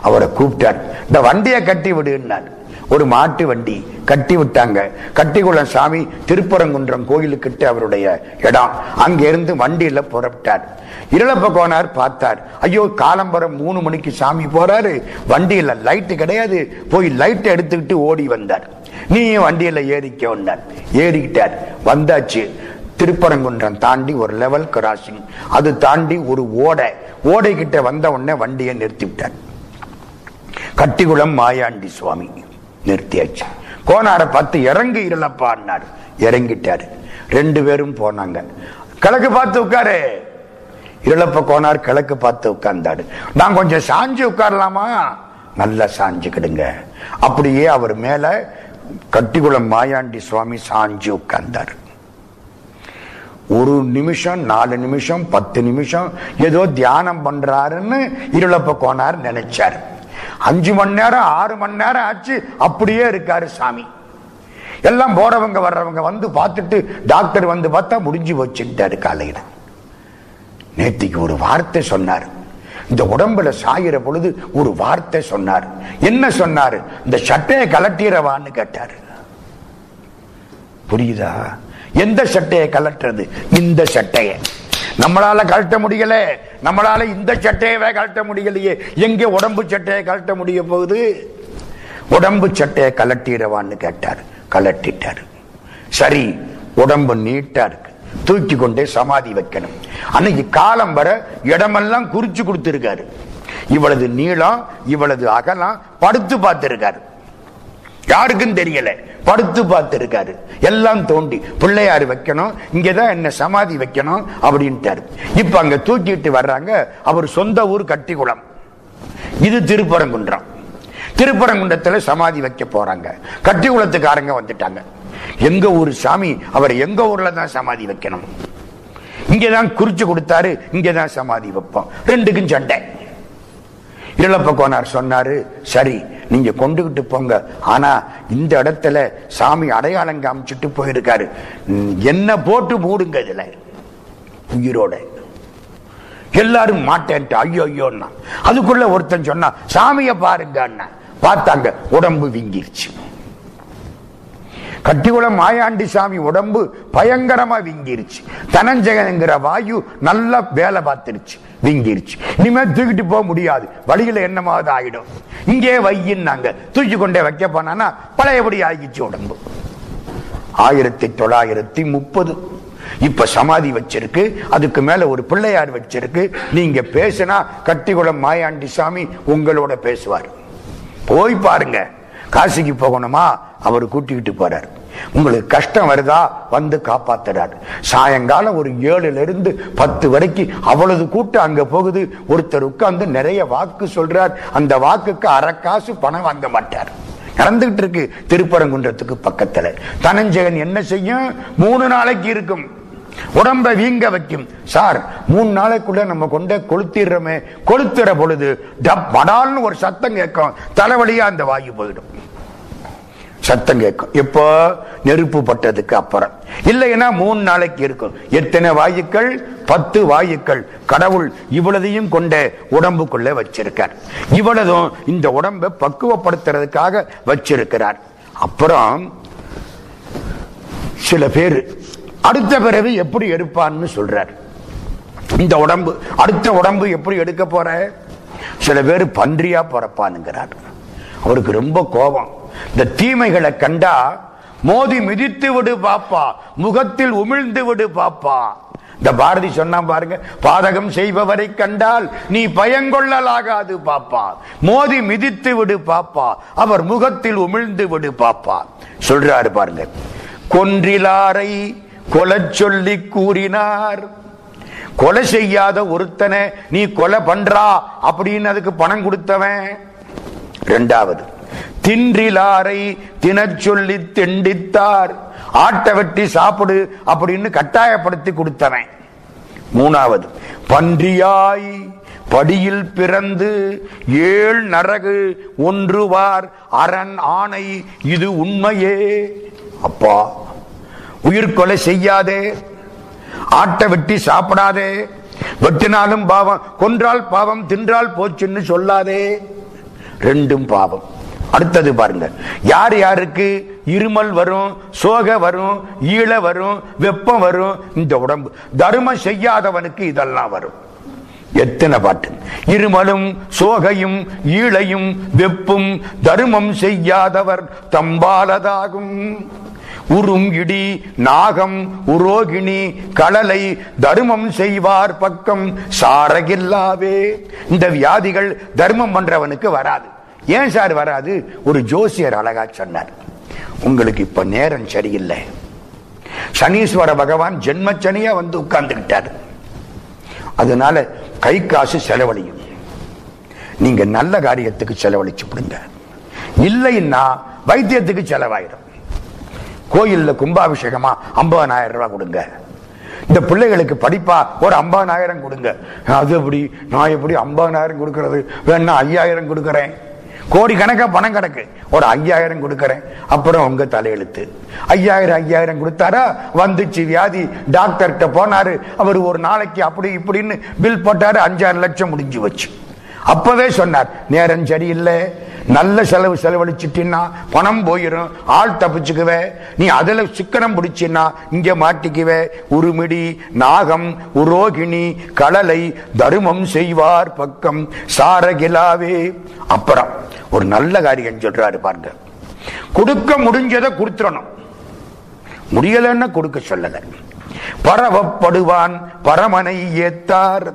அவரை கூப்பிட்டார், இந்த வண்டியை கட்டி விடுனார். ஒரு மாட்டு வண்டி கட்டி விட்டாங்க. கட்டிக்குளம் சாமி திருப்பரங்குன்றம் கோயிலுக்கிட்ட அவருடைய இடம். அங்கிருந்து வண்டியில புறப்பட்டார். இருளப்ப கோனார் பார்த்தார், ஐயோ காலம்பரம் 3 மணிக்கு சாமி போறாரு, வண்டியில லைட்டு கிடையாது, போய் லைட்டை எடுத்துக்கிட்டு ஓடி வந்தார். நீயும் வண்டியில ஏறிக்க. ஏறிக்கிட்டார். வந்தாச்சு. திருப்பரங்குன்றம் தாண்டி ஒரு லெவல் கிராசிங், அது தாண்டி ஒரு ஓடை. ஓடைக்கிட்ட வந்த உடனே வண்டியை நிறுத்திவிட்டார். கட்டிக்குளம் மாயாண்டி சுவாமி நிறுத்தியாச்சு. கோனாரை பார்த்து இறங்கு இருளப்பாடினார். இறங்கிட்டாரு. 2 பேரும் போனாங்க. கிழக்கு பார்த்து உட்காரு. இருளப்ப கோனார் கிழக்கு பார்த்து உட்கார்ந்தாரு. நான் கொஞ்சம் சாஞ்சு உட்காரலாமா? நல்லா சாஞ்சுக்கிடுங்க. அப்படியே அவர் மேல கட்டிக்குளம் மாயாண்டி சுவாமி சாஞ்சு உட்கார்ந்தார். 1 நிமிஷம், 4 நிமிஷம், 10 நிமிஷம் ஏதோ தியானம் பண்றாருன்னு இருளப்ப கோனார் நினைச்சாரு. 5 மணி நேரம், 6 மணி நேரம் ஆச்சு. அப்படியே இருக்காரு சாமி. எல்லாம் போறவங்க வர்றவங்க வந்து பார்த்துட்டு டாக்டர் வந்து பார்த்தா முடிஞ்சு வச்சுக்கிட்டாரு. காலையில நேத்திக்கு ஒரு வார்த்தை சொன்னார். இந்த உடம்புல சாயிற பொழுது ஒரு வார்த்தை சொன்னார். என்ன சொன்னாரு? இந்த சட்டையை கலட்டிரவான்னு கேட்டாரு. புரியுதா? எந்த சட்டையை கலட்டுறது? இந்த சட்டையை நம்மளால கழட்ட முடியல. நம்மளால இந்த சட்டையவே கழட்ட முடியலையே, எங்கே உடம்பு சட்டையை கழட்ட முடிய போகுது? உடம்பு சட்டையை கலட்டிரவான்னு கேட்டார். கலட்டிட்டாரு. சரி, உடம்பு நீட்டா இருக்கு, தூக்கி கொண்டே சமாதி வைக்கணும். அன்னைக்கு காலம் வர இடமெல்லாம் குறிச்சு கொடுத்திருக்காரு. இவளது நீளம், இவளது அகலம் படுத்து பார்த்திருக்காரு. யாருக்கும் தெரியல, படுத்து பார்த்திருக்காரு. எல்லாம் தோண்டி பிள்ளையாரு வைக்கணும், இங்கதான் என்ன சமாதி வைக்கணும் அப்படின்ட்டாரு. இப்ப அங்க தூக்கிட்டு வர்றாங்க. அவர் சொந்த ஊர் கட்டிக்குளம், இது திருப்பரங்குன்றம். திருப்பரங்குன்றத்துல சமாதி வைக்க போறாங்க. கட்டிக்குளத்துக்காரங்க வந்துட்டாங்க. எங்க ஊரு சாமி, அவர் எங்க ஊர்ல தான் சமாதி வைக்கணும், இங்கதான் குறிச்சு கொடுத்தாரு, இங்கதான் சமாதி வைப்போம். 2க்கும் சண்டை. இருளப்ப கோனார் சொன்னாரு, சரி நீங்க கொண்டுகிட்டு போங்க, ஆனா இந்த இடத்துல சாமி அடையாளம் காமிச்சுட்டு போயிருக்காரு, என்ன போட்டு மூடுங்க இதுல உயிரோட. எல்லாரும் மாட்டேன்ட்டு ஐயோ ஐயோன்னா. அதுக்குள்ள ஒருத்தன் சொன்னா, சாமிய பாருங்க. பார்த்தாங்க, உடம்பு விங்கிருச்சு. கட்டிக்குளம் மாயாண்டி சாமி உடம்பு பயங்கரமா விங்கிருச்சு. தனஞ்சயங்கிற வாயு நல்லா வேலை பார்த்துருச்சு, விங்கிருச்சு. இனிமே தூக்கிட்டு போக முடியாது, வழியில என்னமாவது ஆயிடும், இங்கே வையின்னாங்க. தூக்கி கொண்டே வைக்க போனா பழையபடி ஆகிச்சு உடம்பு. 1930. இப்ப சமாதி வச்சிருக்கு, அதுக்கு மேல ஒரு பிள்ளையார் வச்சிருக்கு. நீங்க பேசினா கட்டிக்குளம் மாயாண்டி சாமி உங்களோட பேசுவார், போய் பாருங்க. காசிக்கு போகணுமா? அவர் கூட்டிக்கிட்டு போறார். உங்களுக்கு கஷ்டம் வருதா? வந்து காப்பாத்துறாரு. சாயங்காலம் ஒரு 7லிருந்து 10 வரைக்கும் அவ்வளவு கூட்டம் அங்க போகுது. ஒருத்தர் உட்கார்ந்து நிறைய வாக்கு சொல்றார். அந்த வாக்குக்கு அரைக்காசு பணம் வாங்க மாட்டார். நடந்துகிட்டு இருக்கு திருப்பரங்குன்றத்துக்கு பக்கத்துல. தனஞ்சயன் என்ன செய்யும்? 3 நாளைக்கு இருக்கும், உடம்ப வீங்க வைக்கும். சார் 3 நாளைக்குள்ள நம்ம கொண்ட கொளுத்திடுறோமே, கொளுத்துற பொழுது டப்பாடால்னு ஒரு சத்தம் கேட்கும், தலைவலியா அந்த வாயு போயிடும். சத்தம் கேட்கும் எப்போ? நெருப்பு பட்டதுக்கு அப்புறம். இல்லைன்னா 3 நாளைக்கு இருக்கும். எத்தனை வாயுக்கள்? 10 வாயுக்கள் கடவுள் இவ்வளதையும் கொண்ட உடம்புக்குள்ள வச்சிருக்கார். இவ்வளதும் இந்த உடம்பை பக்குவப்படுத்துறதுக்காக வச்சிருக்கிறார். அப்புறம் சில பேர் அடுத்த பிறவி எப்படி எடுப்பான்னு சொல்றார். இந்த உடம்பு அடுத்த உடம்பு எப்படி எடுக்க போற? சில பேர் பன்றியா பிறப்பானுங்கிறார். அவருக்கு ரொம்ப கோபம். இந்த தீமைகளை கண்டா மோதி மிதித்து விடு பாப்பா, முகத்தில் உமிழ்ந்து விடு பாப்பா. இந்த பாரதி சொன்னா பாருங்க, பாதகம் செய்பவரை கண்டால் நீ பயங்கொள்ளலாகாது பாப்பா, மோதி மிதித்து விடு பாப்பா, அவர் முகத்தில் உமிழ்ந்து விடு பாப்பா சொல்றாரு பாருங்க. கொன்றிலாரை கொலை சொல்லி கூறினார், கொலை செய்யாத ஒருத்தனை நீ கொலை பண்றா அப்படின்னு அதுக்கு பணம் கொடுத்தவன். இரண்டாவது, தின்றிலாரை தினச்சொல்லி திண்டித்தார், ஆட்டை வெட்டி சாப்பிடு அப்படின்னு கட்டாயப்படுத்தி கொடுத்தவன். மூணாவது, பன்றியாய் படியில் பிறந்து ஏழ் நரகு ஒன்றுவார் அரண் ஆணை இது உண்மையே. அப்பா, உயிர் கொலை செய்யாதே, ஆட்டை வெட்டி சாப்பிடாதே, வெட்டினாலும் பாவம், கொன்றால் பாவம், தின்றால் போச்சுன்னு சொல்லாதே, ரெண்டும் பாவம். அடுத்தது பாருங்க, யார் யாருக்கு இருமல் வரும், சோக வரும், ஈழ வரும், வெப்பம் வரும் இந்த உடம்பு, தர்மம் செய்யாதவனுக்கு இதெல்லாம் வரும். எத்தனை பாட்டு, இருமலும் சோகையும் ஈழையும் வெப்பும் தர்மம் செய்யாதவர் தம்பாலதாகும். உறும் இடி நாகம் உரோகிணி கடலை தர்மம் செய்வார் பக்கம் சாரகில்லாவே. இந்த வியாதிகள் தர்மம் பண்றவனுக்கு வராது. ஏன் சார் வராது? ஒரு ஜோசியர் அழகா சொன்னார், உங்களுக்கு இப்ப நேரம் சரியில்லை, சனீஸ்வர பகவான் ஜென்மச்சனியா வந்து உட்கார்ந்துக்கிட்டார், அதனால கை காசு செலவழியும், நீங்க நல்ல காரியத்துக்கு செலவழிச்சு விடுங்க, இல்லைன்னா வைத்தியத்துக்கு செலவாயிடும், கோயில்ல கும்பாபிஷேகமா 50,000 ரூபாய் கொடுங்க, இந்த பிள்ளைகளுக்கு படிப்பா ஒரு 50,000 கொடுங்க, அது எப்படி நான் எப்படி 50,000 கொடுக்கறது, வேணா 5,000 கொடுக்கறேன், கோடி கணக்கா பணம் கிடக்கு, ஒரு 5,000 கொடுக்கறேன், அப்புறம் உங்க தலையெழுத்து 5,000 கொடுத்தாரா வந்துச்சு வியாதி, டாக்டர்கிட்ட போனாரு, அவர் ஒரு நாளைக்கு அப்படி இப்படின்னு பில் போட்டாரு, 5-6 லட்சம் முடிஞ்சு வச்சு. அப்பவே சொன்னார், நேரம் சரியில்லை, நல்ல செலவு செலவழிச்சுட்டா பணம் போயிடும், ஆள் தப்பிச்சுக்குவே, நீ அதுல சிக்கனம் பிடிச்சின்னா இங்க மாட்டிக்குவே. உருமிடி நாகம் உரோகிணி கடலை தருமம் செய்வார் பக்கம் சாரகிலாவே. அப்புறம் ஒரு நல்ல காரியம் சொல்றாரு பாருங்க, கொடுக்க முடிஞ்சதை கொடுத்துடணும், முடியலன்னா கொடுக்க சொல்லல. பரவப்படுவான் பரமனை ஏத்தார்,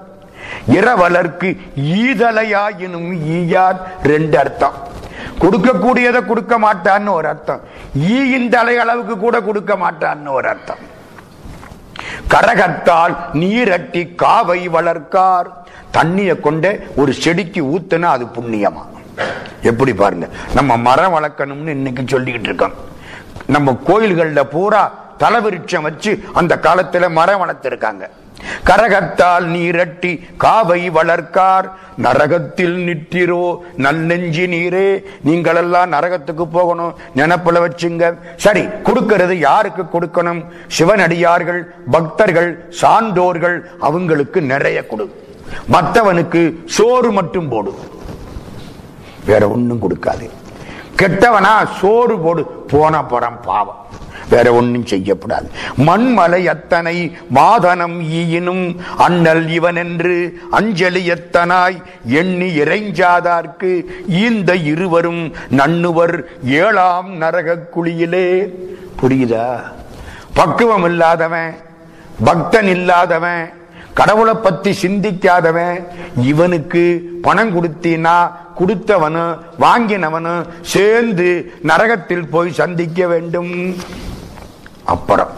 இரவலர்க்கு ஈதலையாயினும் ஈயார், ரெண்டு அர்த்தம். கொடுக்கக்கூடியதை கொடுக்க மாட்டான்னு ஒரு அர்த்தம், ஈயின் தலையளவுக்கு கூட கொடுக்க மாட்டான்னு ஒரு அர்த்தம். கரகத்தால் நீரட்டி காவை வளர்க்கார், தண்ணியை கொண்டு ஒரு செடிக்கு ஊத்துனா அது புண்ணியமா. எப்படி பாருங்க, நம்ம மரம் வளர்க்கணும்னு இன்னைக்கு சொல்லிக்கிட்டு இருக்கோம், நம்ம கோயில்கள்ல பூரா தலவிருட்சம் வச்சு அந்த காலத்துல மரம் வளர்த்திருக்காங்க. கரகத்தால் நீரட்டி காவை வளர்க்கார், நரகத்தில் நிற்றோ நல்லெஞ்சி நீரே, நீங்களெல்லாம் நரகத்துக்கு போகணும் நினைப்புல வச்சுங்க. சரி, கொடுக்கிறது யாருக்கு கொடுக்கணும்? சிவனடியார்கள், பக்தர்கள், சான்றோர்கள், அவங்களுக்கு நிறைய கொடு, மற்றவனுக்கு சோறு மட்டும் போடு, வேற ஒன்னும் கொடுக்காது. கெட்டவனா சோறு போடு, போன படம் பாவம், வேற ஒன்னும் செய்யப்படாது. மண்மலை அத்தனை மாதனம் ஈயினும் அண்ணல் இவன் என்று அஞ்சலி எத்தனாய் எண்ணி இறைஞ்சாதார்க்கு இந்த இருவரும் நண்ணுவர் ஏழாம் நரக குழியிலே. புரியுதா? பக்குவம் இல்லாதவன், பக்தன் இல்லாதவன், கடவுளை பத்தி சிந்திக்காதவன், இவனுக்கு பணம் கொடுத்தீனா கொடுத்தவனும் வாங்கினவனும் சேர்ந்து நரகத்தில் போய் சந்திக்க வேண்டும். அப்புறம்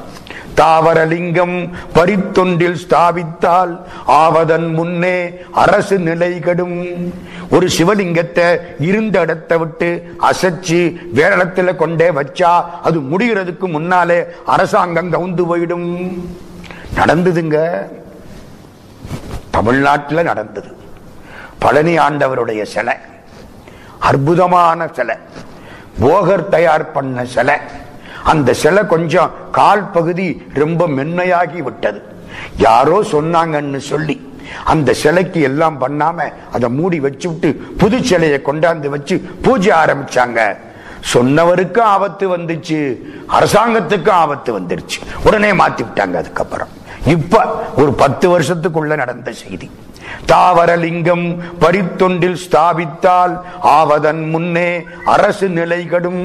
தாவரலிங்கம் பரித்தொன்றில் ஸ்தாபித்தால் ஆவதன் முன்னே அரசு நிலை கடும். ஒரு சிவலிங்கத்தை இருந்த இடத்தை விட்டு அசைச்சு வேற இடத்துல கொண்டே வச்சா அது முடிகிறதுக்கு முன்னாலே அரசாங்கம் கவுந்து போயிடும். நடந்ததுங்க, தமிழ்நாட்டில் நடந்தது. பழனி ஆண்டவருடைய சிலை, அற்புதமான சிலை, போகர் தயார் பண்ண சிலை. அந்த சிலை கொஞ்சம் கால் பகுதி ரொம்ப மென்மையாகி விட்டது, யாரோ சொன்னாங்கன்னு சொல்லி அந்த சிலைக்கு எல்லாம் பண்ணாம அதை மூடி வச்சு விட்டு புது சிலையை கொண்டாந்து வச்சு பூஜை ஆரம்பிச்சாங்க. சொன்னவருக்கும் ஆபத்து வந்துச்சு, அரசாங்கத்துக்கும் ஆபத்து வந்துருச்சு, உடனே மாத்தி விட்டாங்க. அதுக்கப்புறம் இப்ப ஒரு 10 வருஷத்துக்குள்ள நடந்த செய்தி. தாவரலிங்கம் பரித்தொண்டில் ஸ்தாபித்தால் ஆவதன் முன்னே அரசு நிலைகடும்,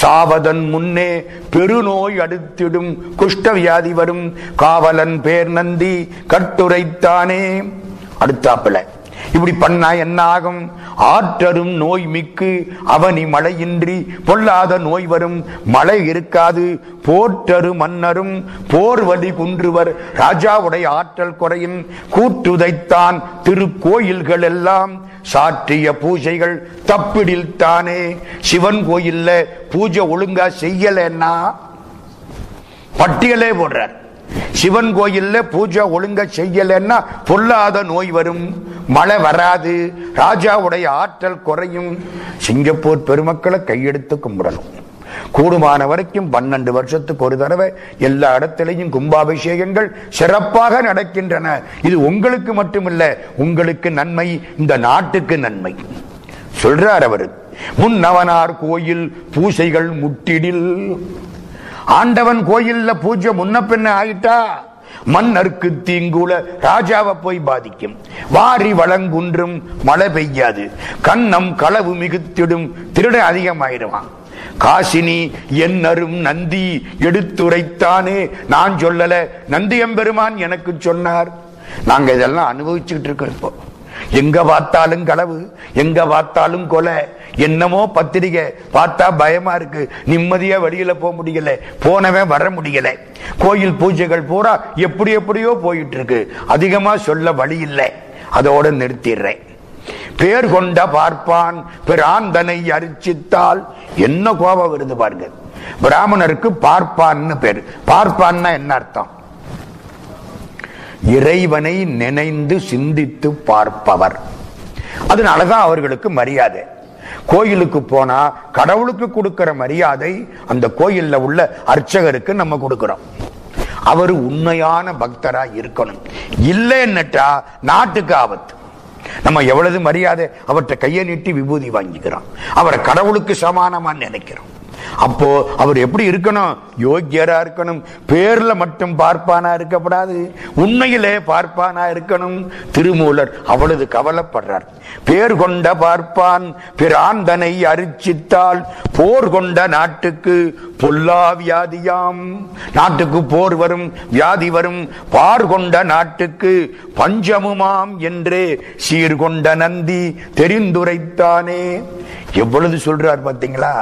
சாவதன் முன்னே பெருநோய் அடுத்திடும், குஷ்டவியாதி வரும், காவலன் பேர் நந்தி கட்டுரைத்தானே. அடுத்தாப்புல இப்படி பண்ணா என்ன ஆகும்? ஆற்றரும் நோய் மிக்கு அவனி மழையின்றி பொல்லாத நோய் வரும், மழை இருக்காது. போற்றரு மன்னரும் போர்வடி குன்றுவர், ராஜாவுடைய ஆற்றல் குறையும். கூற்றுதைத்தான் திருக்கோயில்கள் எல்லாம் சாற்றிய பூஜைகள் தப்பிடில் தானே. சிவன் கோயில்ல பூஜை ஒழுங்கா செய்யலன்னா பட்டியலே போடுறார். சிவன் கோயில்ல பூஜை ஒழுங்க செய்யலன்னா பொல்லாத நோய் வரும், மழை வராது, ராஜாவுடைய ஆற்றல் குறையும். சிங்கப்பூர் பெருமக்களை கையெடுத்து கும்பிடணும். கூடுமான வரைக்கும் 12 வருஷத்துக்கு ஒரு தடவை எல்லா இடத்திலையும் கும்பாபிஷேகங்கள் சிறப்பாக நடக்கின்றன. இது உங்களுக்கு மட்டுமில்ல, உங்களுக்கு நன்மை, இந்த நாட்டுக்கு நன்மை சொல்றார் அவரு. முன்னவனார் கோயில் பூசைகள் முட்டிடில், ஆண்டவன் கோயில்ல பூஜை முன்ன பின்ன ஆயிட்டா மன்னருக்கு தீங்குல, ராஜாவை போய் பாதிக்கும். வாரி வளங்குன்றும் மழை பெய்யாது, கண்ணம் களவு மிகுத்திடும், திருட அதிகமாயிருவான். காசினி என்னரும் நந்தி எடுத்துரைத்தானே. நான் சொல்லல, நந்தியம்பெருமான் எனக்கு சொன்னார். நாங்க இதெல்லாம் அனுபவிச்சுட்டு இருக்கோம். இப்போ எங்க பார்த்தாலும் களவு, எங்க பார்த்தாலும் கொலை, என்னமோ பத்திரிகை. பார்த்தா பயமா இருக்கு, நிம்மதியா வெளியில போக முடியல, போனவன் வர முடியல. கோயில் பூஜைகள் பூரா எப்படி எப்படியோ போயிட்டு இருக்கு. அதிகமா சொல்ல வழி இல்லை, அதோட நிறுத்திடுறேன். பேர் கொண்ட பார்ப்பான் பிராந்தனை அரிச்சித்தால், என்ன கோபம் வருது பாருங்க. பிராமணருக்கு பார்ப்பான்னு பேர். பார்ப்பான்னா என்ன அர்த்தம்? இறைவனை நினைந்து சிந்தித்து பார்ப்பவர். அதனாலதான் அவர்களுக்கு மரியாதை. கோயிலுக்கு போனா கடவுளுக்கு கொடுக்கிற மரியாதை அந்த கோயில்ல உள்ள அர்ச்சகருக்கு நம்ம கொடுக்கிறோம். அவரு உண்மையான பக்தரா இருக்கணும். இல்லைன்னுட்டா நாட்டுக்கு ஆபத்து. நம்ம எவ்வளவு மரியாதை, அவற்றை கையை நீட்டி விபூதி வாங்கிக்கிறோம், அவரை கடவுளுக்கு சமானமா நினைக்கிறோம். அப்போ அவர் எப்படி இருக்கணும்? யோக்கியரா இருக்கணும். பேர்ல மட்டும் பார்ப்பானா இருக்கக்கூடாது, உண்மையிலே பார்ப்பானா இருக்கணும். திருமூலர் அவ்வளவு கவலைப்படுறார். பேர் கொண்ட பார்ப்பான் பிராந்தனை அரிச்சித்தால், போர் கொண்ட நாட்டுக்கு பொல்லா வியாதியாம். நாட்டுக்கு போர் வரும், வியாதி வரும். பார் கொண்ட நாட்டுக்கு பஞ்சமுமாம் என்றே சீர்கொண்ட நந்தி தெரிந்துரைத்தானே. எவ்வளவு சொல்றார் பார்த்தீங்களா?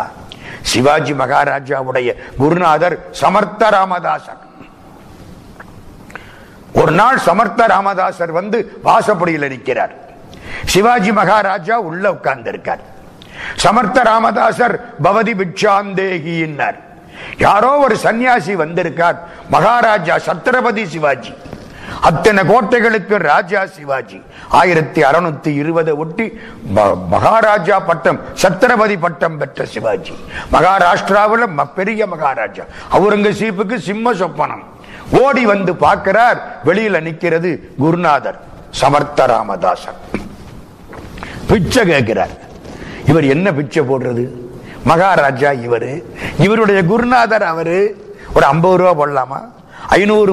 சிவாஜி மகாராஜாவுடைய குருநாதர் சமர்த்த ராமதாசர். ஒரு நாள் சமர்த்த ராமதாசர் வந்து வாசப்படியில் நிற்கிறார். சிவாஜி மகாராஜா உள்ள உட்கார்ந்து இருக்கார். சமர்த்த ராமதாசர் பவதி பிட்சாந்தேகின்னார். யாரோ ஒரு சன்னியாசி வந்திருக்கார். மகாராஜா சத்ரபதி சிவாஜி, அத்தனை கோட்டைகளுக்கு ராஜா சிவாஜி. 1620 ஒட்டி மகாராஜா பட்டம், சத்ரபதி பட்டம் பெற்ற சிவாஜி. மகாராஷ்டிராவில் பெரிய மகாராஜா. அவுரங்கசீப்புக்கு சிம்ம சொப்பனம். ஓடி வந்து பார்க்கிறார், வெளியில நிற்கிறது குருநாதர் சமர்த்த ராமதாசர். பிச்சை கேட்கிறார். இவர் என்ன பிச்சை போடுறது? மகாராஜா இவரு, இவருடைய குருநாதர் அவரு. ஒரு 50 ரூபா போடலாமா, 500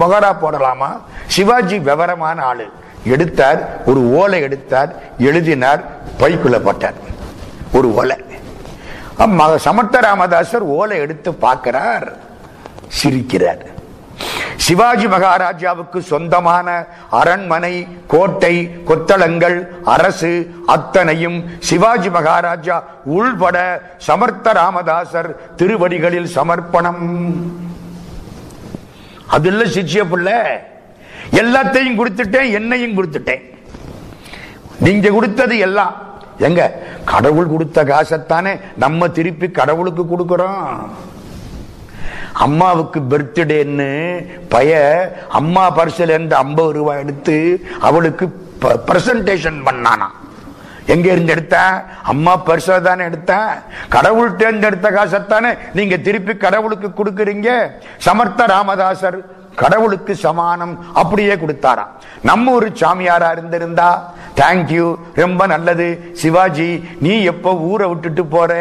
மொகரா போடலாமா? சிவாஜி விவரமான ஆளு. எடுத்தார், ஒரு ஓலை எடுத்தார், எழுதினார், பைக்குள்ள போட்டார். ஒரு ஓலை. சமர்த்த ராமதாசர் ஓலை எடுத்து பார்க்கிறார், சிரிக்கிறார். சிவாஜி மகாராஜாவுக்கு சொந்தமான அரண்மனை, கோட்டை, கொத்தளங்கள், அரசு அத்தனையும் சிவாஜி மகாராஜா உள்பட சமர்த்த ராமதாசர் திருவடிகளில் சமர்ப்பணம். அதுல சிச்சிய புள்ள எல்லாத்தையும் கொடுத்துட்டேன், என்னையும் கொடுத்துட்டேன். நீங்க கொடுத்தது எல்லாம் எங்க? கடவுள் கொடுத்த காசத்தானே நம்ம திருப்பி கடவுளுக்கு கொடுக்கிறோம். அம்மாவுக்கு பர்த்டேன்னு பய அம்மா பர்சில் இருந்து 50 ரூபாய் எடுத்து அவளுக்கு பிரசன்டேஷன் பண்ணானா. எங்க இருந்து எடுத்த? அம்மா பரிசா தானே எடுத்த. கடவுள் தேர்ந்தெடுத்த காசத்தானே நீங்க திருப்பி கடவுளுக்கு கொடுக்கறீங்க. சமர்த்த ராமதாசர் கடவுளுக்கு சமானம், அப்படியே கொடுத்தாராம். நம்ம ஒரு சாமியாரா இருந்திருந்தா தேங்க்யூ, ரொம்ப நல்லது சிவாஜி, நீ எப்போ ஊரை விட்டுட்டு போற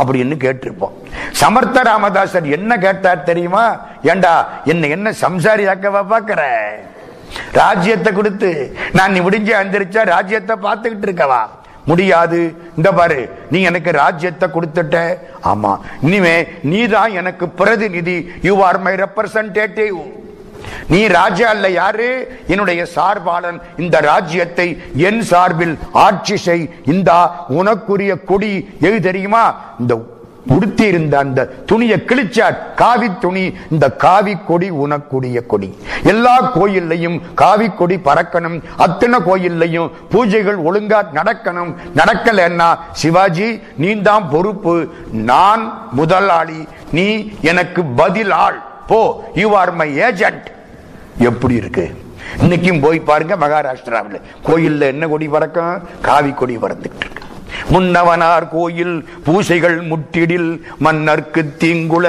அப்படின்னு கேட்டிருப்போம். சமர்த்த ராமதாசர் என்ன கேட்டார் தெரியுமா? ஏண்டா என்ன என்ன சம்சாரியாக்கவா பாக்குற? ராஜ்யத்தை கொடுத்து நான் நீ முடிஞ்சு அந்திரிச்சா ராஜ்யத்தை பார்த்துக்கிட்டு இருக்கவா? முடியாது. இந்த பாரு, நீ எனக்கு ராஜ்யத்தை கொடுத்துட்ட, ஆமா, இனிமே நீதான் எனக்கு பிரதிநிதி, யூ ஆர் மை ரெப்ரசன்டேட்டிவ். நீ ராஜா அல்ல, யாரு? என்னுடைய சார்பாளன். இந்த ராஜ்யத்தை என் சார்பில் ஆட்சி செய். இந்த உனக்குரிய கொடி எது தெரியுமா? இந்த உடுத்தி இருந்த அந்த துணியை கிழிச்சார், காவி துணி. இந்த காவி கொடி உனக்குரிய கொடி. எல்லா கோயில்லையும் காவி கொடி பறக்கணும், அத்தனை கோயில்லையும் பூஜைகள் ஒழுங்கா நடக்கணும். நடக்கலன்னா சிவாஜி நீதான் பொறுப்பு, நான் முதலாளி, நீ எனக்கு பதில் ஆள், போ, யூ ஆர் மை ஏஜென்ட். எப்படி இருக்கு? இன்னைக்கும் போய் பாருங்க மகாராஷ்டிராவில் கோயில்ல என்ன கொடி பறக்கும்? காவி கொடி பறந்துட்டு இருக்கு. முன்னவனார் கோயில் பூசைகள் முட்டிடில் மன்னர்க்கு தீங்குல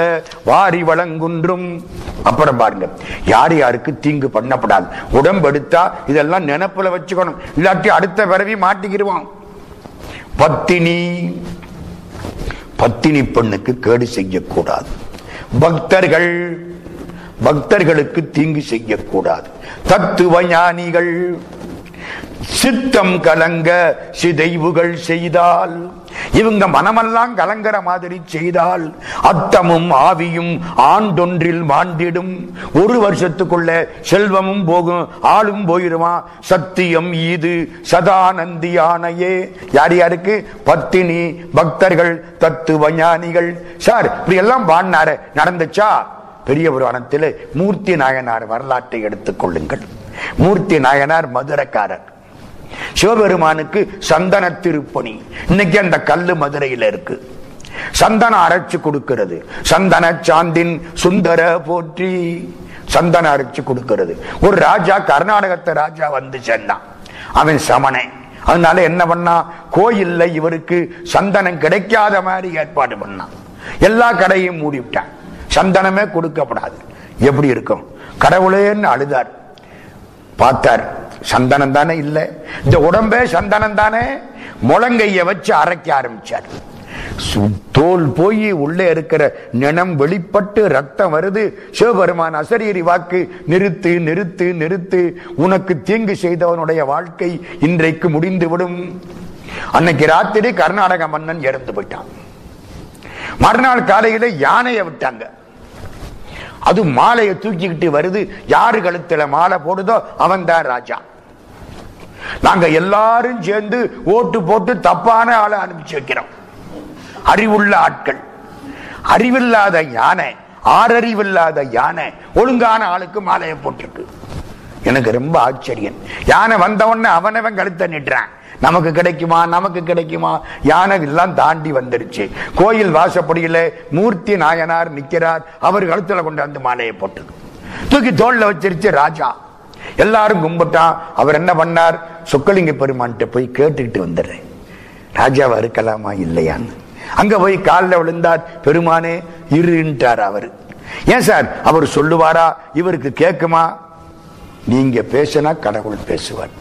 வாரி வழங்குன்றும். அப்புறம் பாருங்க, யார் யாருக்கு தீங்கு பண்ணப்படாது. உடம்பெடுத்தா இதெல்லாம் நினைப்புல வச்சுக்கணும், இல்லாட்டி அடுத்த பிறவி மாட்டிக்கிடுவான். பத்தினி, பத்தினி பெண்ணுக்கு கேடு செய்யக்கூடாது. பக்தர்கள், பக்தர்களுக்கு தீங்கு செய்யக்கூடாது. தத்துவ ஞானிகள், சித்தம் கலங்க சிதைவுகள் செய்தால், இவங்க மனமெல்லாம் கலங்கற மாதிரி செய்தால் அத்தமும் ஆவியும் ஆண்டொன்றில் மாண்டிடும். ஒரு வருஷத்துக்குள்ள செல்வமும் போகும், ஆளும் போயிருவான். சத்தியம் இது சதானந்தி ஆணையே. யார் யாருக்கு? பத்தினி, பக்தர்கள், தத்துவ ஞானிகள். சார் இப்படி எல்லாம் பாடினாரு, நடந்துச்சா? பெரிய புராணத்தில் மூர்த்தி நாயனார் வரலாற்றை எடுத்துக் கொள்ளுங்கள். மூர்த்தி நாயனார் மதுரைக்காரர். சிவபெருமானுக்கு சந்தன திருப்பணி. இன்னைக்கு அந்த கல்லு மதுரையில இருக்கு. சந்தன அரைச்சு கொடுக்கிறது. சந்தன சாந்தின் சுந்தர போற்றி. சந்தன அரைச்சு கொடுக்கிறது. ஒரு ராஜா, கர்நாடகத்தை ராஜா வந்து சேர்ந்தான். அவன் சமணன். அதனால என்ன பண்ணா, கோயில்ல இவருக்கு சந்தனம் கிடைக்காத மாதிரி ஏற்பாடு பண்ணான். எல்லா கடையும் மூடி விட்டான், சந்தனமே கொடுக்கப்படாது. எப்படி இருக்கும்? கடவுளேன்னு அழுதார். பார்த்தார், சந்தனம் தானே இல்ல, இந்த உடம்பே சந்தனம் தானே. முழங்கைய வச்சு அரைக்க ஆரம்பிச்சார். தோல் போய் உள்ளே இருக்கிற நினம் வெளிப்பட்டு ரத்தம் வருது. சிவபெருமான் அசரீரி வாக்கு, நிறுத்து நிறுத்து நிறுத்து, உனக்கு தீங்கு செய்தவனுடைய வாழ்க்கை இன்றைக்கு முடிந்துவிடும். அன்னைக்கு ராத்திரி கர்நாடக மன்னன் இறந்து போயிட்டான். மறுநாள் காலையில யானையை விட்டாங்க. அது மாலையை தூக்கிக்கிட்டு வருது. யாரு கழுத்துல மாலை போடுதோ அவன் தான் ராஜா. நாங்க எல்லாரும் சேர்ந்து ஓட்டு போட்டு தப்பான ஆளை அனுப்பிச்சு வைக்கிறோம். அறிவுள்ள ஆட்கள், அறிவில்லாத யானை, ஆறறிவில்லாத யானை ஒழுங்கான ஆளுக்கு மாலையை போட்டிருக்கு. எனக்கு ரொம்ப ஆச்சரியம். யானை வந்தவொடனே அவனவன் கழுத்தை நிட்டுறான். நமக்கு கிடைக்குமா, நமக்கு கிடைக்குமா? யானை எல்லாம் தாண்டி வந்துருச்சு. கோயில் வாசப்படியில மூர்த்தி நாயனார் நிற்கிறார். அவர் கழுத்துல கொண்டாந்து மாலையை போட்டு தூக்கி தோல்ல வச்சிருச்சு ராஜா. எல்லாரும் கும்பிட்டான். அவர் என்ன பண்ணார்? சொக்கலிங்க பெருமான்கிட்ட போய் கேட்டுக்கிட்டு வந்துடுறேன், ராஜாவா இருக்கலாமா இல்லையான்னு. அங்க போய் காலில் விழுந்தார். பெருமானே இருட்டார். அவரு ஏன் சார்? அவர் சொல்லுவாரா? இவருக்கு கேட்குமா? நீங்க பேசினா கடவுள் பேசுவார்,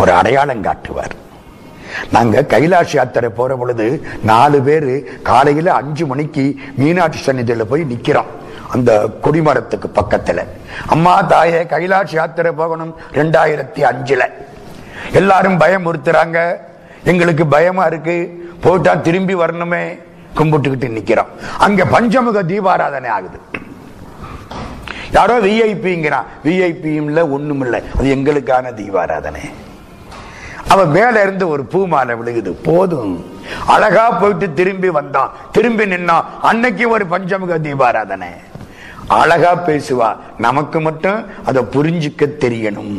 ஒரு அடையாளம் காட்டுவார். நாங்க கைலாஷ் யாத்திரை போற பொழுது 4 பேர் காலையில 5 மணிக்கு மீனாட்சி சன்னிதியில போய் நிக்கிறோம். அந்த கொடிமரத்துக்கு பக்கத்துல, அம்மா தாயே கைலாஷ் யாத்திரை போகணும். 2005 எல்லாரும் பயமுறுத்துறாங்க. எங்களுக்கு பயமா இருக்கு, போயிட்டா திரும்பி வரணுமே. கும்பிட்டுக்கிட்டு நிக்கிறோம். அங்க பஞ்சமுக தீபாராதனை ஆகுது. யாரோ விஐபிங்கிறான். விஐபியும் இல்லை, ஒன்றும் இல்லை, அது எங்களுக்கான தீபாராதனை. அவன் மேல இருந்து ஒரு பூமாலை விழுகுது. போதும், அழகா போயிட்டு திரும்பி வந்தான், திரும்பி நின்னான். அன்னைக்கு ஒரு பஞ்சமுக தீபாராதனை. அழகா பேசுவா, நமக்கு மட்டும் அதை புரிஞ்சுக்க தெரியணும்.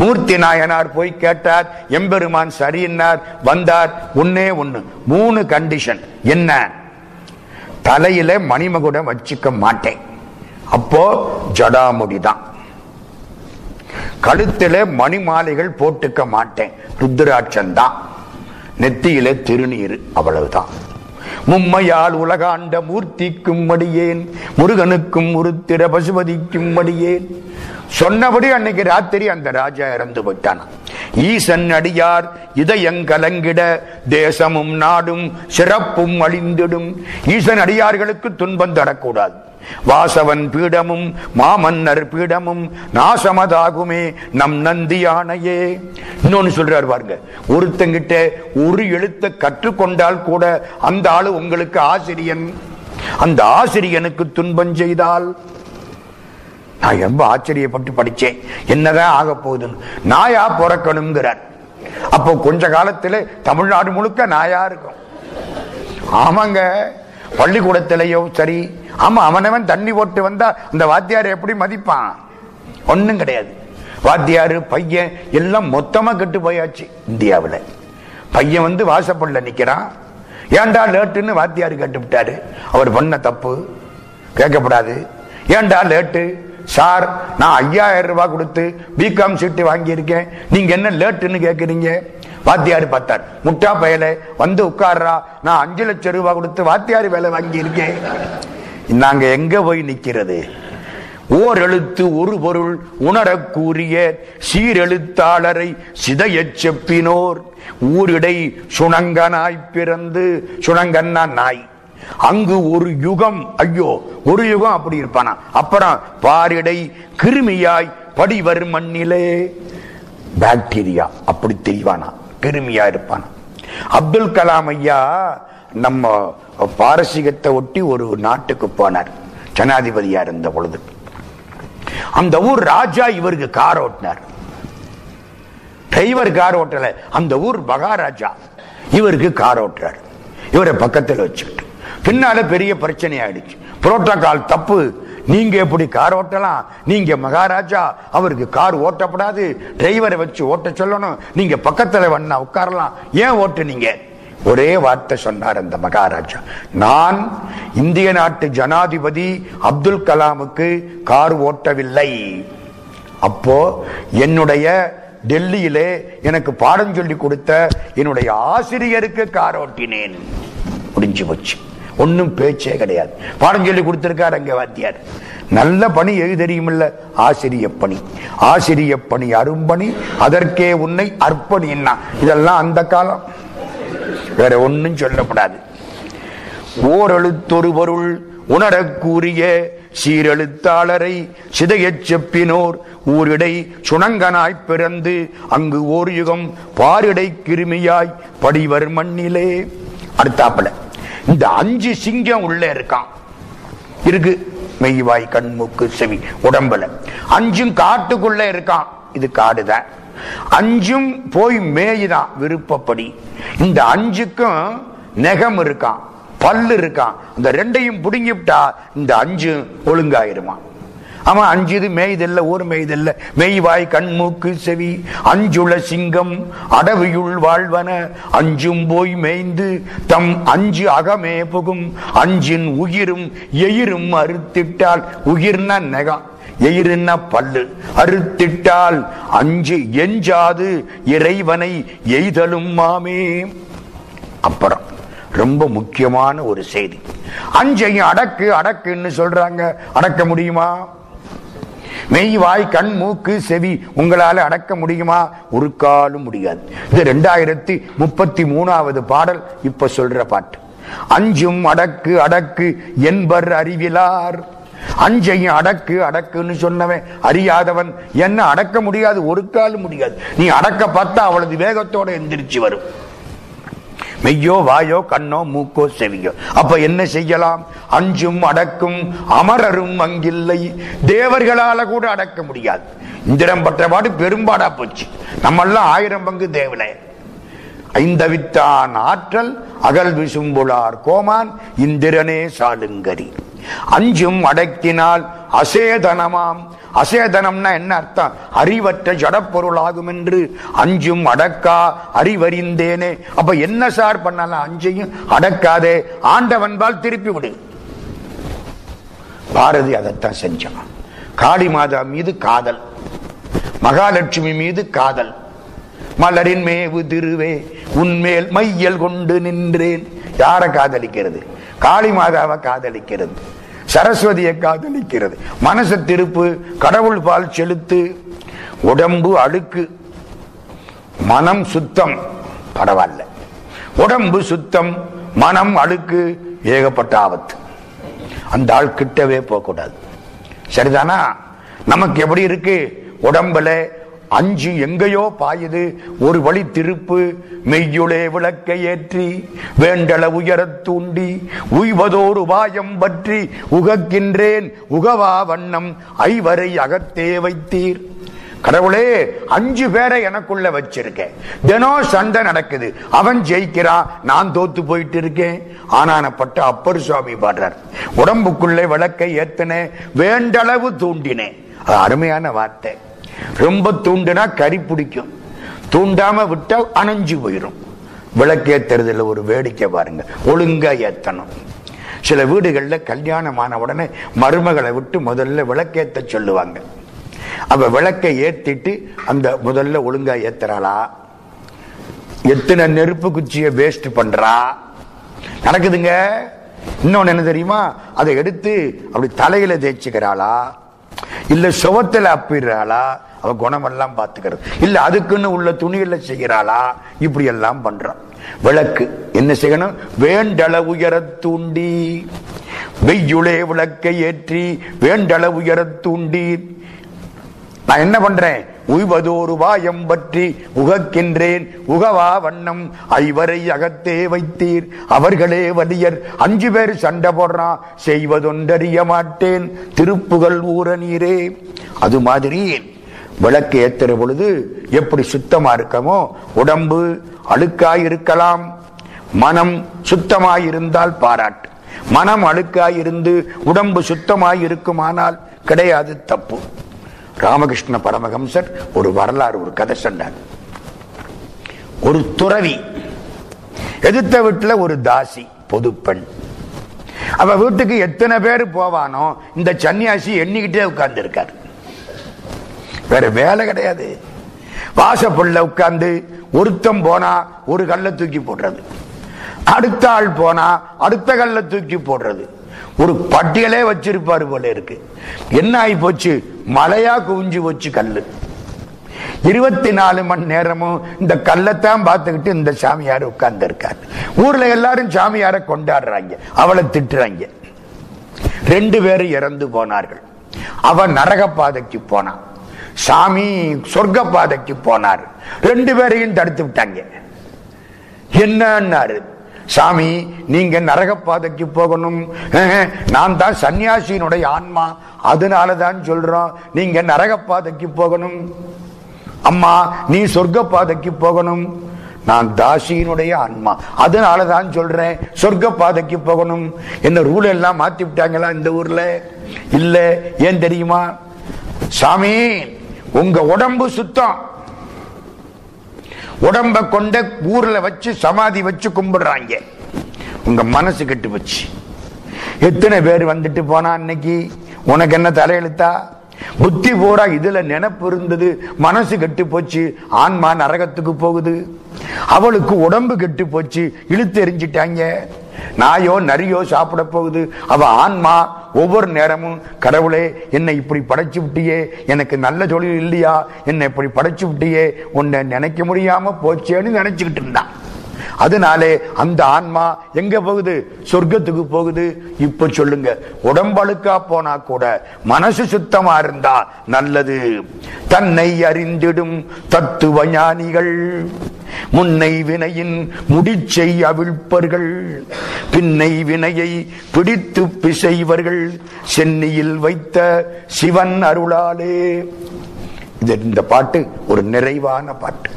மூர்த்தி நாயனார் போய் கேட்டார், எம்பெருமான் சரியின்னார். வந்தார். 1 3 கண்டிஷன். என்ன? தலையில மணிமகுடம் வச்சுக்க மாட்டேன். அப்போ ஜடாமுடிதான். கழுத்துல மணிமாலைகள் போட்டுக்க மாட்டேன், ருத்ராட்சம் தான். நெத்தியில திருநீர், அவ்வளவுதான். மும்மையால் உலகாண்ட மூர்த்திக்கும் மடியேன், முருகனுக்கும் உருத்திர பசுபதிக்கும் மடியேன். சொன்னபடி அன்னைக்கு ராத்திரி அந்த ராஜா இறந்து போயிட்டான். ஈசன் அடியார் இதயம் கலங்கிட தேசமும் நாடும் சிறப்பும் அழிந்திடும். ஈசன் அடியார்களுக்கு துன்பம் தரக்கூடாது. வாசவன் பீடமும் மாமன்னர் பீடமும் நாசமதாகுமே நம் நந்தியானையே. இன்னொன்னு சொல்றார் பாருங்க, ஒருத்தங்கிட்ட ஒரு எழுத்தை கற்றுக்கொண்டால் கூட அந்த ஆளு உங்களுக்கு ஆசிரியன். அந்த ஆசிரியனுக்கு துன்பம் செய்தால் நான் ரொம்ப ஆச்சரியப்பட்டு படிச்சேன், என்னதான் ஆக போகுதுன்னு. நாயா பிறக்கணுங்கிறார். அப்போ கொஞ்ச காலத்துல தமிழ்நாடு முழுக்க நாயா இருக்கும். ஆமாங்க, பள்ளிக்கூடத்திலேயோ சரி. ஆமா, அவனவன் தண்ணி போட்டு வந்தா அந்த வாத்தியார் எப்படி மதிப்பான்? ஒன்னும் கிடையாது. வாத்தியார் பையன் எல்லாம் மொத்தமா கெட்டு போயாச்சு இந்தியாவில். பையன் வந்து வாசப்பள்ள நிக்கிறான். ஏண்டா லேட்டுன்னு வாத்தியாரு கேட்டு விட்டாரு. அவர் பண்ண தப்பு கேட்கப்படாது. ஏண்டா லேட்டு சார்? நான் 5000 ரூபாய் கொடுத்து பிகாம் சீட்டு வாங்கியிருக்கேன், நீங்க என்ன லேட்டுன்னு கேட்குறீங்க? வாத்தியார் பார்த்தார். முட்டா பயலை, வந்து உட்கார்றா, நான் 5 லட்சம் ரூபாய் கொடுத்து வாத்தியார் வேலை வாங்கியிருக்கேன். நாங்க எங்க போய் நிக்கிறது? ஓரெழுத்து ஒரு பொருள் உணரக்கூறிய சீரெழுத்தாளரை சிதைய செப்பினோர் ஊரிடை சுணங்கனாய் பிறந்து, சுணங்கன்னா நாய், அங்கு ஒரு யுகம், ஐயோ ஒரு யுகம் அப்படி இருப்பானா? அப்புறம் பாரிடை கிருமியாய் படிவர் மண்ணிலே, பாக்டீரியா அப்படி தெரிவானா? கிருமியா இருப்பானா? அப்துல் கலாம் ஐயா நம்ம பாரசீகத்தை ஒட்டி ஒரு நாட்டுக்கு போனார், ஜனாதிபதியா இருந்த பொழுது. அந்த ஊர் ராஜா இவருக்கு கார் ஓட்டினார். டிரைவர் கார் ஓட்டல, அந்த ஊர் மகாராஜா இவருக்கு கார் ஓட்டுறார். இவரை பக்கத்தில் வச்சுக்கிட்டு பின்னால பெரிய பிரச்சனை ஆயிடுச்சு. புரோட்டோகால் தப்பு, நீங்க எப்படி கார் ஓட்டலாம்? நீங்க மகாராஜா, அவருக்கு கார் ஓட்டப்படாது, டிரைவரை வச்சு ஓட்ட சொல்லணும், நீங்க பக்கத்தில் வண்ணா உட்காரலாம், ஏன் ஓட்டுனீங்க? ஒரே வார்த்தை சொன்னார் அந்த மகாராஜா, நான் இந்திய நாட்டு ஜனாதிபதி அப்துல் கலாமுக்கு கார் ஓட்டவில்லை. அப்போ என்னுடைய டெல்லியிலே எனக்கு பாடம் சொல்லி கொடுத்த என்னுடைய ஆசிரியருக்கு கார் ஓட்டினேன். முடிஞ்சு போச்சு, ஒன்னும் பேச்சே கிடையாது. பாடம் சொல்லி கொடுத்திருக்கார் அங்க வாத்தியார். நல்ல பணி எது தெரியுமில்ல? ஆசிரியப் பணி. ஆசிரியப் பணி அரும்பணி, அதற்கே உன்னை அர்ப்பணின்னா. இதெல்லாம் அந்த காலம், வேற ஒன்னும் சொல்லப்படாது. ஓரெழுத்தொரு பொருள் உணரக்கூறிய சீரெழுத்தாளரை சிதைய செப்பினோர் ஊரிடை சுணங்கனாய் பிறந்து, அங்கு ஓர் யுகம் பாரிடை கிருமியாய் படிவர் மண்ணிலே. அடுத்தாப்பல இந்த 5 சிங்கம் உள்ள இருக்கான். இருக்கு மெய்வாய் கண் மூக்கு செவி உடம்புல. 5ம் காட்டுக்குள்ள இருக்கான். இது காடுதான். 5ம் போய் மேய்தான் விருப்பப்படி. இந்த 5க்கும் நகம் இருக்கான், பல்லு இருக்கான். இந்த 2யும் புடுங்கிவிட்டா இந்த 5 ஒழுங்காயிருமா? ஆமா, 5 இது மேய்தல்ல, ஊர் மேய்தல்ல. மெய்வாய் கண் மூக்கு செவி 5உள சிங்கம் அடவியுள் வாழ்வன 5ம் போய் மேய்ந்து தம் 5 அகமே புகும் 5ன் உயிரும் எயிரும் அறுத்திட்டால், உயிர்னா நகம், எயிரின்னா பல்லு, அறுத்திட்டால் 5 எஞ்சாது இறைவனை எய்தலும் மாமே. அப்புறம் ரொம்ப முக்கியமான ஒரு செய்தி, 5ஐயும் அடக்கு அடக்குன்னு சொல்றாங்க. அடக்க முடியுமா? மெய்வாய் கண் மூக்கு செவி உங்களால அடக்க முடியுமா? ஒரு காலும் முடியாது. இது 2033வது பாடல். இப்ப சொல்ற பாட்டு, 5ம் அடக்கு அடக்கு என்பர் அறிவிலார். 5ஐயும் அடக்கு அடக்குன்னு சொன்னவன் அறியாதவன். என்ன அடக்க முடியாது, ஒரு காலும் முடியாது. நீ அடக்க பார்த்தா அவளது வேகத்தோட எந்திரிச்சு வரும். மெய்யோ வாயோ கண்ணோ மூக்கோ செவியோ. அப்ப என்ன செய்யலாம்? 5ம் அடக்கும் அமரரும் அங்கில்லை. தேவர்களால கூட அடக்க முடியாது. இந்திரம் பற்றபாடு பெரும்பாடா போச்சு. நம்மெல்லாம் 1000 பங்கு தேவலை. ஐந்தவித்தான் ஆற்றல் அகல் விசும்புளார் கோமான் இந்திரனே சாலுங்கரி. 5ம் அடக்கினால் அசேதனமாம். அசேதனம்னா என்ன அர்த்தம்? அறிவற்ற ஜடப்பொருள் ஆகும் என்று 5ம் அடக்கா அறிவறிந்தேனே. அப்ப என்ன சார் பண்ணலாம்? 5ஐயும் அடக்காதே, ஆண்டவன்பால் திருப்பி விடு. பாரதி அதைத்தான் செஞ்சான். காளி மாதா மீது காதல், மகாலட்சுமி மீது காதல். மலரின் மேவு திருவே உன்மேல் மையல் கொண்டு நின்றேன். யாரை காதலிக்கிறது? காளி மாதாவை காதலிக்கிறது, சரஸ்வதியை காதலிக்கிறது. மனசு திருப்பு, கடவுள் பால் செலுத்து. உடம்பு அழுக்கு, மனம் சுத்தம். பரவாயில்ல, உடம்பு சுத்தம், மனம் அழுக்கு, ஏகப்பட்ட ஆபத்து. அந்த ஆள் கிட்டவே போகக்கூடாது. சரிதானா? நமக்கு எப்படி இருக்கு? உடம்புல அஞ்சு எங்கேயோ பாயுது ஒரு வழி திருப்பு. மெய்யுளே விளக்க ஏற்றி வேண்டள உயரத் தூண்டி உய்வதோர் உபாயம் பற்றி உகக்கின்றேன் உகவா வண்ணம் ஐவரை அகத்தே வைத்தீர். கடவுளே, அஞ்சு பேரை எனக்குள்ள வச்சிருக்கேன், தினம் சண்டை நடக்குது, அவன் ஜெயிக்கிறான், நான் தோத்து போயிட்டு இருக்கேன். ஆனானப்பட்ட அப்பர் சுவாமி பாடுறார், உடம்புக்குள்ளே விளக்கை ஏத்தனே வேண்டளவு தூண்டினேன். அது அருமையான வார்த்தை. ரொம்ப தூண்டுனா கறி பிடிக்கும், தூண்டாம விட்டால் அணைஞ்சு போயிடும். விளக்கேத்துறதுல ஒரு வேடிக்கை பாருங்க, ஒழுங்கா ஏத்தணும். சில வீடுகளில் கல்யாணமான உடனே மருமகளை விட்டு முதல்ல விளக்கேற்ற சொல்லுவாங்க. அவ விளக்கை ஏத்திட்டு அந்த முதல்ல ஒழுங்கா ஏத்துறாளா, எத்தனை நெருப்பு குச்சியை வேஸ்ட் பண்றா நடக்குதுங்க. இன்னொன்னு என்ன தெரியுமா, அதை எடுத்து அப்படி தலையில தேய்ச்சிக்கிறாளா, இல்ல சுவத்துல அப்பிடுறாளா, அவ குணமெல்லாம் பாத்துக்கிறது இல்ல, அதுக்குன்னு உள்ள துணியில செய்யறாளா, இப்படி எல்லாம் பண்றான். விளக்கு என்ன செய்யணும், வேண்டள உயர தூண்டி வெய்யுளே விளக்கை ஏற்றி வேண்டள உயர தூண்டி. நான் என்ன பண்றேன், உய்வதோர் உபாயம் பற்றி உகக்கின்றேன் உகவா வண்ணம் ஐவரை அகத்தே வைத்தீர். அவர்களே வலியர், அஞ்சு பேர் சண்டை போடுறான், செய்வதொன்றறிய மாட்டேன் திருப்புகள் ஊற நீரே. அது மாதிரி விளக்கு ஏத்துற பொழுது எப்படி சுத்தமா இருக்கமோ, உடம்பு அழுக்காய் இருக்கலாம், மனம் சுத்தமாயிருந்தால் பாராட்டு. மனம் அழுக்காய் இருந்து உடம்பு சுத்தமாய் இருக்குமானால் கிடையாது, தப்பு. ராமகிருஷ்ண பரமஹம்சர் ஒரு வரலாறு ஒரு கதை சொன்னார். ஒரு துறவி, எதிர்த்த வீட்டுல ஒரு தாசி, பொது பெண், அவ வீட்டுக்கு எத்தனை பேர் போவானோ இந்த சன்னியாசி எண்ணிக்கிட்டே உட்கார்ந்து இருக்காரு, வேற வேலை கிடையாது. வாசப்பள்ள உட்கார்ந்து ஒருத்தம் போனா ஒரு கல்ல தூக்கி போடுறது, அடுத்த ஆள் போனா அடுத்த கல்ல தூக்கி போடுறது, ஒரு பட்டியலே வச்சிருப்பாரு போல இருக்கு. என்ன ஆகி போச்சு, மலையா குவிஞ்சு போச்சு கல்லு. 24 மணி நேரமும் இந்த கல்லைத்தான் பார்த்துக்கிட்டு இந்த சாமியார் உட்கார்ந்து இருக்காரு. ஊர்ல எல்லாரும் சாமியாரை கொண்டாடுறாங்க, அவளை திட்டுறாங்க. 2 பேரும் இறந்து போனார்கள். அவன் நரக பாதைக்கு போனான், சாமி சொர்க்க பாதைக்கு போனார். 2 பேரையும் தடுத்து விட்டாங்க. என்னன்னாரு, சாமி நீங்க நரகப்பாதைக்கு போகணும், நான் தான் சன்னியாசியினுடைய ஆன்மா, அதனாலதான் சொல்றோம் நீங்க நரகப்பாதைக்கு போகணும். அம்மா நீ சொர்க்கப்பாதைக்கு போகணும், நான் தாசியினுடைய ஆன்மா, அதனாலதான் சொல்றேன் சொர்க்கப்பாதைக்கு போகணும். என்ன ரூல் எல்லாம் மாத்தி விட்டாங்களா இந்த ஊர்ல? இல்ல, ஏன் தெரியுமா, சாமி உங்க உடம்பு சுத்தம், உடம்ப கொண்ட ஊர்ல வச்சு சமாதி வச்சு கும்பிடுறாங்க, உங்க மனசு கெட்டு வச்சு. எத்தனை பேர் வந்துட்டு போனா இன்னைக்கு உனக்கு என்ன தலையெழுத்தா, புத்தி போரா இதுல நினைப்பு இருந்தது, மனசு கெட்டு போச்சு, ஆன்மா நரகத்துக்கு போகுது. அவளுக்கு உடம்பு கெட்டு போச்சு, இழுத்து எரிஞ்சிட்டாங்க, நாயோ நரியோ சாப்பிட போகுது. அவ ஆன்மா ஒவ்வொரு நேரமும் கடவுளே என்னை இப்படி படைச்சு விட்டியே, எனக்கு நல்ல தொழில் இல்லையா, என்னை இப்படி படைச்சு விட்டியே, உன்னை நினைக்க முடியாம போச்சேன்னு நினைச்சுக்கிட்டு இருந்தான். அதனாலே அந்த ஆன்மா எங்க போகுது, சொர்க்கத்துக்கு போகுது. இப்ப சொல்லுங்க, உடம்பழுக்கா போனா கூட மனசு சுத்தமா இருந்தா நல்லது. தன்னை அறிந்திடும் தத்துவ ஞானிகள் முன்னை வினையின் முடிச்சை அவிழ்ப்பர்கள், பின்னை வினையை பிடித்து பிசைவர்கள் சென்னியில் வைத்த சிவன் அருளாலே. இந்த பாட்டு ஒரு நிறைவான பாட்டு.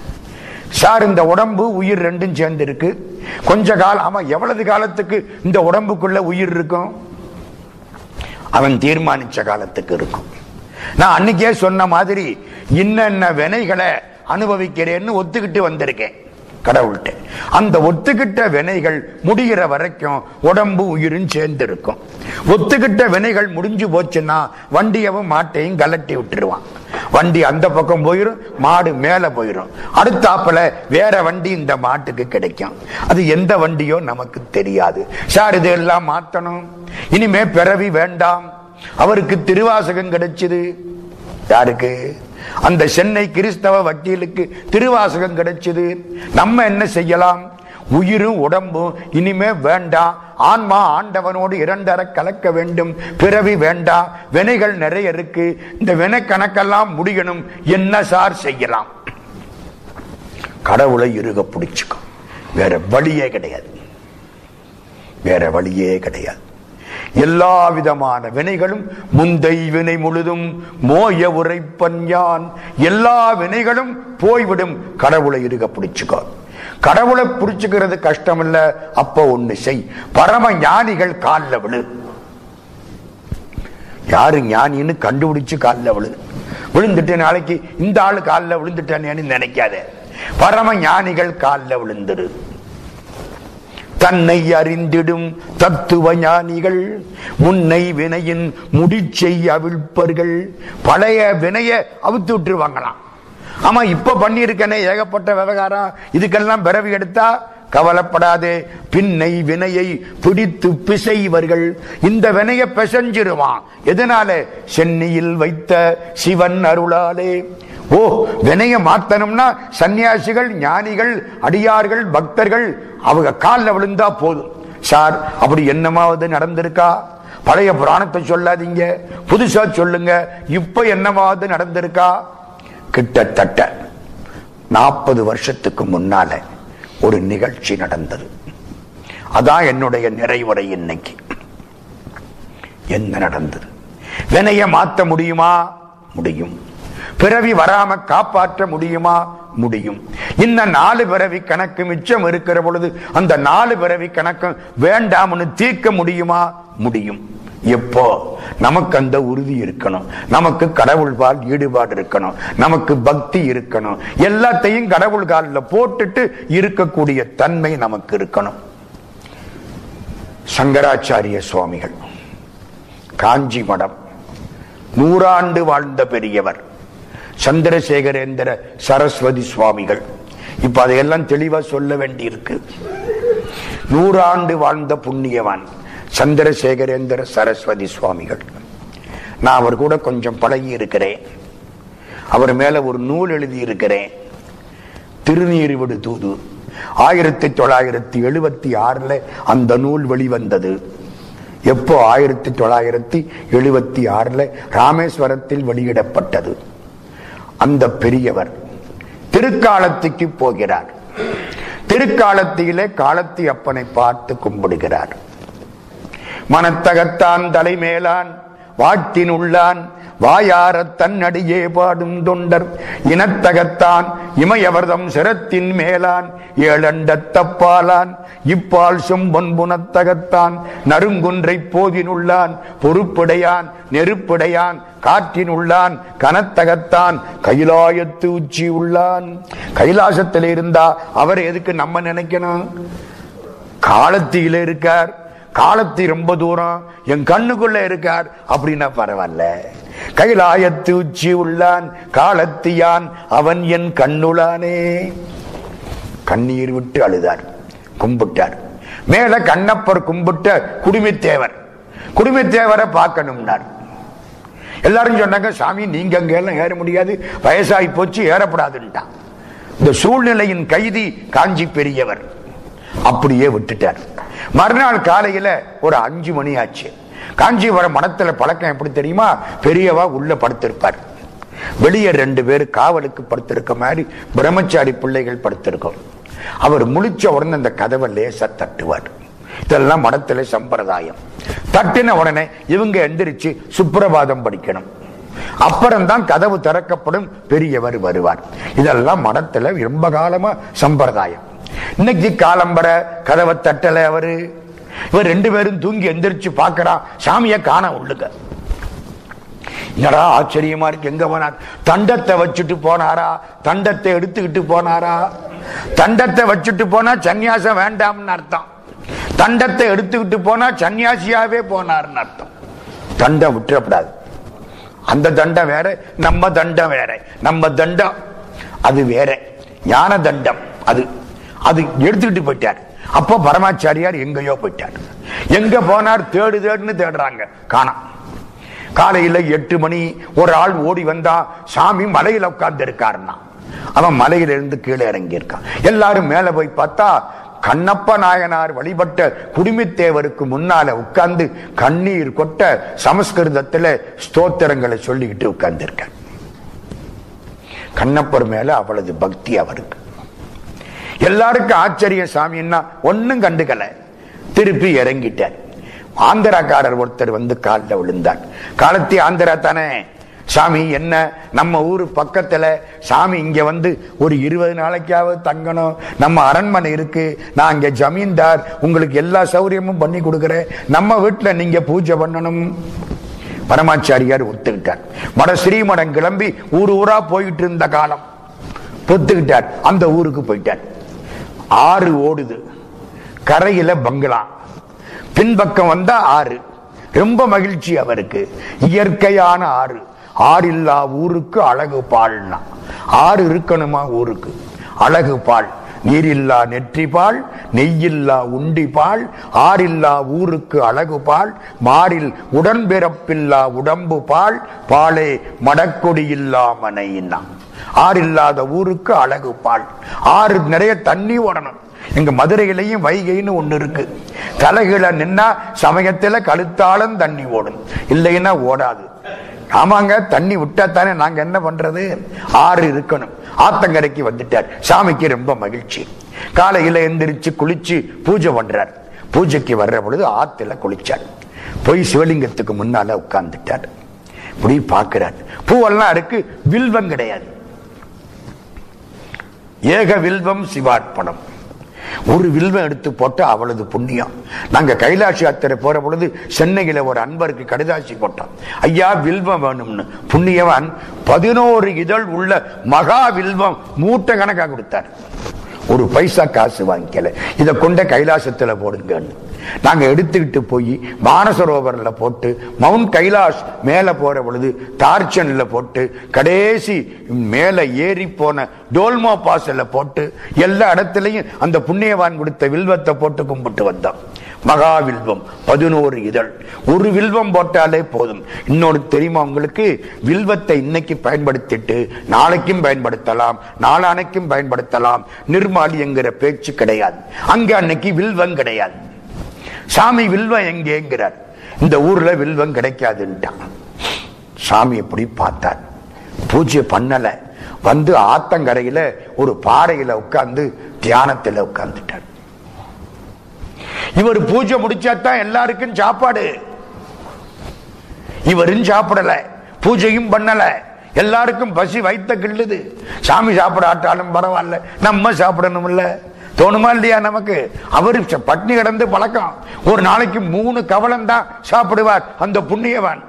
சார், இந்த உடம்பு உயிர் ரெண்டும் சேர்ந்து இருக்கு, கொஞ்ச காலம், ஆமா எவ்வளவு காலத்துக்கு இந்த உடம்புக்குள்ள உயிர் இருக்கும், அவன் தீர்மானிச்ச காலத்துக்கு இருக்கும். நான் அன்னைக்கே சொன்ன மாதிரி இன்னென்ன வினைகளை அனுபவிக்கிறேன்னு ஒத்துக்கிட்டு வந்திருக்கேன் கடவுள்கிட்ட. அந்த ஒத்துக்கிட்ட வினைகள் முடிகிற வரைக்கும் உடம்பு உயிரும் சேர்ந்து இருக்கும். ஒத்துக்கிட்ட வினைகள் முடிஞ்சு போச்சுன்னா வண்டியவும் மாட்டையும் கலட்டி விட்டுருவான். வண்டி அந்த பக்கம் போயிடும், மாடு மேல போயிடும், அடுத்தாப்புல வேற வண்டி இந்த மாட்டுக்கு கிடைக்கும். அது எந்த வண்டியோ நமக்கு தெரியாது. சார் இதெல்லாம் மாத்தணும், இனிமே பிறவி வேண்டாம். அவருக்கு திருவாசகம் கிடைச்சது. யாருக்கு? அந்த சென்னை கிறிஸ்தவ வக்கீலுக்கு திருவாசகம் கிடைச்சது. நம்ம என்ன செய்யலாம், உயிரும் உடம்பும் இனிமே வேண்டாம். ஆன்மா ஆண்டவனோடு இரண்டரை கலக்க வேண்டும். பிறவி வேண்டாம். வினைகள் நிறைய இருக்கு. இந்த வினை கணக்கெல்லாம் முடியணும். என்ன சார் செய்யலாம்? கடவுளை இருக பிடிச்சுக்கும். வேற வழியே கிடையாது. வேற வழியே கிடையாது. எல்லா விதமான வினைகளும் முந்தை வினை முழுதும் மோய உரைப்பன் யான். எல்லா வினைகளும் போய்விடும். கடவுளை இருக பிடிச்சுக்கோ. கடவுளை பிடிச்சுக்கிறது கஷ்டம் இல்ல. அப்ப ஒண்ணு செய். பரம ஞானிகள் கால்ல விழு. யாரு ஞானின்னு கண்டுபிடிச்சு கால்ல விழு. விழுந்துட்டு நாளைக்கு இந்த ஆளு கால்ல விழுந்துட்டானேன்னு நினைக்காதே. பரம ஞானிகள் கால்ல விழுந்துரு. தன்னை அறிந்திடும் தத்துவ ஞானிகள் முன்னை வினையின் முடிச்சை அவிழ்ப்பர்கள். பழைய வினைய அவிழ்த்து விட்டுருவாங்களாம். ஆமா, இப்ப பண்ணிருக்கனே ஏகப்பட்ட விவகாரம், இதுக்கெல்லாம் பிறவி எடுத்தா கவலைப்படாதே. பின்னை வினையை பிடித்து பிசைவர்கள். இந்த வினைய பிசைஞ்சிருவான். எதனால? சென்னியில் வைத்த சிவன் அருளாலே. ஓ, வினைய மாத்தணும்னா சன்னியாசிகள், ஞானிகள், அடியார்கள், பக்தர்கள் அவங்க காலில் விழுந்தா போதும். சார், அப்படி என்னமாவது நடந்திருக்கா? பழைய புராணத்தை சொல்லாதீங்க, புதுசா சொல்லுங்க. இப்ப என்னமாவது நடந்திருக்கா? கிட்டத்தட்ட 40 வருஷத்துக்கு முன்னால ஒரு நிகழ்ச்சி நடந்தது. அதான் என்னுடைய நிறைவுரை இன்னைக்கு. என்ன நடந்தது? வினைய மாத்த முடியுமா? முடியும். பிறவி வராம காப்பாற்ற முடியுமா? முடியும். இந்த 4 பிறவி கணக்கு மிச்சம் இருக்கிற பொழுது அந்த 4 பிறவி கணக்கு வேண்டாம்னு தீர்க்க முடியுமா? முடியும். எப்போ? நமக்கு அந்த உறுதி இருக்கணும். நமக்கு கடவுள் பால் ஈடுபாடு இருக்கணும். நமக்கு பக்தி இருக்கணும். எல்லாத்தையும் கடவுள் காலில் போட்டுட்டு இருக்கக்கூடிய தன்மை நமக்கு இருக்கணும். சங்கராச்சாரிய சுவாமிகள் காஞ்சி மடம் 100 ஆண்டு வாழ்ந்த பெரியவர் சந்திரசேகரேந்திர சரஸ்வதி சுவாமிகள். இப்ப அதையெல்லாம் தெளிவா சொல்ல வேண்டியிருக்கு. 100 ஆண்டு வாழ்ந்த புண்ணியவான் சந்திரசேகரேந்திர சரஸ்வதி சுவாமிகள். நான் அவர் கூட கொஞ்சம் பழகி இருக்கிறேன். அவர் மேல ஒரு நூல் எழுதி இருக்கிறேன், திருநீறுவிடு தூது. 1976 அந்த நூல் வெளிவந்தது. எப்போ? 1976 ராமேஸ்வரத்தில் வெளியிடப்பட்டது. அந்த பெரியவர் திருக்காலத்திற்கு போகிறார். திருக்காலத்திலே காலத்தி அப்பனை பார்த்து கும்பிடுகிறார். மனத்தகத்தான் தலைமேலான் வாட்டின் உள்ளான் வாயார தன்னடியே பாடும் தொண்டர் இனத்தகத்தான் இமையவர்தம் சிரத்தின் மேலான் ஏழண்ட தப்பாலான் இப்பால் செம்பொன் புனத்தகத்தான் நறுங்குன்றை போதினுள்ளான் பொறுப்புடையான் நெருப்புடையான் காற்றினுள்ளான் கனத்தகத்தான் கைலாயத்து உச்சி உள்ளான். கைலாசத்தில் இருந்தா அவர் எதுக்கு நம்ம நினைக்கணும்? காலத்தில இருக்கார். காலத்தி ரொம்ப தூரம், என் கண்ணுக்குள்ள இருக்கார் அப்படின்னா பரவாயில்ல. கைலாயத்து உச்சி உள்ளான் காலத்தியான் அவன் என் கண்ணுளானே. கண்ணீர் விட்டு அழுதார், கும்பிட்டார். மேல கண்ணப்பர் கும்பிட்ட குடுமித்தேவர். குடுமித்தேவரை பார்க்கணும்னார். எல்லாரும் சொன்னாங்க, சாமி நீங்க அங்க எல்லாம் ஏற முடியாது, வயசாகி போச்சு, ஏறப்படாதுன்ட்டான். இந்த சூழ்நிலையின் கைதி காஞ்சி பெரியவர் அப்படியே விட்டுட்டார். மறுநாள் காலையில ஒரு 5 மணி ஆச்சு. காஞ்சிபுரம் மடத்துல பழக்கம் எப்படி தெரியுமா? பெரியவா உள்ள படுத்திருப்பார், வெளியே 2 பேர் காவலுக்கு படுத்திருக்க மாதிரி பிரம்மச்சாரி பிள்ளைகள் படுத்திருக்கோம். அவர் முழிச்ச உடனே அந்த கதவை லேசா தட்டுவார். இதெல்லாம் மடத்துல சம்பிரதாயம். தட்டின உடனே இவங்க எந்திரிச்சு சுப்பிரபாதம் படிக்கணும். அப்புறம்தான் கதவு திறக்கப்படும், பெரியவர் வருவார். இதெல்லாம் மடத்துல ரொம்ப காலமா சம்பிரதாயம். இன்னைக்கு காலம்பர கதவை தட்டல. அவரு இவர் 2 பேரும் தூங்கி எந்திரிச்சு பாக்கிறான், சாமிய காண. உள்ளுங்க ஆச்சரியமா இருக்கு. எங்க போனார்? தண்டத்தை வச்சுட்டு போனாரா? தண்டத்தை எடுத்துக்கிட்டு போனாரா? தண்டத்தை வச்சுட்டு போனா சன்னியாசம் வேண்டாம்னு அர்த்தம். தண்டத்தை எடுத்துக்கிட்டு போனா சன்னியாசியாவே போனார்னு அர்த்தம். தண்டம் விட்டுறப்படாது. அந்த தண்டம் வேற, நம்ம தண்டம் வேற. நம்ம தண்டம் அது வேற, ஞான தண்டம் அது. அது எடுத்துக்கிட்டு போயிட்டார். அப்போ பரமாச்சாரியார் எங்கேயோ போயிட்டார். எங்க போனார்? தேடுன்னு தேடுறாங்க, காணாம். காலையில 8 மணி ஒரு ஆள் ஓடி வந்தா, சாமி மலையில உட்கார்ந்து இருக்காருன்னா. அவன் மலையில இருந்து கீழே இறங்கி இருக்கான். எல்லாரும் மேல போய் பார்த்தா கண்ணப்ப நாயனார் வழிபட்ட குடுமித்தேவருக்கு முன்னால உட்கார்ந்து கண்ணீர் கொட்ட சமஸ்கிருதத்தில் ஸ்தோத்திரங்களை சொல்லிக்கிட்டு உட்கார்ந்திருக்கார். கண்ணப்பர் மேல அவளது பக்தி அவருக்கு. எல்லாருக்கும் ஆச்சரிய சாமின்னா ஒன்னும் கண்டுக்கல, திருப்பி இறங்கிட்டார். ஆந்திராக்காரர் ஒருத்தர் வந்து காலில் விழுந்தார். காலத்தி ஆந்திரா தானே, சாமி என்ன நம்ம ஊரு பக்கத்துல, சாமி இங்க வந்து ஒரு 20 நாளைக்காவது தங்கணும், நம்ம அரண்மனை இருக்கு, நான் இங்க ஜமீன்தார், உங்களுக்கு எல்லா சௌரியமும் பண்ணி கொடுக்குறேன், நம்ம வீட்டுல நீங்க பூஜை பண்ணணும். பரமாச்சாரியார் ஒத்துக்கிட்டார். ஸ்ரீமடம் கிளம்பி ஊர் ஊரா போயிட்டு இருந்த காலம் ஒத்துக்கிட்டார். அந்த ஊருக்கு போயிட்டார். ஆறு ஓடுது, கரையில பங்களா, பின்பக்கம் வந்தா ஆறு. ரொம்ப மகிழ்ச்சி அவருக்கு, இயற்கையான ஆறு. ஆறில்லா ஊருக்கு அழகு பால்னா, ஆறு இருக்கணுமா ஊருக்கு? அழகு பால், நீரில்லா நெற்றி பால், நெய்யில்லா உண்டி பால், ஆறில்லா ஊருக்கு அழகு பால், மாறில் உடன்பிறப்பில்லா உடம்பு பால், பாலே மடக்கொடியில்லா மனையின்னா. ஆறு இல்லாத ஊருக்கு அழகு பால். ஆறு நிறைய தண்ணி ஓடணும். எங்க மதுரையிலையும் வைகைன்னு ஒண்ணு இருக்கு. தலைகளை நின்னா சமயத்துல கழுத்தாலும் தண்ணி ஓடும், இல்லைன்னா ஓடாது. ஆமாங்க, தண்ணி விட்டா தானே நாங்க என்ன பண்றது? ஆறு இருக்கணும். ஆத்தங்கரைக்கு வந்துட்டார். சாமிக்கு ரொம்ப மகிழ்ச்சி. காலையில எந்திரிச்சு குளிச்சு பூஜை பண்றார். பூஜைக்கு வர்ற பொழுது ஆத்துல குளிச்சார். போய் சிவலிங்கத்துக்கு முன்னால உட்கார்ந்துட்டார். இப்படி பாக்குறார். பூவெல்லாம் இருக்கு, வில்வம் கிடையாது. ஏக வில்வம் சிவார்ப்பணம். ஒரு வில்வம் எடுத்து போட்ட அவளது புண்ணியம். நாங்க கைலாஷ யாத்திரை போற பொழுது சென்னையில ஒரு அன்பருக்கு கடிதாசி போட்டோம், ஐயா வில்வம் வேணும்னு. புண்ணியவான் 11 இதழ் உள்ள மகா வில்வம் மூட்டை கணக்கா கொடுத்தார். ஒரு பைசா காசு வாங்கிக்கல. இதை கொண்ட கைலாசத்துல போடுங்க. நாங்க எடுத்துக்கிட்டு போய் மானசரோவர்ல போட்டு, மவுண்ட் கைலாஷ் மேல போற பொழுது தார்ச்சன்ல போட்டு, கடைசி மேல ஏறி போன டோல்மோ பாஸ்ல போட்டு, எல்லா இடத்துலையும் அந்த புண்ணியவான் கொடுத்த வில்வத்தை போட்டு கும்பிட்டு வந்தோம். மகா வில்வம் 11 இதழ். ஒரு வில்வம் போட்டாலே போதும். இன்னொரு தெரியுமா உங்களுக்கு? வில்வத்தை இன்னைக்கு பயன்படுத்திட்டு நாளைக்கும் பயன்படுத்தலாம், நாளானைக்கும் பயன்படுத்தலாம். நிர்மாலி என்கிற பேச்சு கிடையாது. அங்க அன்னைக்கு வில்வம் கிடையாது. சாமி வில்வம் எங்கேங்கிறார். இந்த ஊர்ல வில்வம் கிடைக்காதுன்ட்டான். சாமி எப்படி பார்த்தார்? பூஜை பண்ணல, வந்து ஆத்தங்கரையில ஒரு பாறையில உட்கார்ந்து தியானத்துல உட்கார்ந்துட்டார். இவர் பூஜை முடிச்சாதான் எல்லாருக்கும் சாப்பாடு. இவரும் சாப்பிடல, பூஜையும் பண்ணல. எல்லாருக்கும் பசி வைத்த கிள்ளுது. சாமி சாப்பிட ஆட்டாலும் பரவாயில்ல, நம்ம சாப்பிடணும் இல்ல, தோணுமா இல்லையா நமக்கு? அவரு பட்னி கிடந்து பழக்கம். ஒரு நாளைக்கு 3 கவளம் தான் சாப்பிடுவார் அந்த புண்ணியவான்.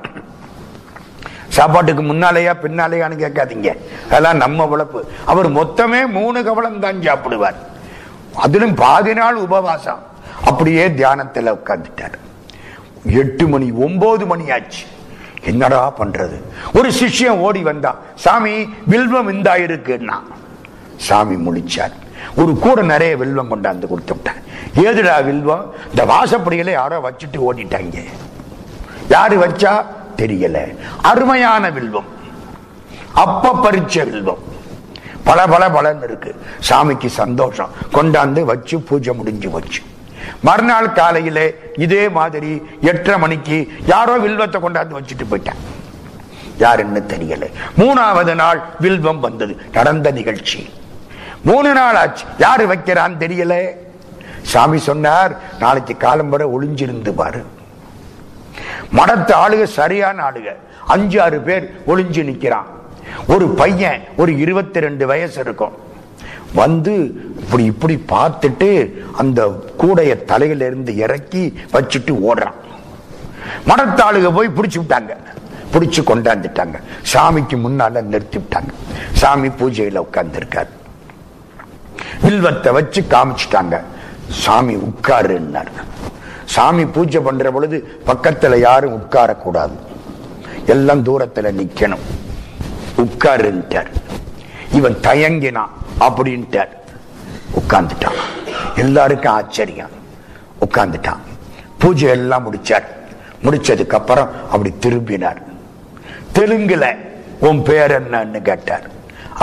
சாப்பாட்டுக்கு முன்னாலேயா பின்னாலேயான்னு கேட்காதீங்க, அதெல்லாம் நம்ம உழைப்பு. அவர் மொத்தமே 3 கவளம் தான் சாப்பிடுவார். அதிலும் பாதி நாள் உபவாசம். அப்படியே தியானத்துல உட்கார்ந்துட்டார். 8 மணி 9 மணி ஆச்சு. என்னடா பண்றது? ஒரு சிஷ்யன் ஓடி வந்தான். சாமி வில்வம் இந்தா இருக்குன்னா. சாமி முடிச்சார். ஒரு கூட நிறைய வில்வம் கொண்டாந்து கொடுத்துட்டான். ஏதுடா வில்வம்? இந்த வாசப்படியில யாரோ வச்சுட்டு ஓடிட்டாங்க. யாரு வச்சா தெரியல. அருமையான வில்வம், அப்ப பறிச்ச வில்வம், பல பல பலன்னு இருக்கு. சாமிக்கு சந்தோஷம். கொண்டாந்து வச்சு பூஜை முடிஞ்சு வச்சு மறுநாள் காலையில இதே மாதிரி 8:30 மணிக்கு யாரோ வில்வத்தை கொண்டாந்து வச்சுட்டு போயிட்டான். யாருன்னு தெரியல. 3வது நாள் வில்வம் வந்தது. நடந்த நிகழ்ச்சி 3 நாள் ஆச்சு. யாரு வைக்கிறான்னு தெரியல. சாமி சொன்னார், நாளைக்கு காலம்பரை ஒளிஞ்சிருந்து பாரு. மடத்து ஆளுக சரியான ஆளுக. 5-6 பேர் ஒளிஞ்சு நிக்கிறான். ஒரு பையன் ஒரு 22 வயசு இருக்கும். வந்து இப்படி இப்படி பார்த்துட்டு அந்த கூடைய தலையிலிருந்து இறக்கி வச்சுட்டு ஓடுறான். மடத்தாளுக போய் பிடிச்சு விட்டாங்க. பிடிச்சு கொண்டாந்துட்டாங்க. சாமிக்கு முன்னால நிறுத்தி விட்டாங்க. சாமி பூஜையில உட்கார்ந்துருக்காரு. வில்வத்தை வச்சு காமிச்சுட்டாங்க. சாமி உட்காருன்னாரு. சாமி பூஜை பண்ற பொழுது பக்கத்துல யாரும் உட்காரக்கூடாது, எல்லாம் தூரத்துல நிக்கணும். உட்காருன்ட்டார். இவன் தயங்கினான். அப்படின்ட்டார். உட்கார்ந்துட்டான். எல்லாருக்கும் ஆச்சரியம். உட்கார்ந்துட்டான். பூஜை எல்லாம் முடிச்சார். முடிச்சதுக்கு அப்புறம் அப்படி திரும்பினார். தெலுங்குல உன் பேர் என்னன்னு கேட்டார்.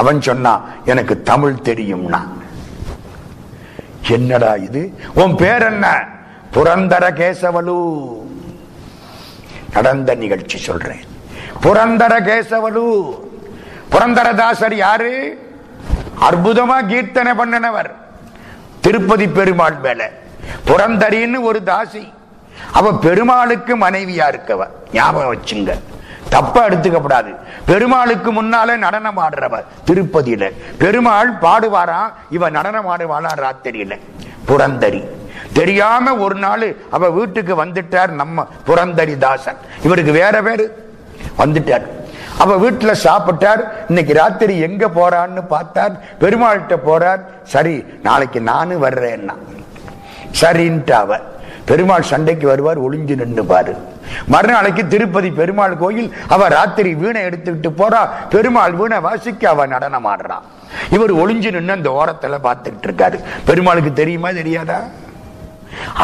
அவன் சொன்னா, எனக்கு தமிழ் தெரியும்னா. என்னடா இது, உன் பேர் என்ன? புரந்தர கேசவலு. நடந்த நிகழ்ச்சி சொல்றேன். புரந்தர கேசவலு புரந்தரதாசர் யாரு? அற்புதமா கீர்த்தனை பண்ணினவர் திருப்பதி பெருமாள் மேல. புரந்தரின்னு ஒரு தாசி, அவ பெருமாளுக்கு மனைவியா இருக்கவ. ஞாபகம் வச்சுங்க, தப்பா எடுத்துக்கப்படாது. பெருமாளுக்கு முன்னால நடனம் ஆடுறவ திருப்பதியில. பெருமாள் பாடுவாராம், இவ நடனம் ஆடுவாளா ராத்திரியில. புரந்தரி தெரியாம ஒரு நாள் அவ வீட்டுக்கு வந்துட்டார் நம்ம புரந்தரி தாசன். இவருக்கு வேற பேரு. வந்துட்டார் அவ வீட்டுல, சாப்பிட்டார். இன்னைக்கு ராத்திரி எங்க போறான்னு பார்த்தார், பெருமாள்கிட்ட போறார். சரி நாளைக்கு நானு வர்றேன்னா சரின்ட்டு அவ. பெருமாள் சண்டைக்கு வருவார், ஒளிஞ்சு நின்று பாரு. மறுநாளைக்கு திருப்பதி பெருமாள் கோயில் அவ ராத்திரி வீணை எடுத்துக்கிட்டு போறா. பெருமாள் வீணை வாசிக்க அவ நடனம் ஆடுறா. இவர் ஒளிஞ்சு நின்று அந்த ஓரத்துல பார்த்துட்டு இருக்காரு. பெருமாளுக்கு தெரியுமா தெரியாதா?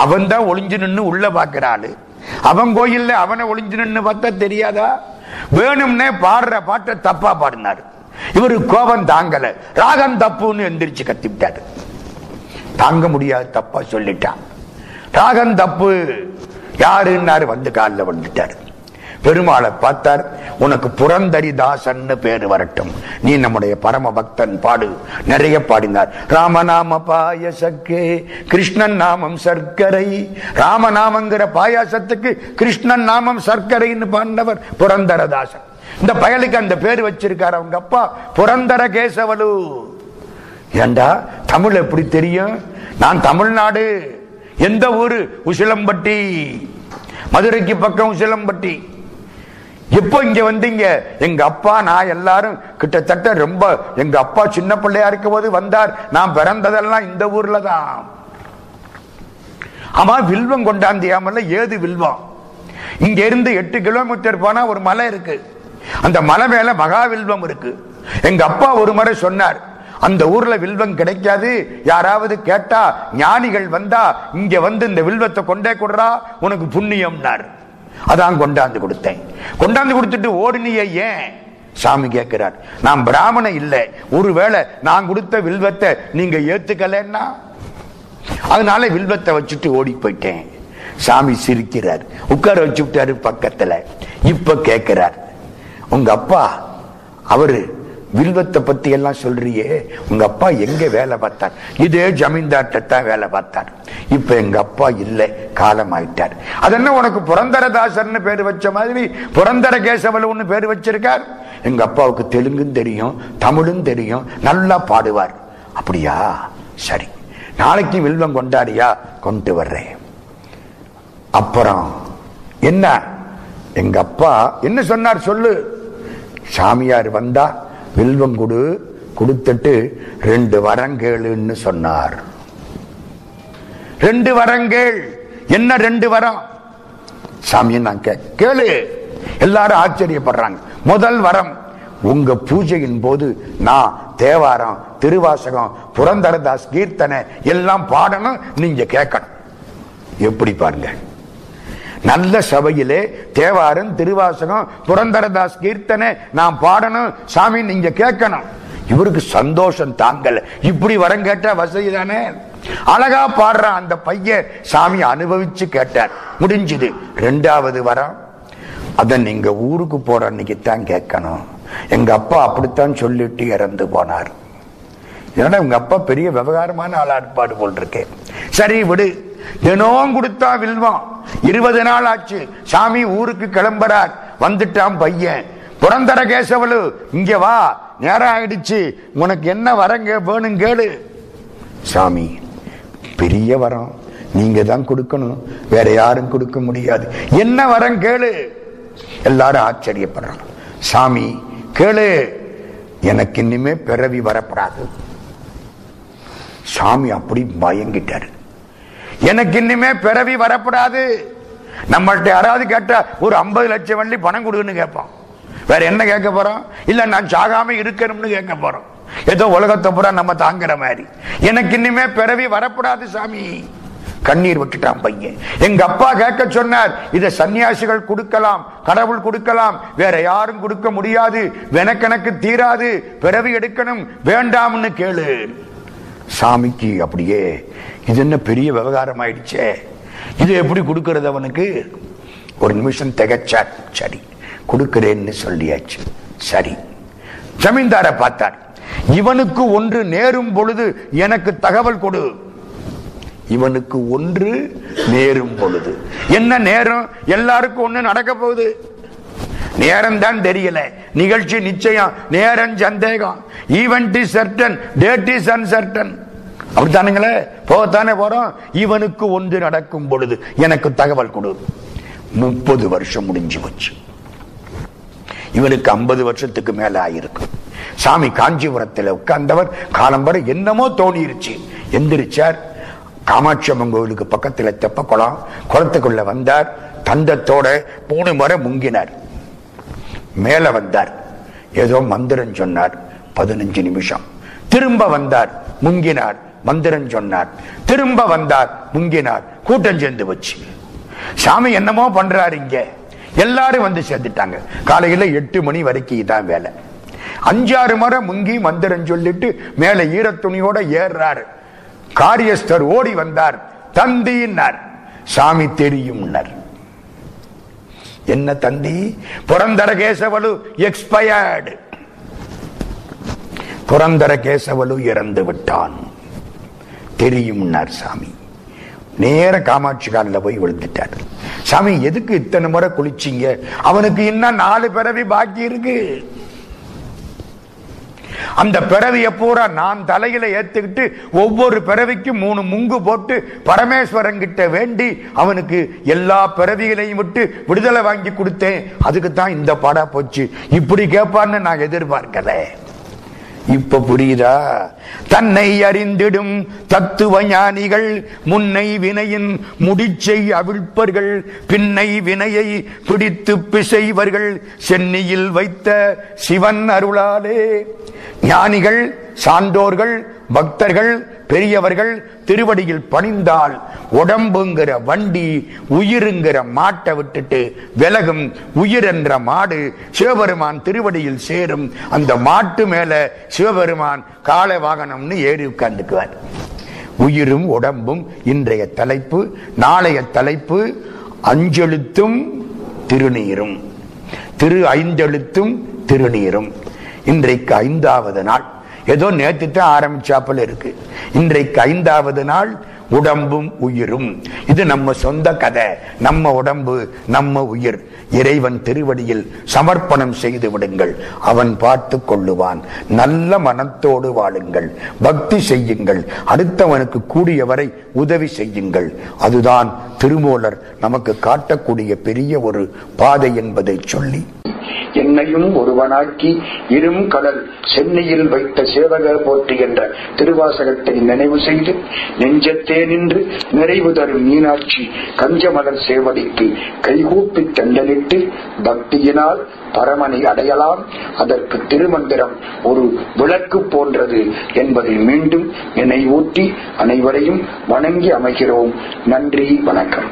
அவன் தான் ஒளிஞ்சு நின்று உள்ள பாக்குறாள். அவன் கோயில்ல அவனை ஒளிஞ்சு நின்று பார்த்தா தெரியாதா? வேணும்னே பாடுற பாட்டை தப்பா பாடினாரு. இவரு கோபம் தாங்கல, ராகம் தப்புன்னு எந்திரிச்சு கத்திவிட்டாரு. தாங்க முடியாது, தப்பா சொல்லிட்டான். ராகம் தப்பு யாருன்னாரு, வந்து காலில் வந்துட்டாரு. பெருமாளை பார்த்தார். உனக்கு புரந்தரிதாசன்னு பேரு வரட்டும், நீ நம்முடைய பரம பக்தன், பாடு. நிறைய பாடினார். ராமநாம பாயசக்கே கிருஷ்ணன் நாமம் சர்க்கரை. ராமநாமங்கிற பாயாசத்துக்கு கிருஷ்ணன் நாமம் சர்க்கரைன்னு பாடினவர் புரந்தரதாசன். இந்த பயலுக்கு அந்த பேரு வச்சிருக்காரு அவங்க அப்பா, புரந்தர கேசவலு. ஏண்டா தமிழ் எப்படி தெரியும்? நான் தமிழ்நாடு. எந்த ஊரு? உசிலம்பட்டி. மதுரைக்கு பக்கம் உசிலம்பட்டி. எப்போ இங்க வந்தீங்க? எங்க அப்பா நான் எல்லாரும் கிட்டத்தட்ட ரொம்ப, எங்க அப்பா சின்ன பிள்ளையா இருக்கும் போது வந்தார். நான் பிறந்ததெல்லாம் இந்த ஊர்ல தான். ஆமா, வில்வம் கொண்டாந்தியாமல்ல. ஏது வில்வம்? இங்க இருந்து 8 கிலோமீட்டர் போனா ஒரு மலை இருக்கு. அந்த மலை மேல மகாவில்வம் இருக்கு. எங்க அப்பா ஒரு முறை சொன்னார், அந்த ஊர்ல வில்வம் கிடைக்காது, யாராவது கேட்டா ஞானிகள் வந்தா இங்க வந்து இந்த வில்வத்தை கொண்டே கொடுறா உனக்கு புண்ணியம்னார். அதான் கொண்டாந்து கொடுத்தேன். கொண்டாந்து கொடுத்துட்டு ஓடினிய ஏன்? சாமி கேட்கிறார், நான் பிராமண இல்லை, ஒருவேளை நான் கொடுத்த வில்வத்தை நீங்க ஏத்துக்கலன்னா அதனால வில்வத்தை வச்சுட்டு ஓடி போயிட்டேன். சாமி சிரிக்கிறார், உட்கார வச்சுட்டாரு பக்கத்துல. இப்ப கேட்கிறார், உங்க அப்பா அவரு வில்வத்தை பத்தி எல்லாம் சொல்றியே, உங்க அப்பா எங்க வேலை பார்த்தார்? இதே ஜமீன்தார்ட்டத்தான் வேலை பார்த்தார். இப்ப எங்க அப்பா இல்லை, காலம் ஆயிட்டார். அதென்ன உனக்கு புரந்தரதாசர்னு பேர் வச்ச மாதிரி புரந்தர கேசவலுன்னு பேர் வச்சிருக்கார்? எங்க அப்பாவுக்கு தெலுங்கும் தெரியும், தமிழும் தெரியும், நல்லா பாடுவார். அப்படியா, சரி நாளைக்கு வில்வம் கொண்டாடியா, கொண்டு வர்றேன். அப்புறம் என்ன எங்க அப்பா என்ன சொன்னார் சொல்லு. சாமியார் வந்தா வில்வம் கொடு, கொடுத்துட்டு 2 வரங்கேளுன்னு சொன்னார். 2 வரங்கேள். என்ன 2 வரம்? சாமியை நான் கேளு. எல்லாரும் ஆச்சரியப்படுறாங்க. முதல் வரம், உங்க பூஜையின் போது நான் தேவாரம், திருவாசகம், புரந்தரதாஸ் கீர்த்தனை எல்லாம் பாடணும், நீங்க கேட்கணும். எப்படி பாருங்க, நல்ல சபையிலே தேவாரம், திருவாசகம், புரந்தரதாஸ் கீர்த்தனை நான் பாடணும், சாமி நீங்க கேட்கணும். இவருக்கு சந்தோஷம் தாங்கல. இப்படி வரம் கேட்டா வசதி தானே, அழகா பாடுற அந்த பையன். சாமி அனுபவிச்சு கேட்டார். முடிஞ்சது. 2வது வரம், அதை நீங்க ஊருக்கு போற அன்னைக்குத்தான் கேட்கணும். எங்க அப்பா அப்படித்தான் சொல்லிட்டு இறந்து போனார். ஏன்னா உங்க அப்பா பெரிய விவகாரமான ஆளா இருப்பாடு போல் இருக்கேன். சரி விடு. தினம் கொடுத்தா வில்வம். 20 நாள் ஆச்சு. சாமி ஊருக்கு கிளம்புறார். வந்துட்டான் பையன். புரந்தர கேசவலு இங்க வா, நேரம் ஆயிடுச்சு, உனக்கு என்ன வரங்க வேணும் கேளு. சாமி, பெரிய வரம் நீங்க தான் கொடுக்கணும், வேற யாரும் கொடுக்க முடியாது, என்ன வரம் கேளு. எல்லாரும் ஆச்சரியப்படுறான். சாமி கேளு, எனக்கு இனிமே பிறவி வரப்படாது. சாமி அப்படி பயங்கிட்டாரு. எனக்கு இன்னுமே பிறவி வரப்படாது. நம்மள்ட்ட யாராவது கேட்டா ஒரு 50 லட்சம் வள்ளி பணம் கொடுக்குன்னு கேட்போம். வேற என்ன கேட்க போறோம்? இல்ல நான் சாகாம இருக்கணும்னு கேட்க போறோம். ஏதோ உலகத்தை பூரா நம்ம தாங்குற மாதிரி. எனக்கு இன்னுமே பிறவி வரப்படாது சாமி. கண்ணீர் விட்டுட்டான் பையன். எங்க அப்பா கேட்க சொன்னார், இதை சன்னியாசிகள் கொடுக்கலாம், கடவுள் கொடுக்கலாம், வேற யாரும் கொடுக்க முடியாது, வெனக்கணக்கு தீராது, பிறவி எடுக்கணும், வேண்டாம்னு கேளு. சாமிக்கு அப்படியே இது என்ன பெரிய விவகாரம் ஆயிடுச்சே, இது எப்படி கொடுக்கறது? அவனுக்கு ஒரு நிமிஷம் திகச்சார். சரி கொடுக்கிறேன்னு சொல்லியாச்சு. சரி ஜமீன்தாரை பார்த்தார். இவனுக்கு ஒன்று நேரும் பொழுது எனக்கு தகவல் கொடு. இவனுக்கு ஒன்று நேரும் பொழுது என்ன நேரம்? எல்லாருக்கும் ஒண்ணு நடக்க போகுது, நேரம் தான் தெரியல. நிகழ்ச்சி நிச்சயம், நேரம் சந்தேகம். Event is certain, date is uncertain. அப்படித்தானுங்களே, போகத்தானே போறோம். இவனுக்கு ஒன்று நடக்கும் பொழுது எனக்கு தகவல் கொடு. 30 வருஷம் முடிஞ்சு போச்சு. இவனுக்கு 50 வருஷத்துக்கு மேல ஆயிருக்கு. சாமி காஞ்சிபுரத்தில் உட்கார்ந்தவர் காலம்பரை என்னமோ தோணிருச்சு. எந்திரிச்சார். காமாட்சி அம்மன் கோவிலுக்கு பக்கத்துல தெப்ப குளம், குளத்துக்குள்ள வந்தார். தந்தத்தோட 3 முறை முங்கினார். மேல வந்தார், ஏதோ மந்திரம் சொன்னார். 15 நிமிஷம். திரும்ப வந்தார், முங்கினார், மந்திரம் சொன்னார். திரும்ப வந்தார், முங்கினார். கூட்டம் சேர்ந்து வச்சு சாமி என்னமோ பண்றாரு. இங்க எல்லாரும் வந்து சேர்ந்துட்டாங்க. காலையில 8 மணி வரைக்கும் இதான் வேலை. 5-6 முறை முங்கி மந்திரம் சொல்லிட்டு மேல ஈரத்துணியோட ஏறாரு. காரியஸ்தர் ஓடி வந்தார். தந்தினார். சாமி தெரியும். என்ன தந்தி? புரந்தர கேசவலு எக்ஸ்பயர்டு. புரந்தர கேசவலு இறந்து விட்டான். தெரியும் சாமி. நேர காமாட்சி காலில் போய் விழுந்துட்டார். சாமி எதுக்கு இத்தனை முறை குளிச்சிங்க? அவனுக்கு இன்னும் 4 பிறவி பாக்கி இருக்கு. அந்த பிறவிய பூரா நான் தலையில ஏத்துக்கிட்டு ஒவ்வொரு பிறவிக்கும் 3 முங்கு போட்டு பரமேஸ்வரன் கிட்ட வேண்டி அவனுக்கு எல்லா பிறவிகளையும் விட்டு விடுதலை வாங்கி கொடுத்தேன். அதுக்கு தான் இந்த பாடா போச்சு. இப்படி கேட்பான்னு நான் எதிர்பார்க்கல. இப்ப புரியுதா? தன்னை அறிந்திடும் தத்துவ ஞானிகள் முன்னை வினையின் முடிச்சை அவிழ்ப்பர்கள், பின்னை வினையை பிடித்து பிசைவர்கள், சென்னியில் வைத்த சிவன் அருளாலே. ஞானிகள், சான்றோர்கள், பக்தர்கள், பெரியவர்கள் திருவடியில் பணிந்தால் உடம்புங்கிற வண்டி உயிருங்கிற மாட்டை விட்டுட்டு விலகும். உயிர் என்ற மாடு சிவபெருமான் திருவடியில் சேரும். அந்த மாட்டு மேல சிவபெருமான் கால வாகனம்னு ஏறி உட்கார்ந்துக்குவார். உயிரும் உடம்பும் இன்றைய தலைப்பு. நாளைய தலைப்பு 5 எழுத்தும் திருநீரும். 5 எழுத்தும் திருநீரும். இன்றைக்கு 5வது நாள். ஏதோ நேற்று தான் ஆரம்பிச்சாப்பல இருக்கு. இன்றைக்கு 5வது நாள். உடம்பும் உயிரும். இது நம்ம சொந்த கதை. நம்ம உடம்பு, நம்ம உயிர் இறைவன் திருவடியில் சமர்ப்பணம் செய்து விடுங்கள். அவன் பார்த்து கொள்ளுவான். நல்ல மனத்தோடு வாழுங்கள், பக்தி செய்யுங்கள், அடுத்தவனுக்கு கூடிய வரை உதவி செய்யுங்கள். அதுதான் திருமூலர் நமக்கு காட்டக்கூடிய பெரிய ஒரு பாதை என்பதை சொல்லி, என்னையும் ஒருவனாக்கி இரும் கடல் சென்னையில் வைத்த சேவக போற்றி என்ற திருவாசகத்தை நினைவு செய்து நெஞ்சத்தே நின்று நிறைவு தரும் மீனாட்சி கஞ்சமலர் சேவடிக்கு கைகூப்பி தண்டலிட்டு பக்தியினால் பரமனை அடையலாம். அதற்கு திருமந்திரம் ஒரு விளக்கு போன்றது என்பதை மீண்டும் நினைவூட்டி அனைவரையும் வணங்கி அமைகிறோம். நன்றி, வணக்கம்.